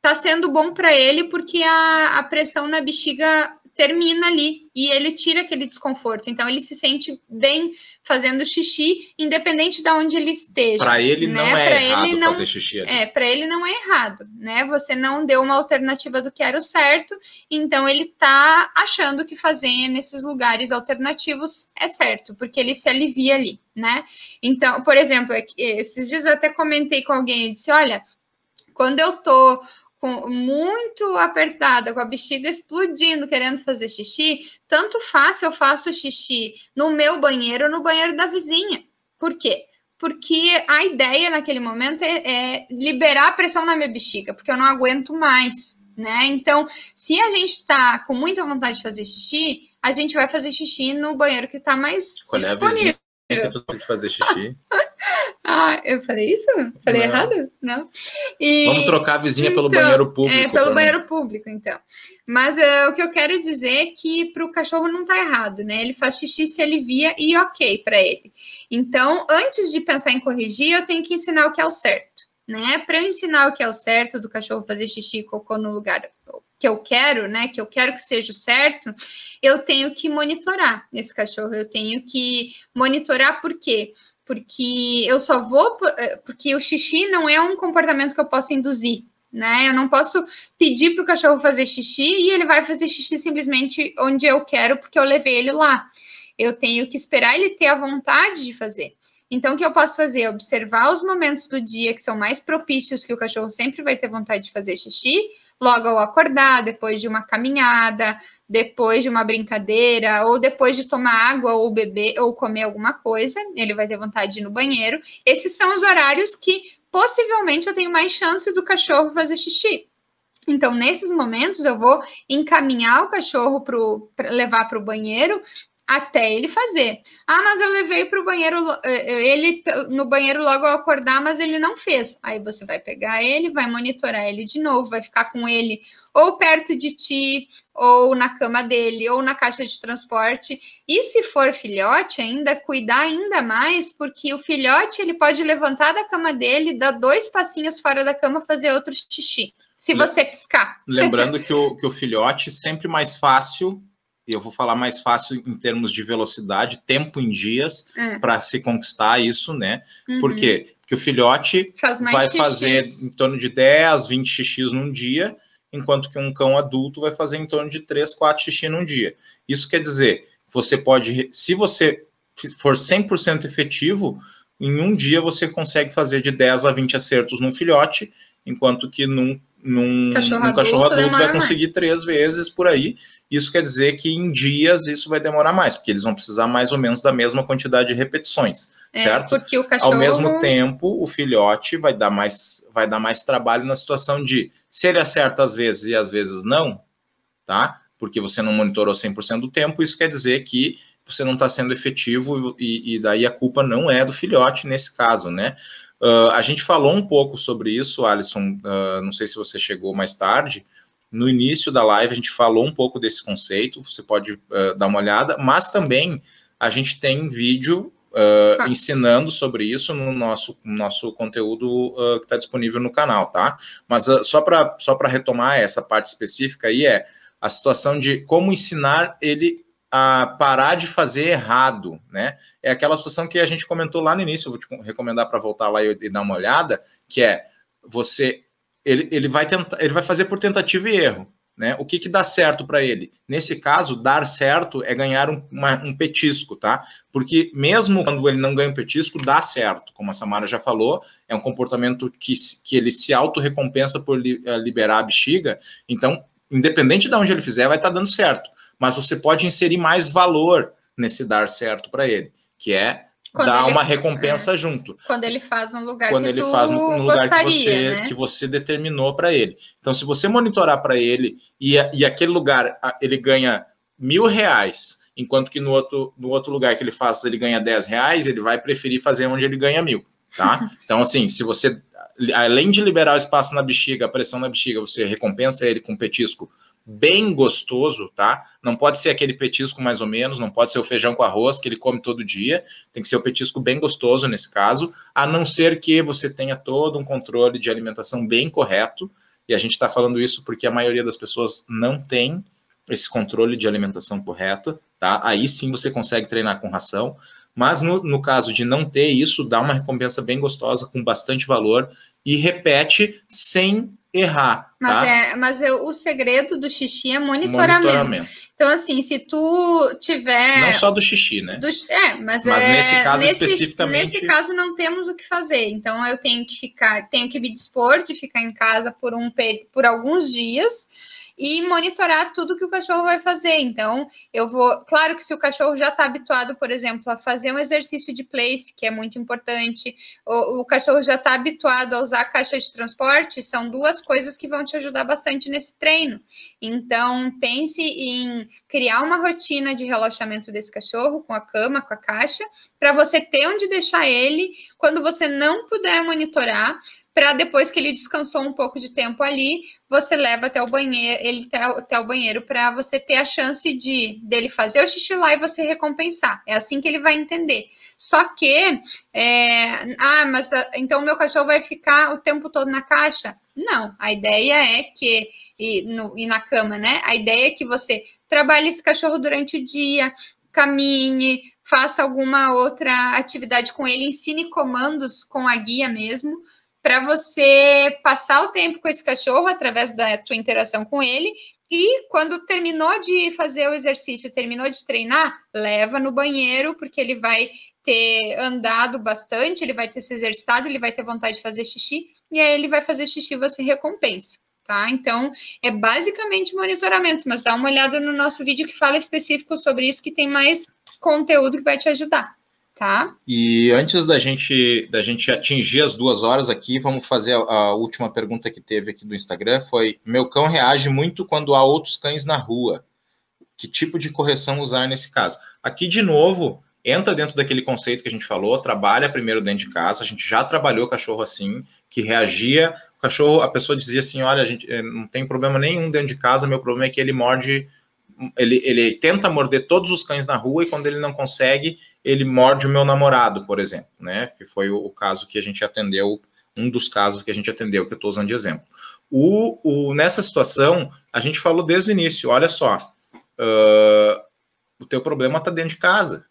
tá sendo bom para ele porque a pressão na bexiga termina ali e ele tira aquele desconforto. Então, ele se sente bem fazendo xixi, independente de onde ele esteja. Para ele, né? não é errado fazer xixi ali. É, para ele não é errado, né? Você não deu uma alternativa do que era o certo, então ele tá achando que fazer nesses lugares alternativos é certo, porque ele se alivia ali, né? Então, por exemplo, esses dias eu até comentei com alguém e disse, olha, quando eu tô muito apertada, com a bexiga explodindo, querendo fazer xixi, tanto faz se eu faço xixi no meu banheiro ou no banheiro da vizinha. Por quê? Porque a ideia naquele momento é liberar a pressão na minha bexiga, porque eu não aguento mais, né? Então, se a gente tá com muita vontade de fazer xixi, a gente vai fazer xixi no banheiro que tá mais disponível. Fazer xixi. Ah, eu falei isso? Falei errado? Não. Vamos trocar a vizinha então, pelo banheiro público. É, pelo banheiro público, então. Mas o que eu quero dizer é que para o cachorro não tá errado, né? Ele faz xixi, se alivia e ok para ele. Então, antes de pensar em corrigir, eu tenho que ensinar o que é o certo, né? Para eu ensinar o que é o certo do cachorro fazer xixi e cocô no lugar que eu quero, né, que eu quero que seja o certo, eu tenho que monitorar esse cachorro, eu tenho que monitorar por quê? Porque o xixi não é um comportamento que eu posso induzir, né, eu não posso pedir para o cachorro fazer xixi e ele vai fazer xixi simplesmente onde eu quero porque eu levei ele lá, eu tenho que esperar ele ter a vontade de fazer. Então, o que eu posso fazer? Observar os momentos do dia que são mais propícios, que o cachorro sempre vai ter vontade de fazer xixi, logo ao acordar, depois de uma caminhada, depois de uma brincadeira, ou depois de tomar água ou beber ou comer alguma coisa, ele vai ter vontade de ir no banheiro. Esses são os horários que possivelmente eu tenho mais chance do cachorro fazer xixi. Então, nesses momentos, eu vou encaminhar o cachorro para levar para o banheiro até ele fazer. Ah, mas eu levei para o banheiro, ele no banheiro logo ao acordar, mas ele não fez. Aí você vai pegar ele, vai monitorar ele de novo, vai ficar com ele ou perto de ti, ou na cama dele, ou na caixa de transporte. E se for filhote, ainda cuidar ainda mais, porque o filhote ele pode levantar da cama dele, dar 2 passinhos fora da cama, fazer outro xixi, se você piscar. Lembrando que o filhote sempre mais fácil. Eu vou falar mais fácil em termos de velocidade, tempo em dias, para se conquistar isso, né? Uhum. Por quê? Porque o filhote vai fazer em torno de 10, 20 xixis num dia, enquanto que um cão adulto vai fazer em torno de 3, 4 xixis num dia. Isso quer dizer, você pode, se você for 100% efetivo, em um dia você consegue fazer de 10 a 20 acertos num filhote, enquanto que num cachorro adulto vai conseguir mais 3 vezes por aí. Isso quer dizer que em dias isso vai demorar mais, porque eles vão precisar mais ou menos da mesma quantidade de repetições, certo? Porque o cachorro... Ao mesmo tempo, o filhote vai dar mais trabalho na situação de, se ele acerta às vezes e às vezes não, tá? Porque você não monitorou 100% do tempo, isso quer dizer que você não está sendo efetivo e daí a culpa não é do filhote nesse caso, né? A gente falou um pouco sobre isso, Alisson, não sei se você chegou mais tarde. No início da live a gente falou um pouco desse conceito, você pode dar uma olhada, mas também a gente tem vídeo ensinando sobre isso no nosso conteúdo que está disponível no canal, tá? Mas só para retomar essa parte específica aí é a situação de como ensinar ele a parar de fazer errado, né? É aquela situação que a gente comentou lá no início, eu vou te recomendar para voltar lá e dar uma olhada, que é você... Ele vai fazer por tentativa e erro. né? O que que dá certo para ele? Nesse caso, dar certo é ganhar um petisco, tá? Porque mesmo quando ele não ganha um petisco, dá certo. Como a Samara já falou, é um comportamento que ele se auto-recompensa por liberar a bexiga. Então, independente de onde ele fizer, vai estar dando certo. Mas você pode inserir mais valor nesse dar certo para ele, que é dar uma recompensa junto. Quando ele faz no lugar que você determinou para ele. Então, se você monitorar para ele e aquele lugar ele ganha R$1.000, enquanto que no outro lugar que ele faz ele ganha R$10, ele vai preferir fazer onde ele ganha R$1.000, tá? Então, assim, se você, além de liberar o espaço na bexiga, a pressão na bexiga, você recompensa ele com um petisco bem gostoso, tá? Não pode ser aquele petisco mais ou menos, não pode ser o feijão com arroz que ele come todo dia, tem que ser o petisco bem gostoso nesse caso, a não ser que você tenha todo um controle de alimentação bem correto, e a gente tá falando isso porque a maioria das pessoas não tem esse controle de alimentação correto, tá? Aí sim você consegue treinar com ração, mas no caso de não ter isso, dá uma recompensa bem gostosa, com bastante valor, e repete sem errar, mas tá? O segredo do xixi é monitoramento. Então, assim, se tu tiver... Não só do xixi, né? Mas nesse caso especificamente... Nesse caso não temos o que fazer. Então, eu tenho que me dispor de ficar em casa por alguns dias e monitorar tudo que o cachorro vai fazer. Então, eu vou... Claro que se o cachorro já está habituado, por exemplo, a fazer um exercício de place, que é muito importante, o cachorro já está habituado a usar a caixa de transporte, são duas coisas que vão te ajudar bastante nesse treino. Então, pense em criar uma rotina de relaxamento desse cachorro, com a cama, com a caixa, para você ter onde deixar ele quando você não puder monitorar, para depois que ele descansou um pouco de tempo ali, você leva até o banheiro, para você ter a chance dele fazer o xixi lá e você recompensar. É assim que ele vai entender. Só que, então meu cachorro vai ficar o tempo todo na caixa? Não, a ideia é que, e na cama, né? A ideia é que você trabalhe esse cachorro durante o dia, caminhe, faça alguma outra atividade com ele, ensine comandos com a guia mesmo, para você passar o tempo com esse cachorro através da tua interação com ele, e quando terminou de fazer o exercício, terminou de treinar, leva no banheiro, porque ele vai ter andado bastante, ele vai ter se exercitado, ele vai ter vontade de fazer xixi, e aí ele vai fazer xixi e você recompensa, tá? Então, é basicamente monitoramento, mas dá uma olhada no nosso vídeo que fala específico sobre isso, que tem mais conteúdo que vai te ajudar. Tá. E antes da gente atingir as 2 horas aqui, vamos fazer a última pergunta que teve aqui do Instagram, foi: meu cão reage muito quando há outros cães na rua. Que tipo de correção usar nesse caso? Aqui, de novo, entra dentro daquele conceito que a gente falou, trabalha primeiro dentro de casa. A gente já trabalhou cachorro assim, que reagia, o cachorro, a pessoa dizia assim, olha, a gente não tem problema nenhum dentro de casa, meu problema é que ele morde... Ele tenta morder todos os cães na rua e quando ele não consegue, ele morde o meu namorado, por exemplo, né? Que foi o caso que a gente atendeu, um dos casos que a gente atendeu, que eu estou usando de exemplo. Nessa situação, a gente falou desde o início, olha só, o teu problema está dentro de casa,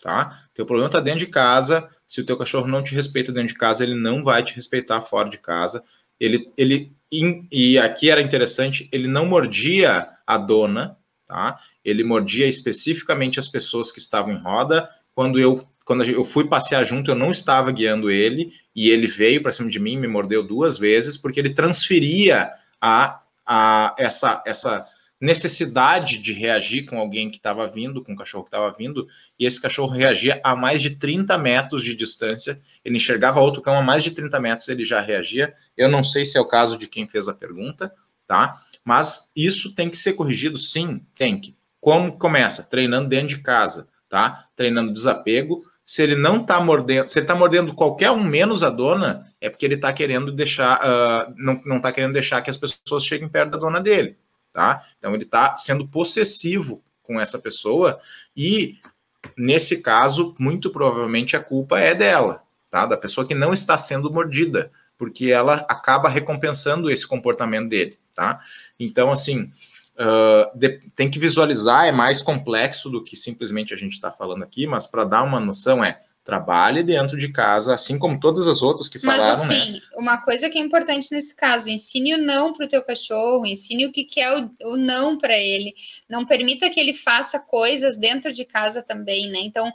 tá? O teu problema está dentro de casa, se o teu cachorro não te respeita dentro de casa, ele não vai te respeitar fora de casa. E aqui era interessante, ele não mordia a dona, tá? Ele mordia especificamente as pessoas que estavam em roda. Quando eu fui passear junto, eu não estava guiando ele, e ele veio para cima de mim, me mordeu 2 vezes, porque ele transferia essa necessidade de reagir com alguém que estava vindo, com um cachorro que estava vindo, e esse cachorro reagia a mais de 30 metros de distância, ele enxergava outro cão a mais de 30 metros, ele já reagia. Eu não sei se é o caso de quem fez a pergunta, tá? Mas isso tem que ser corrigido, sim, tem que. Como começa? Treinando dentro de casa, tá? Treinando desapego. Se ele não tá mordendo, se ele tá mordendo qualquer um menos a dona, é porque ele tá querendo deixar, não tá querendo deixar que as pessoas cheguem perto da dona dele, tá? Então ele tá sendo possessivo com essa pessoa e, nesse caso, muito provavelmente a culpa é dela, tá? Da pessoa que não está sendo mordida, porque ela acaba recompensando esse comportamento dele. Tá? Então, assim, tem que visualizar, é mais complexo do que simplesmente a gente está falando aqui, mas para dar uma noção, Trabalhe dentro de casa, assim como todas as outras que falaram, mas, assim, né? Uma coisa que é importante nesse caso, ensine o não para o teu cachorro, ensine o que é o não para ele. Não permita que ele faça coisas dentro de casa também, né? Então,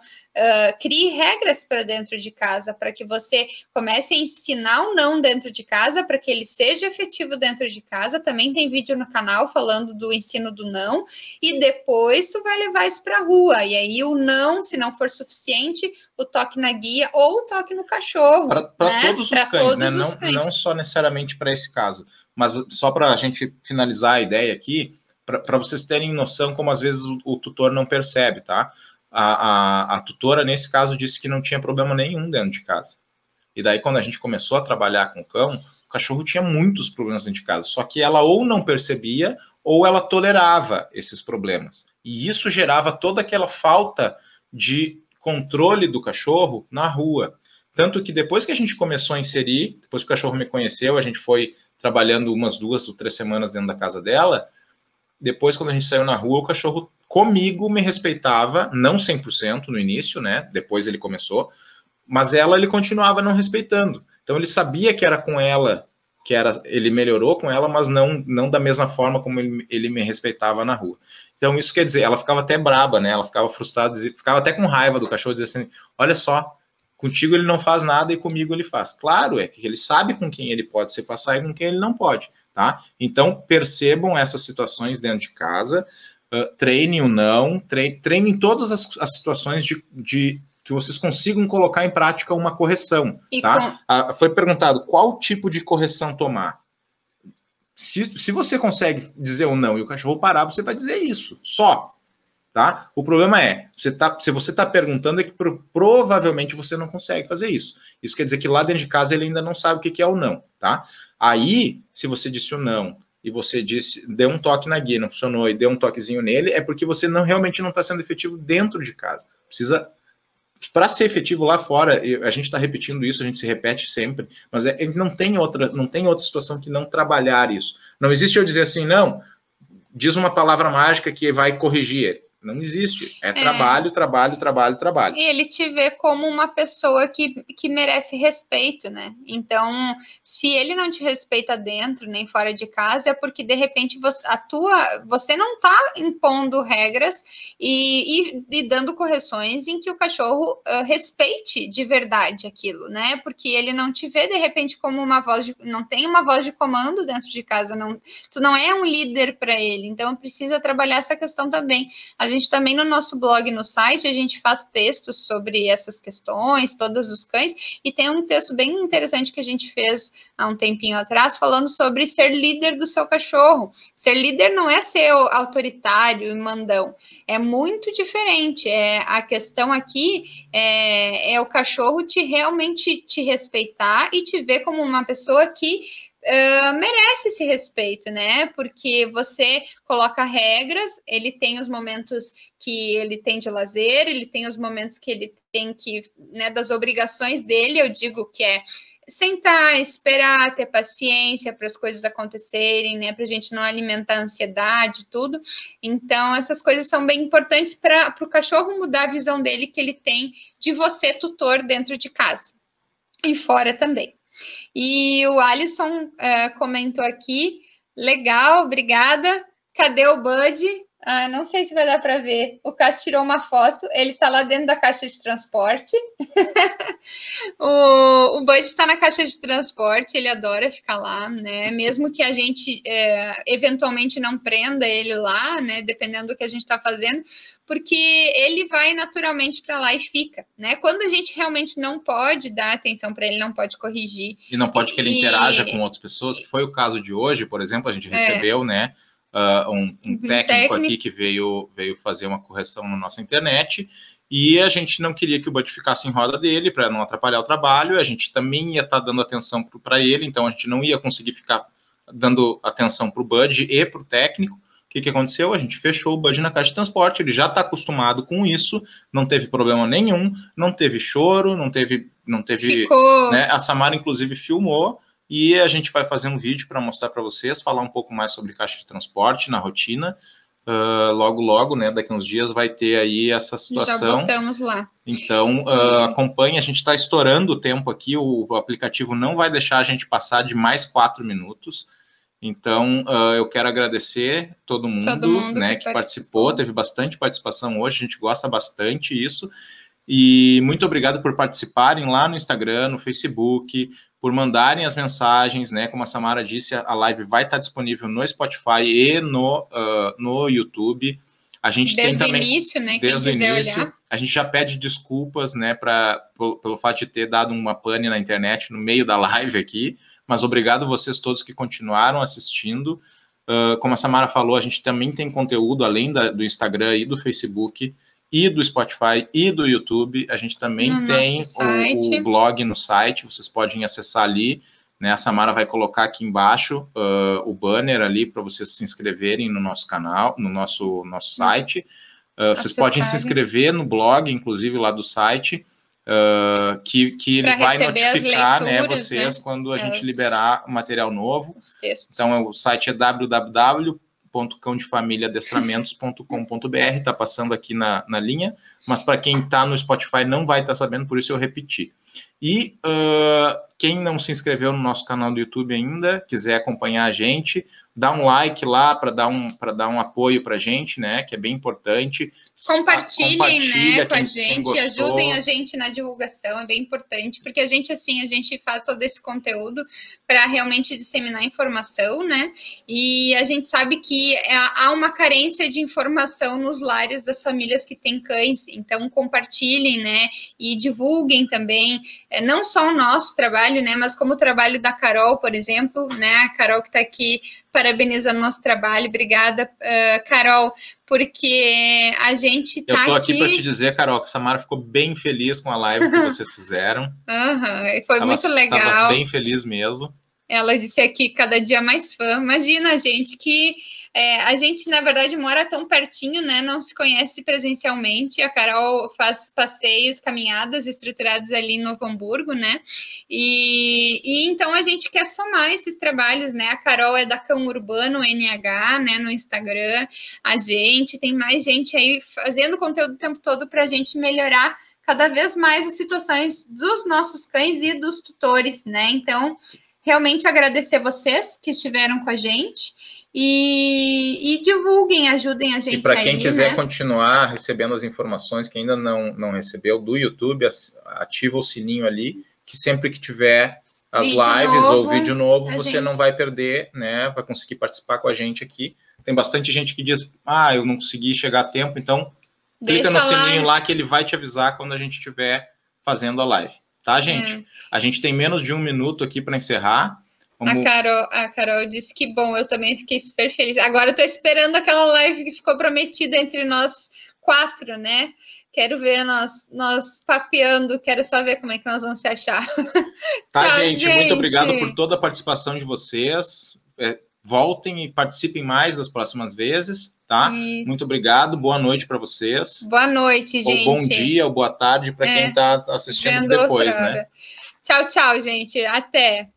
crie regras para dentro de casa, para que você comece a ensinar o não dentro de casa, para que ele seja efetivo dentro de casa. Também tem vídeo no canal falando do ensino do não. E depois tu vai levar isso para a rua. E aí o não, se não for suficiente, o toque na guia ou toque no cachorro. Para né? Todos os cães, né? Não só necessariamente para esse caso. Mas só para a gente finalizar a ideia aqui, para vocês terem noção como às vezes o tutor não percebe, tá? A tutora, nesse caso, disse que não tinha problema nenhum dentro de casa. E daí, quando a gente começou a trabalhar com o cachorro tinha muitos problemas dentro de casa. Só que ela ou não percebia, ou ela tolerava esses problemas. E isso gerava toda aquela falta de controle do cachorro na rua. Tanto que depois que a gente começou a inserir, depois que o cachorro me conheceu, a gente foi trabalhando umas 2 ou 3 semanas dentro da casa dela, depois quando a gente saiu na rua, o cachorro comigo me respeitava, não 100% no início, né? Depois ele começou, mas ele continuava não respeitando. Então ele sabia que era com ela, ele melhorou com ela, mas não da mesma forma como ele me respeitava na rua. Então, isso quer dizer, ela ficava até braba, né? Ela ficava frustrada, ficava até com raiva do cachorro, dizendo assim, olha só, contigo ele não faz nada e comigo ele faz. Claro, é que ele sabe com quem ele pode se passar e com quem ele não pode, tá? Então, percebam essas situações dentro de casa, treinem ou não, treinem todas as situações de que vocês consigam colocar em prática uma correção, tá? Foi perguntado qual tipo de correção tomar. Se você consegue dizer um não e o cachorro parar, você vai dizer isso, só, tá? O problema é, se você está perguntando, é que provavelmente você não consegue fazer isso. Isso quer dizer que lá dentro de casa ele ainda não sabe o que é o não, tá? Aí, se você disse o não e você deu um toque na guia, não funcionou, e deu um toquezinho nele, é porque você realmente não está sendo efetivo dentro de casa. Para ser efetivo lá fora, a gente está repetindo isso, a gente se repete sempre, mas não tem outra situação que não trabalhar isso. Não existe eu dizer assim, não, diz uma palavra mágica que vai corrigir. Não existe. É trabalho, trabalho, trabalho, trabalho. E ele te vê como uma pessoa que merece respeito, né? Então, se ele não te respeita dentro, nem fora de casa, é porque, de repente, você não tá impondo regras e dando correções em que o cachorro respeite de verdade aquilo, né? Porque ele não te vê, de repente, como uma voz não tem uma voz de comando dentro de casa. Tu não é um líder para ele. Então, precisa trabalhar essa questão também. A gente também no nosso blog, no site, a gente faz textos sobre essas questões, todos os cães, e tem um texto bem interessante que a gente fez há um tempinho atrás, falando sobre ser líder do seu cachorro. Ser líder não é ser autoritário e mandão, é muito diferente. A questão aqui é o cachorro realmente te respeitar e te ver como uma pessoa que merece esse respeito, né? Porque você coloca regras, ele tem os momentos que ele tem de lazer, ele tem os momentos que ele tem que, né, das obrigações dele, eu digo que é sentar, esperar, ter paciência para as coisas acontecerem, né? Para a gente não alimentar a ansiedade e tudo. Então, essas coisas são bem importantes para o cachorro mudar a visão dele que ele tem de você, tutor, dentro de casa e fora também. E o Alisson comentou aqui, legal, obrigada, cadê o Bud? Ah, não sei se vai dar para ver, o Cássio tirou uma foto, ele está lá dentro da caixa de transporte, o Bud está na caixa de transporte, ele adora ficar lá, né? Mesmo que a gente eventualmente não prenda ele lá, né? Dependendo do que a gente está fazendo, porque ele vai naturalmente para lá e fica, né? Quando a gente realmente não pode dar atenção para ele, não pode corrigir. E não pode que ele interaja com outras pessoas, que foi o caso de hoje, por exemplo, a gente recebeu, né? Um técnico aqui que veio fazer uma correção na nossa internet e a gente não queria que o Bud ficasse em roda dele para não atrapalhar o trabalho. A gente também ia estar dando atenção para ele, então a gente não ia conseguir ficar dando atenção para o Bud e para o técnico. O que aconteceu? A gente fechou o Bud na caixa de transporte, ele já está acostumado com isso, não teve problema nenhum, não teve choro, não teve né? A Samara, inclusive, filmou. E a gente vai fazer um vídeo para mostrar para vocês, falar um pouco mais sobre caixa de transporte na rotina, logo, logo, né, daqui a uns dias vai ter aí essa situação. Já botamos lá. Então, acompanhe, a gente está estourando o tempo aqui, o aplicativo não vai deixar a gente passar de mais 4 minutos. Então, eu quero agradecer todo mundo né, que participou, teve bastante participação hoje, a gente gosta bastante disso. E muito obrigado por participarem lá no Instagram, no Facebook, por mandarem as mensagens, né? Como a Samara disse, a live vai estar disponível no Spotify e no YouTube. A gente desde tem também, o início, né? Desde o início. Olhar. A gente já pede desculpas, né? Pelo fato de ter dado uma pane na internet no meio da live aqui. Mas obrigado a vocês todos que continuaram assistindo. Como a Samara falou, a gente também tem conteúdo além do Instagram e do Facebook, e do Spotify e do YouTube. A gente também tem o blog no site, vocês podem acessar ali, né? A Samara vai colocar aqui embaixo o banner ali para vocês se inscreverem no nosso canal, no nosso site. Vocês podem se inscrever no blog, inclusive lá do site, que ele vai notificar, leituras, né, vocês, né, quando a gente liberar o material novo. Então, o site é www.cãodefamiliaadestramentos.com.br, está passando aqui na linha, mas para quem está no Spotify não vai estar sabendo, por isso eu repeti. E quem não se inscreveu no nosso canal do YouTube ainda, quiser acompanhar a gente, dá um like lá para dar um apoio para a gente, né, que é bem importante. Compartilhem, né, com a gente, ajudem a gente na divulgação, é bem importante, porque a gente, assim, a gente faz todo esse conteúdo para realmente disseminar informação, né, e a gente sabe que há uma carência de informação nos lares das famílias que têm cães, então compartilhem, né, e divulguem também, não só o nosso trabalho, né, mas como o trabalho da Carol, por exemplo, né, a Carol que está aqui parabenizando o nosso trabalho. Obrigada, Carol, porque a gente tá aqui... Eu tô aqui para te dizer, Carol, que a Samara ficou bem feliz com a live que vocês fizeram. Foi muito legal. Tava bem feliz mesmo. Ela disse aqui, cada dia mais fã. Imagina, gente, que... a gente, na verdade, mora tão pertinho, né? Não se conhece presencialmente. A Carol faz passeios, caminhadas estruturadas ali em Novo Hamburgo, né? E então a gente quer somar esses trabalhos, né? A Carol é da Cão Urbano, NH, né? No Instagram. A gente tem mais gente aí fazendo conteúdo o tempo todo para a gente melhorar cada vez mais as situações dos nossos cães e dos tutores, né? Então, realmente agradecer vocês que estiveram com a gente. E divulguem, ajudem a gente. E para quem quiser, né, continuar recebendo as informações que ainda não recebeu do YouTube, ativa o sininho ali, que sempre que tiver as lives ou vídeo novo, você não vai perder, né? Vai conseguir participar com a gente aqui. Tem bastante gente que diz, eu não consegui chegar a tempo, então clica no sininho lá que ele vai te avisar quando a gente estiver fazendo a live, tá, gente? A gente tem menos de 1 minuto aqui para encerrar. A Carol disse que bom, eu também fiquei super feliz. Agora eu tô esperando aquela live que ficou prometida entre nós 4, né? Quero ver nós papeando, quero só ver como é que nós vamos se achar. Tá, tchau, gente, muito obrigado por toda a participação de vocês. Voltem e participem mais das próximas vezes, tá? Isso. Muito obrigado, boa noite para vocês. Boa noite, gente. Ou bom dia, ou boa tarde para quem tá assistindo depois, né? Tchau, tchau, gente. Até.